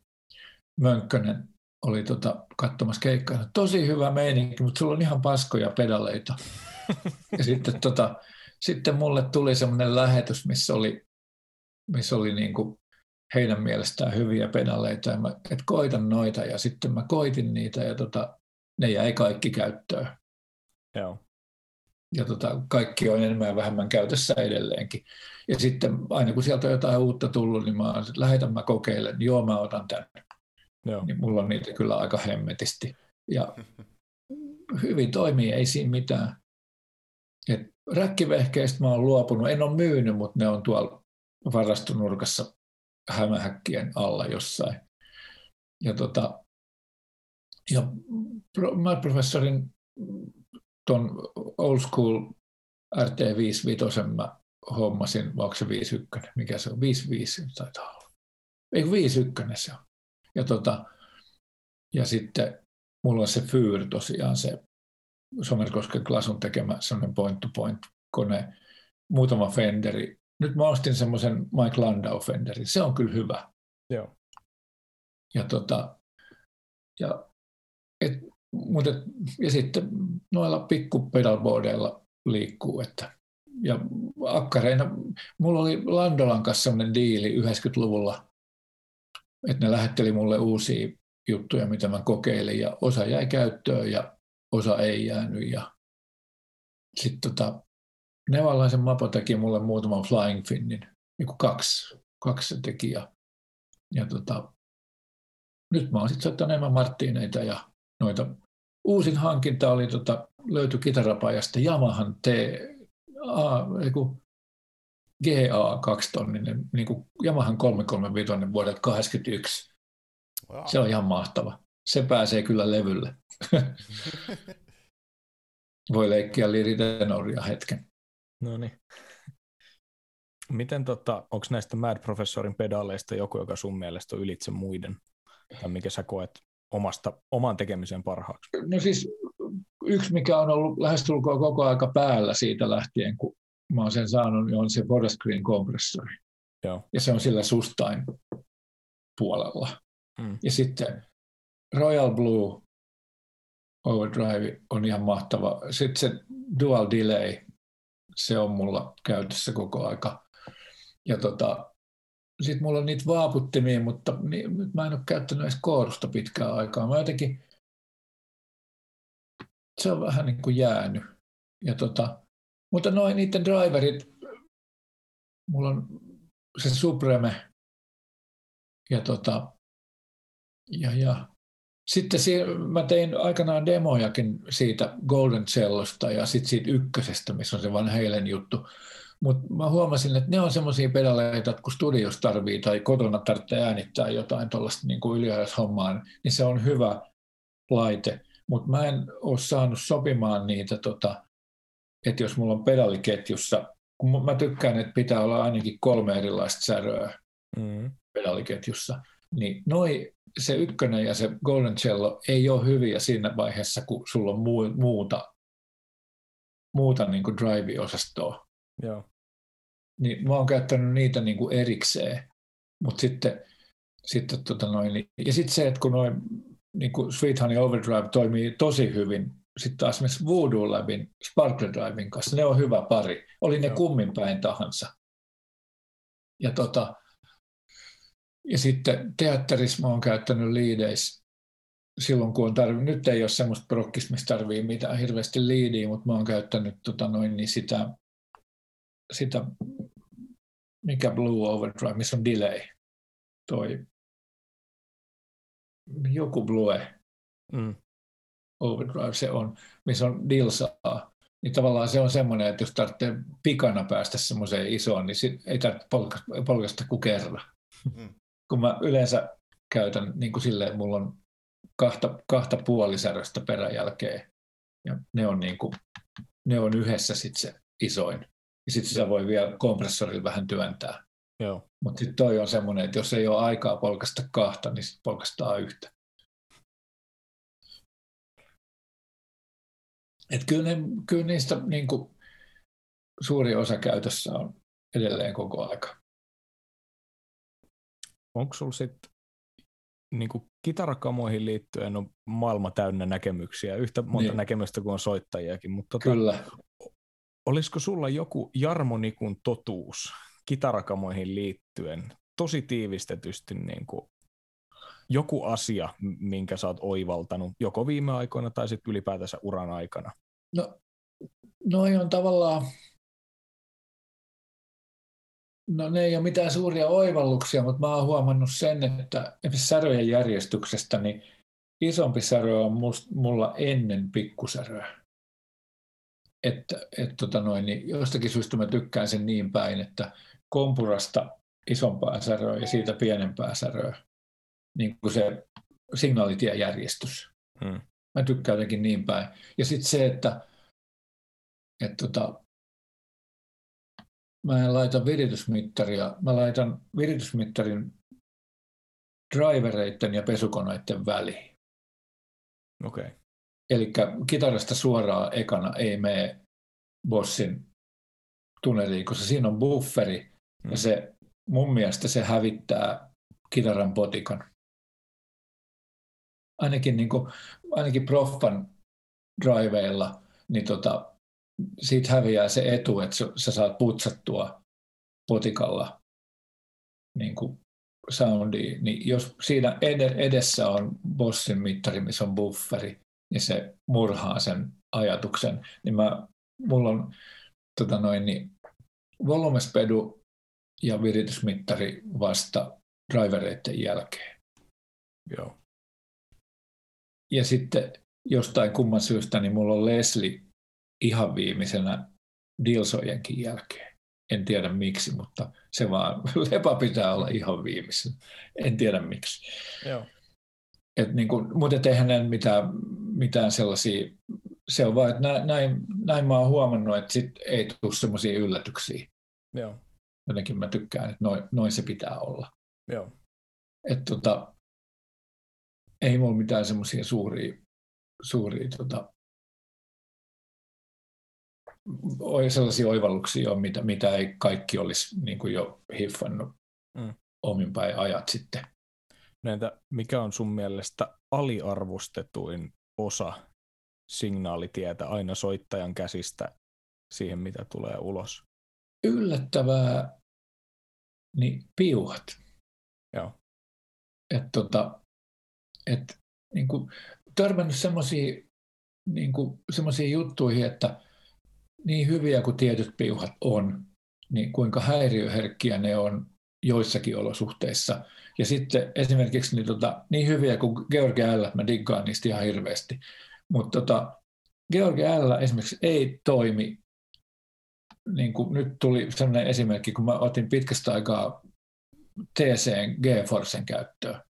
Mönkkönen oli tota, katsomassa keikkaa. Tosi hyvä meininki, mutta sulla on ihan paskoja pedaleita. Ja sitten, tota, sitten mulle tuli semmoinen lähetys, missä oli, missä oli niinku heidän mielestään hyviä pedaleita, ja mä, et koitan noita, ja sitten mä koitin niitä, ja tota, ne jäi kaikki käyttöön. Joo. Ja tota, kaikki on enemmän ja vähemmän käytössä edelleenkin. Ja sitten aina kun sieltä on jotain uutta tullut, niin mä lähetän, mä kokeilen, niin joo, mä otan tämän. Joo. Niin mulla on niitä kyllä aika hemmetisti. Ja hyvin toimii, ei siinä mitään. Et räkkivehkeistä mä oon luopunut. En ole myynyt, mutta ne on tuolla varastonurkassa hämähäkkien alla jossain. Ja, tota, ja Mad Professorin ton old school R T viisikymmentäviisi mä hommasin, vai onko se viisikymmentäyksi? Mikä se on? viisikymmentäviisi taitaa olla. Eikö viisikymmentäyksi se on? Ja, tota, ja sitten mulla on se Fyr tosiaan, se Somerkosken Glasun tekemä semmoinen point-to-point-kone, muutama Fenderi, nyt mä ostin semmoisen Mike Landau-Fenderin, se on kyllä hyvä. Joo. Ja, tota, ja, et, mut et, ja sitten noilla pikkupedalboardeilla liikkuu, että ja akkareina, mulla oli Landolan kanssa semmoinen diili yhdeksänkymmentäluvulla, että ne lähetteli mulle uusia juttuja, mitä mä kokeilin, ja osa jäi käyttöön ja osa ei jäänyt. Ja sitten tota, Nevallaisen Mapo teki mulle muutaman Flying Finnin, niin kuin kaksi, kaksi teki. Ja, ja tota, nyt mä oon sitten saattanut enemmän Marttineita ja noita. Uusin hankinta oli, tota, löytyi kitarapajasta Yamahan T, A, G A kaksitonninen, niin kuin Yamahan kolmesataakolmekymmentäviisi vuodelta kahdeksankymmentäyksi. Wow. Se on ihan mahtava. Se pääsee kyllä levylle. Voi leikkiä liiritenoria hetken. No niin. Miten tota, onko näistä Mad Professorin pedaaleista joku, joka sun mielestä on ylitse muiden? Tai mikä sä koet omasta, oman tekemiseen parhaaksi? No siis yksi, mikä on ollut lähestulkoon koko aika päällä siitä lähtien, kun mä oon sen saanut, niin on se Forest Green Compressori. Joo. Ja se on sillä sustain puolella. Mm. Ja sitten Royal Blue Overdrive on ihan mahtava. Sitten se Dual Delay, se on mulla käytössä koko aika. Ja tota, sitten mulla on niitä vaaputtimia, mutta ni, nyt mä en ole käyttänyt edes koorusta pitkään aikaa. Mä jotenkin, se on vähän niin kuin jäänyt. Ja tota, mutta noin niiden driverit, mulla on se Supreme ja tota, ja, ja. Sitten si- mä tein aikanaan demojakin siitä Golden Cellosta ja sitten siitä ykkösestä, missä on se Van Halen juttu. Mutta mä huomasin, että ne on semmoisia pedaleita, että kun studiossa tarvii tai kotona tarvitsee äänittää jotain tuollaista niin kuin ylihäyshommaa, niin se on hyvä laite. Mutta mä en ole saanut sopimaan niitä, tota, että jos mulla on pedaliketjussa, kun mä tykkään, että pitää olla ainakin kolme erilaista säröä mm. pedaliketjussa, niin noi se ykkönen ja se Golden Cello ei ole hyviä siinä vaiheessa, kun sulla on muuta, muuta niin kuin drive-osastoa. Joo. Niin mä oon käyttänyt niitä niin kuin erikseen. Mut sitten, sitten tota noin, ja sitten se, että kun noi, niin kuin Sweet Honey Overdrive toimii tosi hyvin, sitten taas esimerkiksi Voodoo Labin, Sparkle Drivin kanssa, ne on hyvä pari. Oli ne Joo. kummin päin tahansa. Ja tota... Ja sitten teatterissa olen käyttänyt liideissä silloin, kun on tarvinnut. Nyt ei ole semmoista prokkista, missä tarvitsee mitään hirveästi liidiä, mutta mä olen käyttänyt tota noin, niin sitä, sitä, mikä Blue Overdrive, missä on delay. Toi. Joku Blue mm. Overdrive se on, missä on dilsaa. Niin tavallaan se on semmoinen, että jos tarvitsee pikana päästä semmoiseen isoon, niin ei tarvitse polkasta kuin kerran. Mm. Kun mä yleensä käytän niin kuin silleen, mulla on kahta, kahta puolisäröstä peräjälkeen ja ne on, niin kuin, ne on yhdessä sit se isoin. Ja sitten sitä voi vielä kompressorilla vähän työntää. Mutta sitten toi on semmoinen, että jos ei ole aikaa polkasta kahta, niin sitten polkastaa yhtä. Et kyllä, ne, kyllä niistä niin kuin, suuri osa käytössä on edelleen koko aika. Onko sinulla sitten niinku kitarakamoihin liittyen on maailma täynnä näkemyksiä, yhtä monta niin. näkemystä kuin on soittajiakin, mutta tota, olisiko sulla joku Jarmo Nikun totuus kitarakamoihin liittyen, tosi tiivistetysti niinku, joku asia, minkä sä oot oivaltanut joko viime aikoina tai sitten ylipäätänsä uran aikana? No, noi on tavallaan... No ne ei ole mitään suuria oivalluksia, mutta mä oon huomannut sen, että säröjen järjestyksestä niin isompi särö on mulla ennen pikkusäröä. Että et, tota noin, niin jostakin syystä mä tykkään sen niin päin, että kompurasta isompaa säröä ja siitä pienempää säröä. Niin kuin se signaalitiejärjestys. Hmm. Mä tykkään jotenkin niin päin. Ja sitten se, että... Et, tota, mä en laita viritysmittaria. Mä laitan viritysmittarin drivereiden ja pesukoneiden väliin. Okei. Okay. Elikkä kitarasta suoraan ekana ei mene bossin tunneliin, koska siinä on bufferi Ja se, mun mielestä se hävittää kitaran potikan. Ainakin, niin kuin, ainakin proffan driveilla, niin tota, siitä häviää se etu, että sä saat putsattua potikalla niin kuin soundia. Niin jos siinä edessä on bossin mittari, missä on bufferi, niin se murhaa sen ajatuksen. Niin mä, mulla on tota noin, niin volumespedu ja viritysmittari vasta drivereiden jälkeen. Joo. Ja sitten jostain kumman syystä niin mulla on Leslie ihan viimeisenä Dilsojenkin jälkeen. En tiedä miksi, mutta se vaan lepa pitää olla ihan viimeisenä. En tiedä miksi. Joo. Et niin kuin, mutta eihän mitään, mitään sellaisia, se on vaan, että näin, näin mä oon huomannut, että sit ei tule semmoisia yllätyksiä. Joo. Jotenkin mä tykkään, että noin, noin se pitää olla. Joo. Että tota, ei mulla mitään semmoisia suuria, suuria tota, sellaisia oivalluksia ole, mitä, mitä ei kaikki olisi niin kuin jo hiffannut mm. omin päin ajat sitten. Näitä, mikä on sun mielestä aliarvostetuin osa signaalitietä aina soittajan käsistä siihen, mitä tulee ulos? Yllättävää, niin piuhat. Joo. Että tota, et, niin kuin, törmännyt semmoisiin niin juttuihin, että niin hyviä kuin tietyt piuhat on, niin kuinka häiriöherkkiä ne on joissakin olosuhteissa. Ja sitten esimerkiksi niin, tota, niin hyviä kuin George L, mä diggaan niistä ihan hirveästi, mutta tota, George L esimerkiksi ei toimi. Niin kuin nyt tuli sellainen esimerkki, kun mä otin pitkästä aikaa T C:n G-Forcen käyttöön.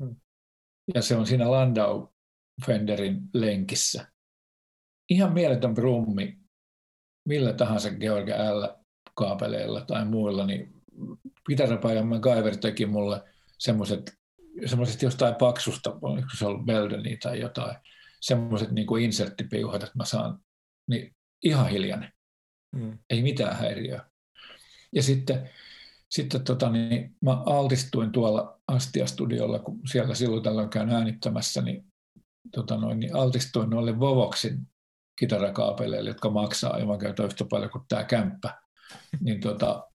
Mm. Ja se on siinä Landau Fenderin lenkissä. Ihan mieletön brummi, millä tahansa George L-kaapeleilla tai muilla, niin kitarapäivän MacGyver teki mulle semmoiset, semmoiset jostain paksusta, oliko se ollut Beldeni tai jotain, semmoiset niin kuin inserttipiuhat, että mä saan, niin ihan hiljainen. Mm. Ei mitään häiriöä. Ja sitten, sitten tota, niin mä altistuin tuolla Astia-studiolla, kun siellä silloin tällöin käyn äänittämässä, niin, tota noin, niin altistuin noille Vovoxin kitarakaapeleille, jotka maksaa aivan käytä yhtä paljon kuin tämä kämppä. Niin, tota,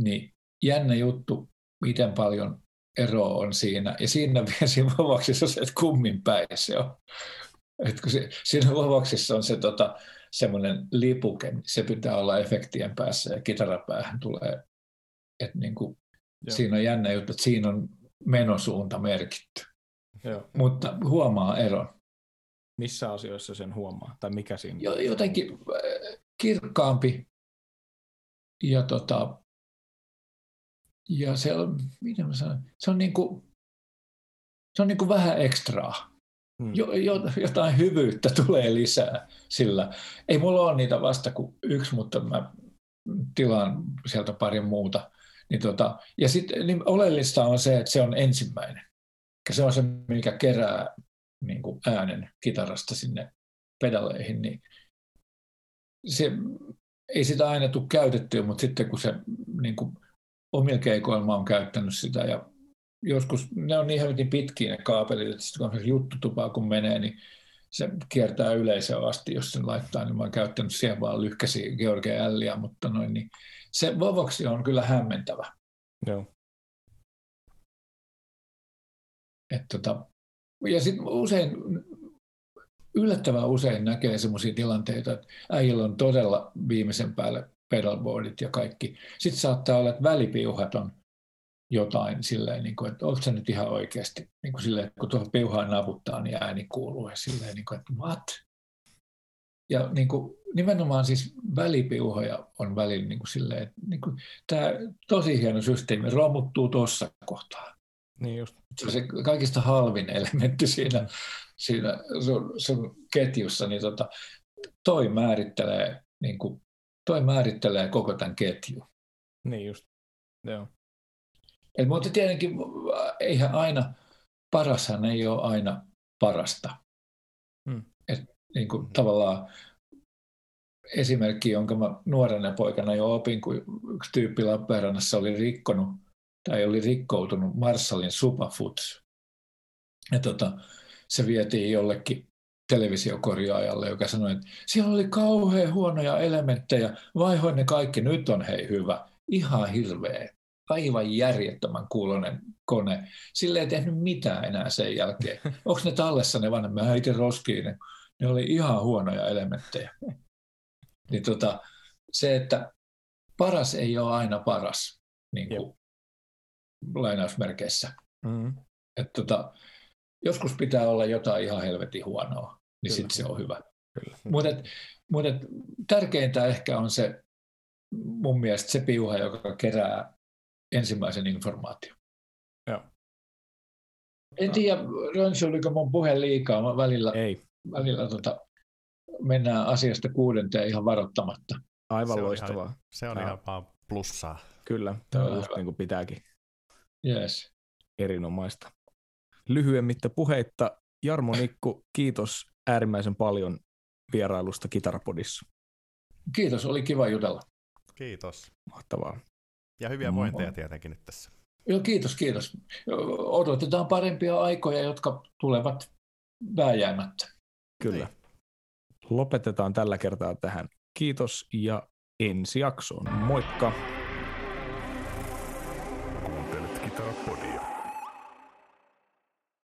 niin jännä juttu, miten paljon eroa on siinä. Ja siinä, siinä Vovoxissa on se, että kummin päin se on. Et kun se, siinä Vovoxissa on se... Tota, semmoinen lipuke, se pitää olla efektien päässä ja kitarapäähän tulee. Että niin kuin, siinä on jännä juttu, että siinä on menosuunta merkitty. Joo. Mutta huomaa eron. Missä asioissa sen huomaa? Tai mikä siinä? Jotenkin kirkkaampi ja, tota, ja se on, mitä mä sanon, se on niin kuin, se on niin kuin vähän ekstraa. Hmm. Jotain hyvyyttä tulee lisää sillä. Ei mulla ole niitä vasta kuin yksi, mutta mä tilaan sieltä pari muuta. Niin tota, ja sitten niin oleellista on se, että se on ensimmäinen. Se on se, mikä kerää niin kuin äänen kitarasta sinne pedaleihin. Niin se, ei sitä aina tule käytettyä, mutta sitten kun se niin kuin omilla keikoilla on käyttänyt sitä ja joskus ne on niin helvetin pitkiä ne kaapelit, että sitten kun juttutupaa kun menee, niin se kiertää yleisöä asti, jos sen laittaa, niin mä oon käyttänyt siellä vaan lyhkäisiä George L-ia, mutta noin, niin se Vovoxi on kyllä hämmentävä. Joo. Et tota, ja sitten usein, yllättävän usein näkee semmoisia tilanteita, että äijillä on todella viimeisen päälle pedalboardit ja kaikki. Sitten saattaa olla, että välipiuhat on jotain silleen, niin kuin, että onko se nyt ihan oikeasti, niin kuin silleen, kun tuohon piuhaan naputtaa, niin ääni kuuluu ja silleen, niin kuin, että what? Ja niin kuin, nimenomaan siis välipiuhoja on välillä niin kuin silleen, että niin kuin, tämä tosi hieno systeemi romuttuu tuossa kohtaa. Niin just. Se on se kaikista halvin elementti siinä, siinä sun, sun ketjussa, niin tota, toi määrittelee, niin kuin, toi määrittelee koko tämän ketjun. Niin just, joo. Et, mutta tietenkin eihän aina, parashan ei ole aina parasta. Hmm. Et, niin kuin, hmm. Tavallaan esimerkki, jonka mä nuorena poikana jo opin, kun yksi tyyppi Lappeenrannassa oli rikkonut tai oli rikkoutunut Marshallin Superfoods. Ja tota, se vietiin jollekin televisiokorjaajalle, joka sanoi, että siellä oli kauhean huonoja elementtejä, vaihoin ne kaikki, nyt on hei hyvä, ihan hirveä, aivan järjettömän kuuloinen kone. Sille ei tehnyt mitään enää sen jälkeen. Onko ne tallessa ne vanhemmat? Mä itse roskiin ne. Ne oli ihan huonoja elementtejä. Niin tota, se, että paras ei ole aina paras, niin kuin lainausmerkeissä. Mm. Että tota, joskus pitää olla jotain ihan helvetin huonoa, niin sitten se on hyvä. Mutta mut tärkeintä ehkä on se, mun mielestä se piuha, joka kerää ensimmäisen informaation. Joo. En tiedä, Rönsi, oliko mun puhe liikaa, mä välillä, välillä tota, mennään asiasta kuudenteen ihan varoittamatta. Aivan se loistavaa. Ihan, se on ja. ihan vaan plussaa. Kyllä, tämä on just niin kuin pitääkin. Yes. Erinomaista. Lyhyemmittä puheitta. Jarmo Nikku, kiitos äärimmäisen paljon vierailusta Kitarapodissa. Kiitos, oli kiva jutella. Kiitos. Mahtavaa. Ja hyviä vointeja tietenkin nyt tässä. Joo, kiitos, kiitos. Odotetaan parempia aikoja, jotka tulevat vääjäämättä. Kyllä. Niin. Lopetetaan tällä kertaa tähän. Kiitos ja ensi jaksoon. Moikka!